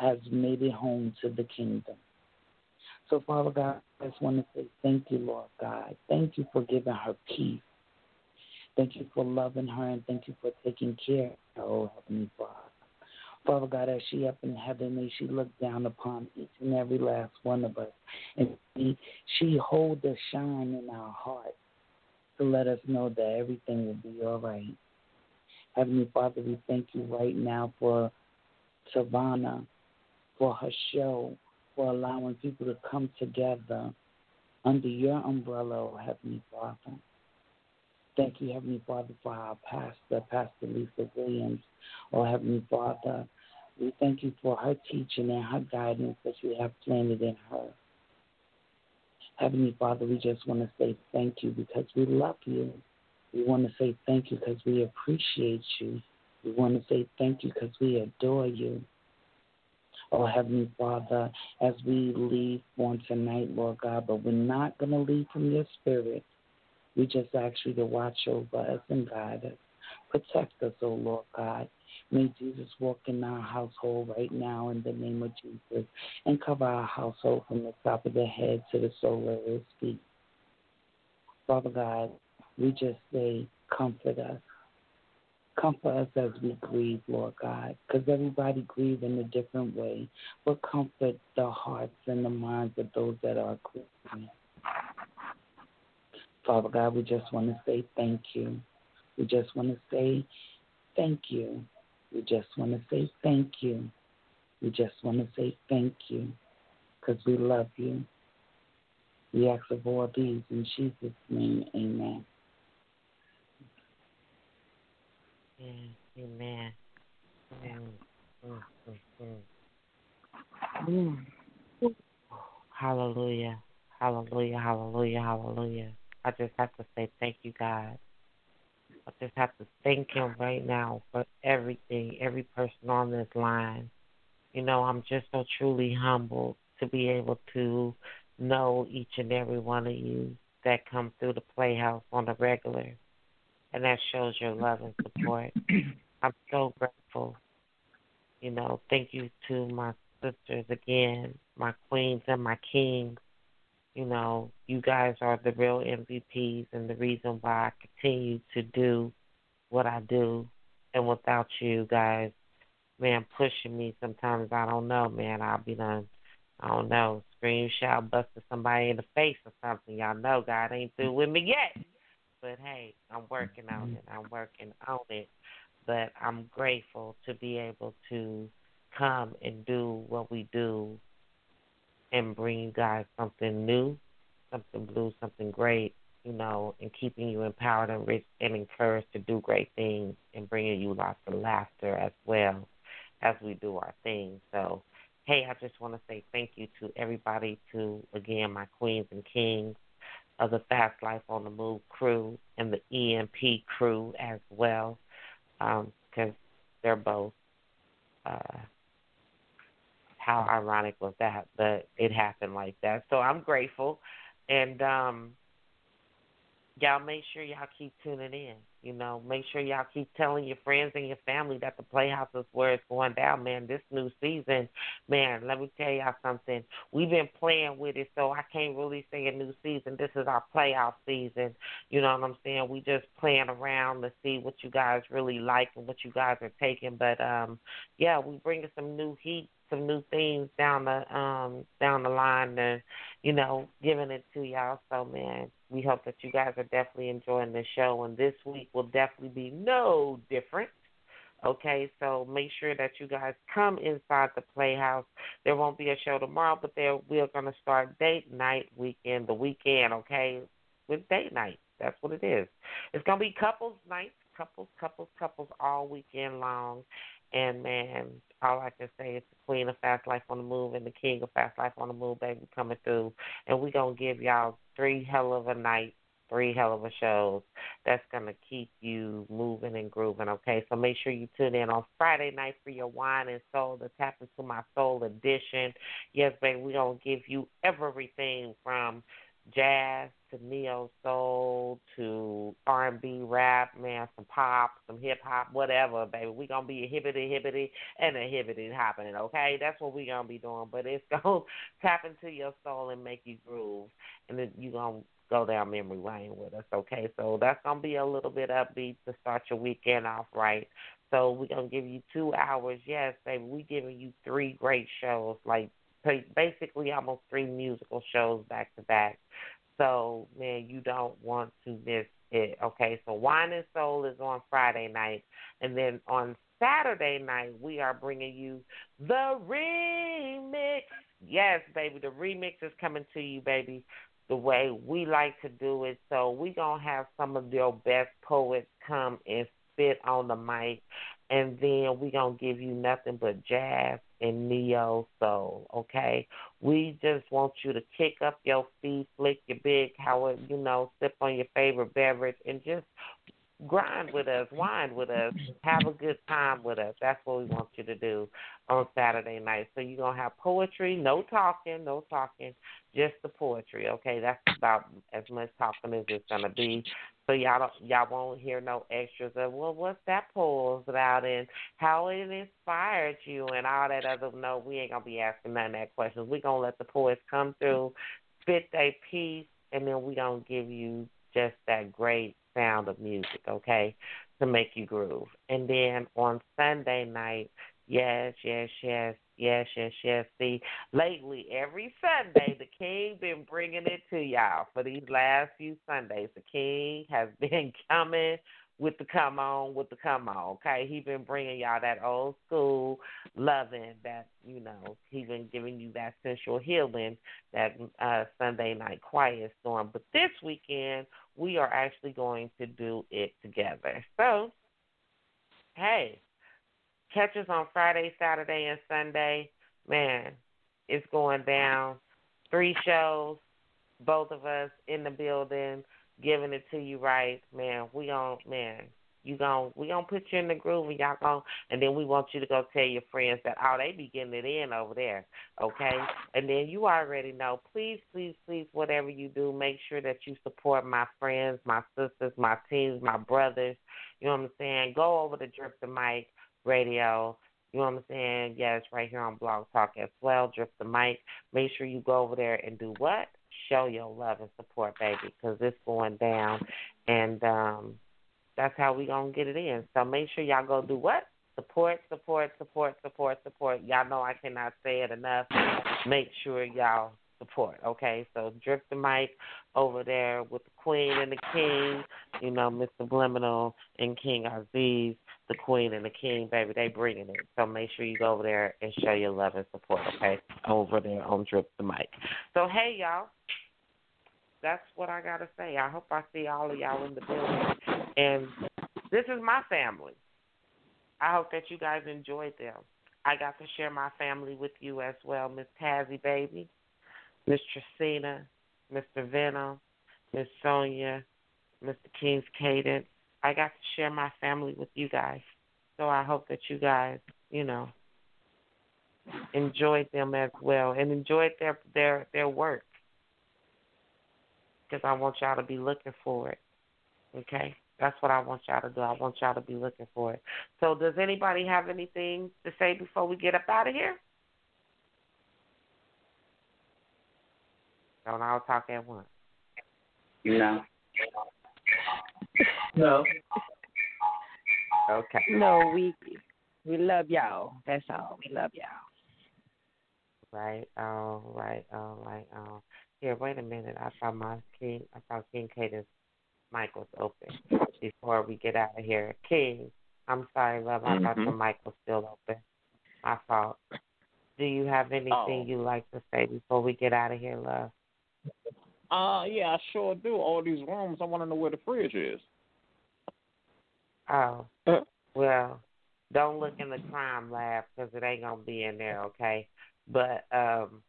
has made it home to the kingdom. So, Father God, I just want to say thank you, Lord God. Thank you for giving her peace. Thank you for loving her, and thank you for taking care of her, oh, Heavenly Father. Father God, as she up in heaven, may she look down upon each and every last one of us, and she, she hold the shine in our heart to let us know that everything will be all right. Heavenly Father, we thank you right now for Tavana, for her show, for allowing people to come together under your umbrella, oh, Heavenly Father. Thank you, Heavenly Father, for our pastor, Pastor Lisa Williams, oh, Heavenly Father. We thank you for her teaching and her guidance that you have planted in her. Heavenly Father, we just want to say thank you because we love you. We want to say thank you because we appreciate you. We want to say thank you because we adore you. Oh, Heavenly Father, as we leave on tonight, Lord God, but we're not going to leave from your spirit. We just ask you to watch over us and guide us. Protect us, oh, Lord God. May Jesus walk in our household right now in the name of Jesus and cover our household from the top of the head to the sole of his feet. Father God, we just say comfort us. Comfort us as we grieve, Lord God, because everybody grieves in a different way, but comfort the hearts and the minds of those that are grieving. Father God, we just want to say thank you. We just want to say thank you. We just want to say thank you. We just want to say thank you because we love you. We ask of all these in Jesus' name, amen. Amen. Amen. Mm, mm, mm. Mm. Hallelujah. Hallelujah. Hallelujah. Hallelujah. I just have to say thank you, God. I just have to thank him right now for everything, every person on this line. You know, I'm just so truly humbled to be able to know each and every one of you that come through the Playhouse on the regular. And that shows your love and support. I'm so grateful. You know, thank you to my sisters again, my queens and my kings. You know, you guys are the real M V Ps and the reason why I continue to do what I do. And without you guys, man, pushing me sometimes, I don't know, man. I'll be done, I don't know, scream, shout, busting somebody in the face or something. Y'all know God ain't through with me yet. But, hey, I'm working on it. I'm working on it. But I'm grateful to be able to come and do what we do and bring you guys something new, something blue, something great, you know, and keeping you empowered, enriched, and encouraged to do great things, and bringing you lots of laughter as well as we do our thing. So, hey, I just want to say thank you to everybody, to, again, my queens and kings of the Fast Life on the Move crew and the E M P crew as well, because um, they're both, uh, how ironic was that, but it happened like that. So I'm grateful, and um, y'all make sure y'all keep tuning in, you know, make sure y'all keep telling your friends and your family that the Playhouse is where it's going down, man. This new season, man, let me tell y'all something. We've been playing with it, so I can't really say a new season. This is our playoff season, you know what I'm saying? We just playing around to see what you guys really like and what you guys are taking. But, um, yeah, we bringing some new heat, some new things down the, um, down the line and, you know, giving it to y'all. So, man, we hope that you guys are definitely enjoying the show, and this week will definitely be no different, okay? So make sure that you guys come inside the Playhouse. There won't be a show tomorrow, but there we are going to start date night weekend, the weekend, okay, with date night. That's what it is. It's going to be couples nights, couples, couples, couples all weekend long. And, man, all I can say is the Queen of Fast Life on the Move and the King of Fast Life on the Move, baby, coming through. And we're going to give y'all three hell of a night, three hell of a shows that's going to keep you moving and grooving, okay? So make sure you tune in on Friday night for your wine and soul, the Tap Into My Soul edition. Yes, baby, we're going to give you everything from jazz to neo soul to R and B, rap, man, some pop, some hip hop, whatever, baby. We're gonna be a hibbity hibbity and a hibbity hopping, okay? That's what we're gonna be doing. But it's gonna tap into your soul and make you groove, and then you're gonna go down memory lane with us, okay? So that's gonna be a little bit upbeat to start your weekend off right. So we're gonna give you two hours, yes, baby. We're giving you three great shows, like basically almost three musical shows back to back. So, man, you don't want to miss it, okay? So Wine and Soul is on Friday night. And then on Saturday night, we are bringing you the remix. Yes, baby, the remix is coming to you, baby, the way we like to do it. So we're going to have some of your best poets come and spit on the mic. And then we're going to give you nothing but jazz and neo soul, okay? We just want you to kick up your feet, flick your big, however, you know, sip on your favorite beverage and just grind with us, wine with us, have a good time with us. That's what we want you to do on Saturday night. So you're going to have poetry, no talking, no talking, just the poetry, okay? That's about as much talking as it's going to be. So y'all don't, y'all won't hear no extras of, well, what's that poem's about and how it inspired you and all that other. No, we ain't going to be asking none of that questions. We're going to let the poets come through, spit their piece, and then we're going to give you just that great sound of music, okay, to make you groove. And then on Sunday night, yes, yes, yes, yes, yes, yes. See, lately, every Sunday, the King been bringing it to y'all for these last few Sundays. The King has been coming with the come on, with the come on, okay? He been bringing y'all that old school loving that, you know, he been giving you that sensual healing that uh, Sunday night quiet storm. But this weekend, we are actually going to do it together. So, hey, catch us on Friday, Saturday, and Sunday. Man, it's going down. Three shows, both of us in the building, giving it to you right, man. We gon' man, you gon' we gon' put you in the groove, and y'all gon' and then we want you to go tell your friends that oh they be getting it in over there, okay? And then you already know. Please, please, please, whatever you do, make sure that you support my friends, my sisters, my teens, my brothers. You know what I'm saying? Go over to Drip the Mic Radio. You know what I'm saying? Yeah, it's right here on Blog Talk as well. Drip the Mic. Make sure you go over there and do what? Show your love and support, baby, because it's going down, and um, that's how we going to get it in. So make sure y'all go do what? Support, support, support, support, support. Y'all know I cannot say it enough. Make sure y'all support, okay? So Drip the Mic over there with the Queen and the King, you know, Mister Bliminal and King Aziz, the Queen and the King, baby, they bringing it. So make sure you go over there and show your love and support, okay, over there on Drip the Mic. So, hey, y'all, that's what I got to say. I hope I see all of y'all in the building. And this is my family. I hope that you guys enjoyed them. I got to share my family with you as well. Miss Tazzy Baby, Miss Tresina, Mister Venom, Miss Sonya, Mister King's Cadence. I got to share my family with you guys. So I hope that you guys, you know, enjoyed them as well and enjoyed their, their, their work, because I want y'all to be looking for it, okay? That's what I want y'all to do. I want y'all to be looking for it. So does anybody have anything to say before we get up out of here? Don't all talk at once. No. No. Okay. No, we we love y'all. That's all. We love y'all. Right on, right on, right on. Here, wait a minute. I saw my King. I saw King Cadence. Mic was open before we get out of here. King, I'm sorry, love. I mm-hmm. thought the mic was still open. My fault. Do you have anything oh. you'd like to say before we get out of here, love? Uh, yeah, I sure do. All these rooms, I want to know where the fridge is. Oh, uh-huh. Well, don't look in the crime lab because it ain't going to be in there, okay? But um,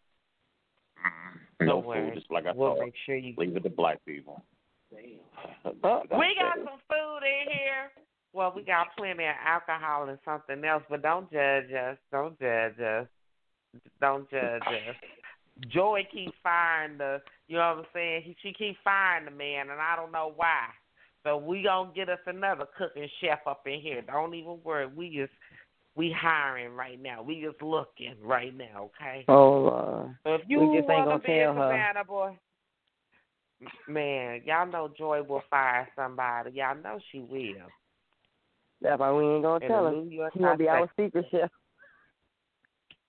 no food, just like I we'll thought. Make sure you leave it to black people. Damn. But we got some food in here. Well, we got plenty of alcohol and something else, but don't judge us. Don't judge us. Don't judge us. Joy keeps firing the, you know what I'm saying? He, she keeps firing the man, and I don't know why. So we gonna get us another cooking chef up in here. Don't even worry. We just we hiring right now. We just looking right now. Okay. Oh, uh, so if you we just ain't gonna be tell her. Savannah, boy, man, y'all know Joy will fire somebody. Y'all know she will. That part we ain't gonna in tell her. She's gonna be our secret chef.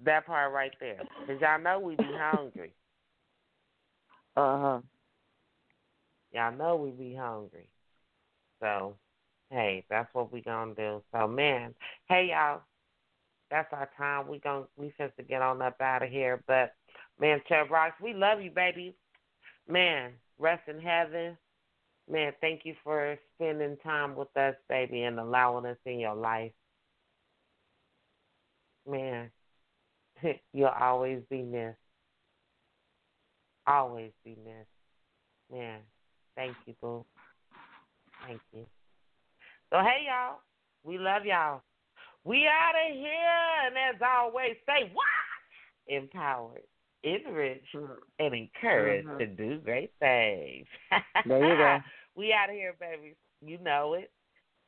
That part right there, because y'all know we be hungry. Uh huh. Y'all know we be hungry. So, hey, that's what we gonna do. So, man, hey y'all, that's our time. We gonna we supposed to get on up out of here. But, man, Chubb Rock, we love you, baby. Man, rest in heaven. Man, thank you for spending time with us, baby, and allowing us in your life. Man, you'll always be missed. Always be missed. Man, thank you, boo. Thank you. So, hey, y'all. We love y'all. We out of here. And as always, stay what? Empowered, enriched, and encouraged mm-hmm. to do great things. There you go. We out of here, baby. You know it.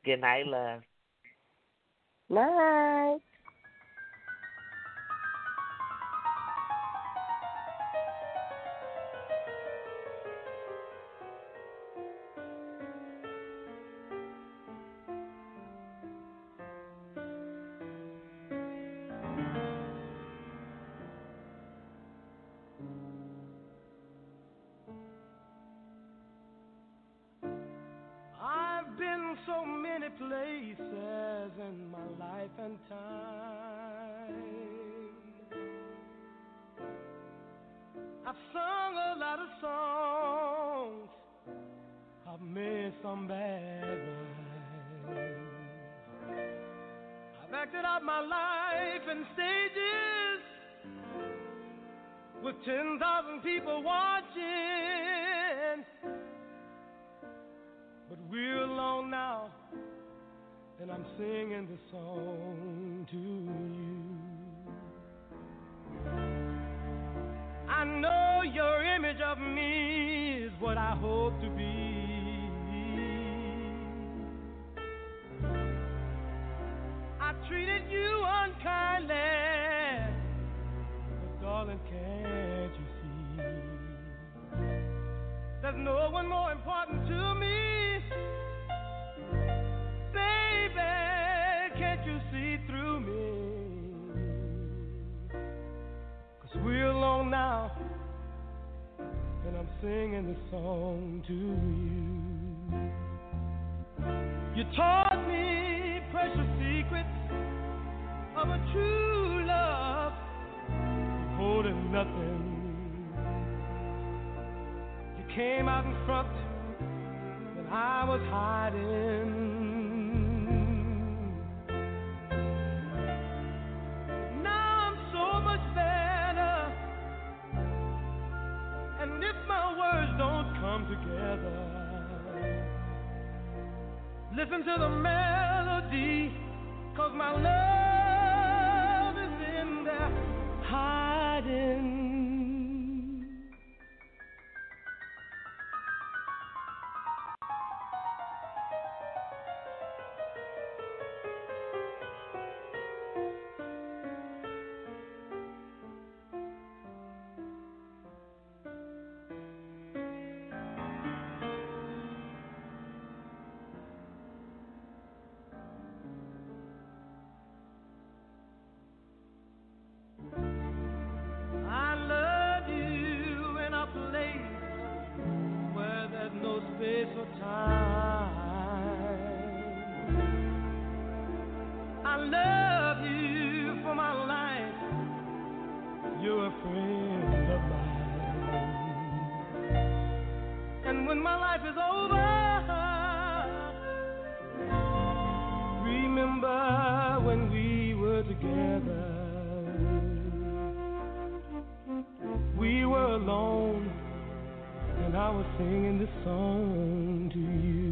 Good night, love. Night. Places in my life and time. I've sung a lot of songs. I've made some bad rhymes. I've acted out my life in stages with ten thousand people watching. But we're alone now, and I'm singing this song to you. I know your image of me is what I hope to be. I treated you unkindly, but darling, can't you see? There's no one more important to me. Through me, 'cause we're alone now, and I'm singing this song to you. You taught me precious secrets of a true love, holding nothing. You came out in front and I was hiding. Now I'm so much better, and if my words don't come together, listen to the melody, 'cause my love is in there hiding. There's no space or time. I love you for my life. You're a friend of mine. And when my life is over, remember we were together. We were alone and I was singing this song to you.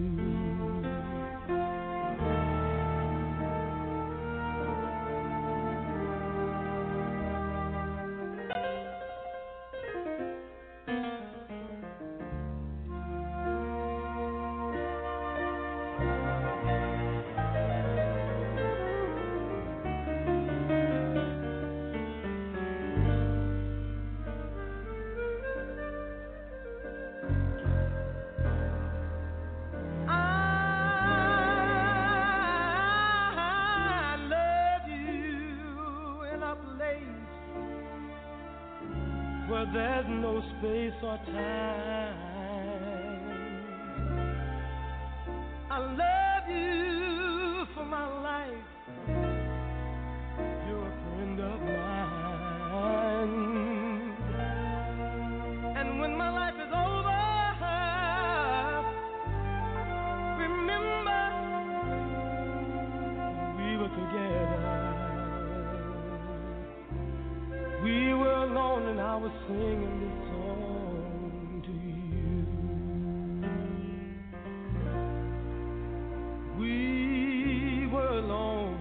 We were alone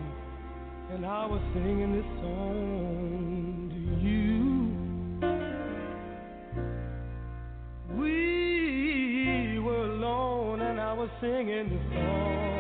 and I was singing this song to you. We were alone and I was singing this song.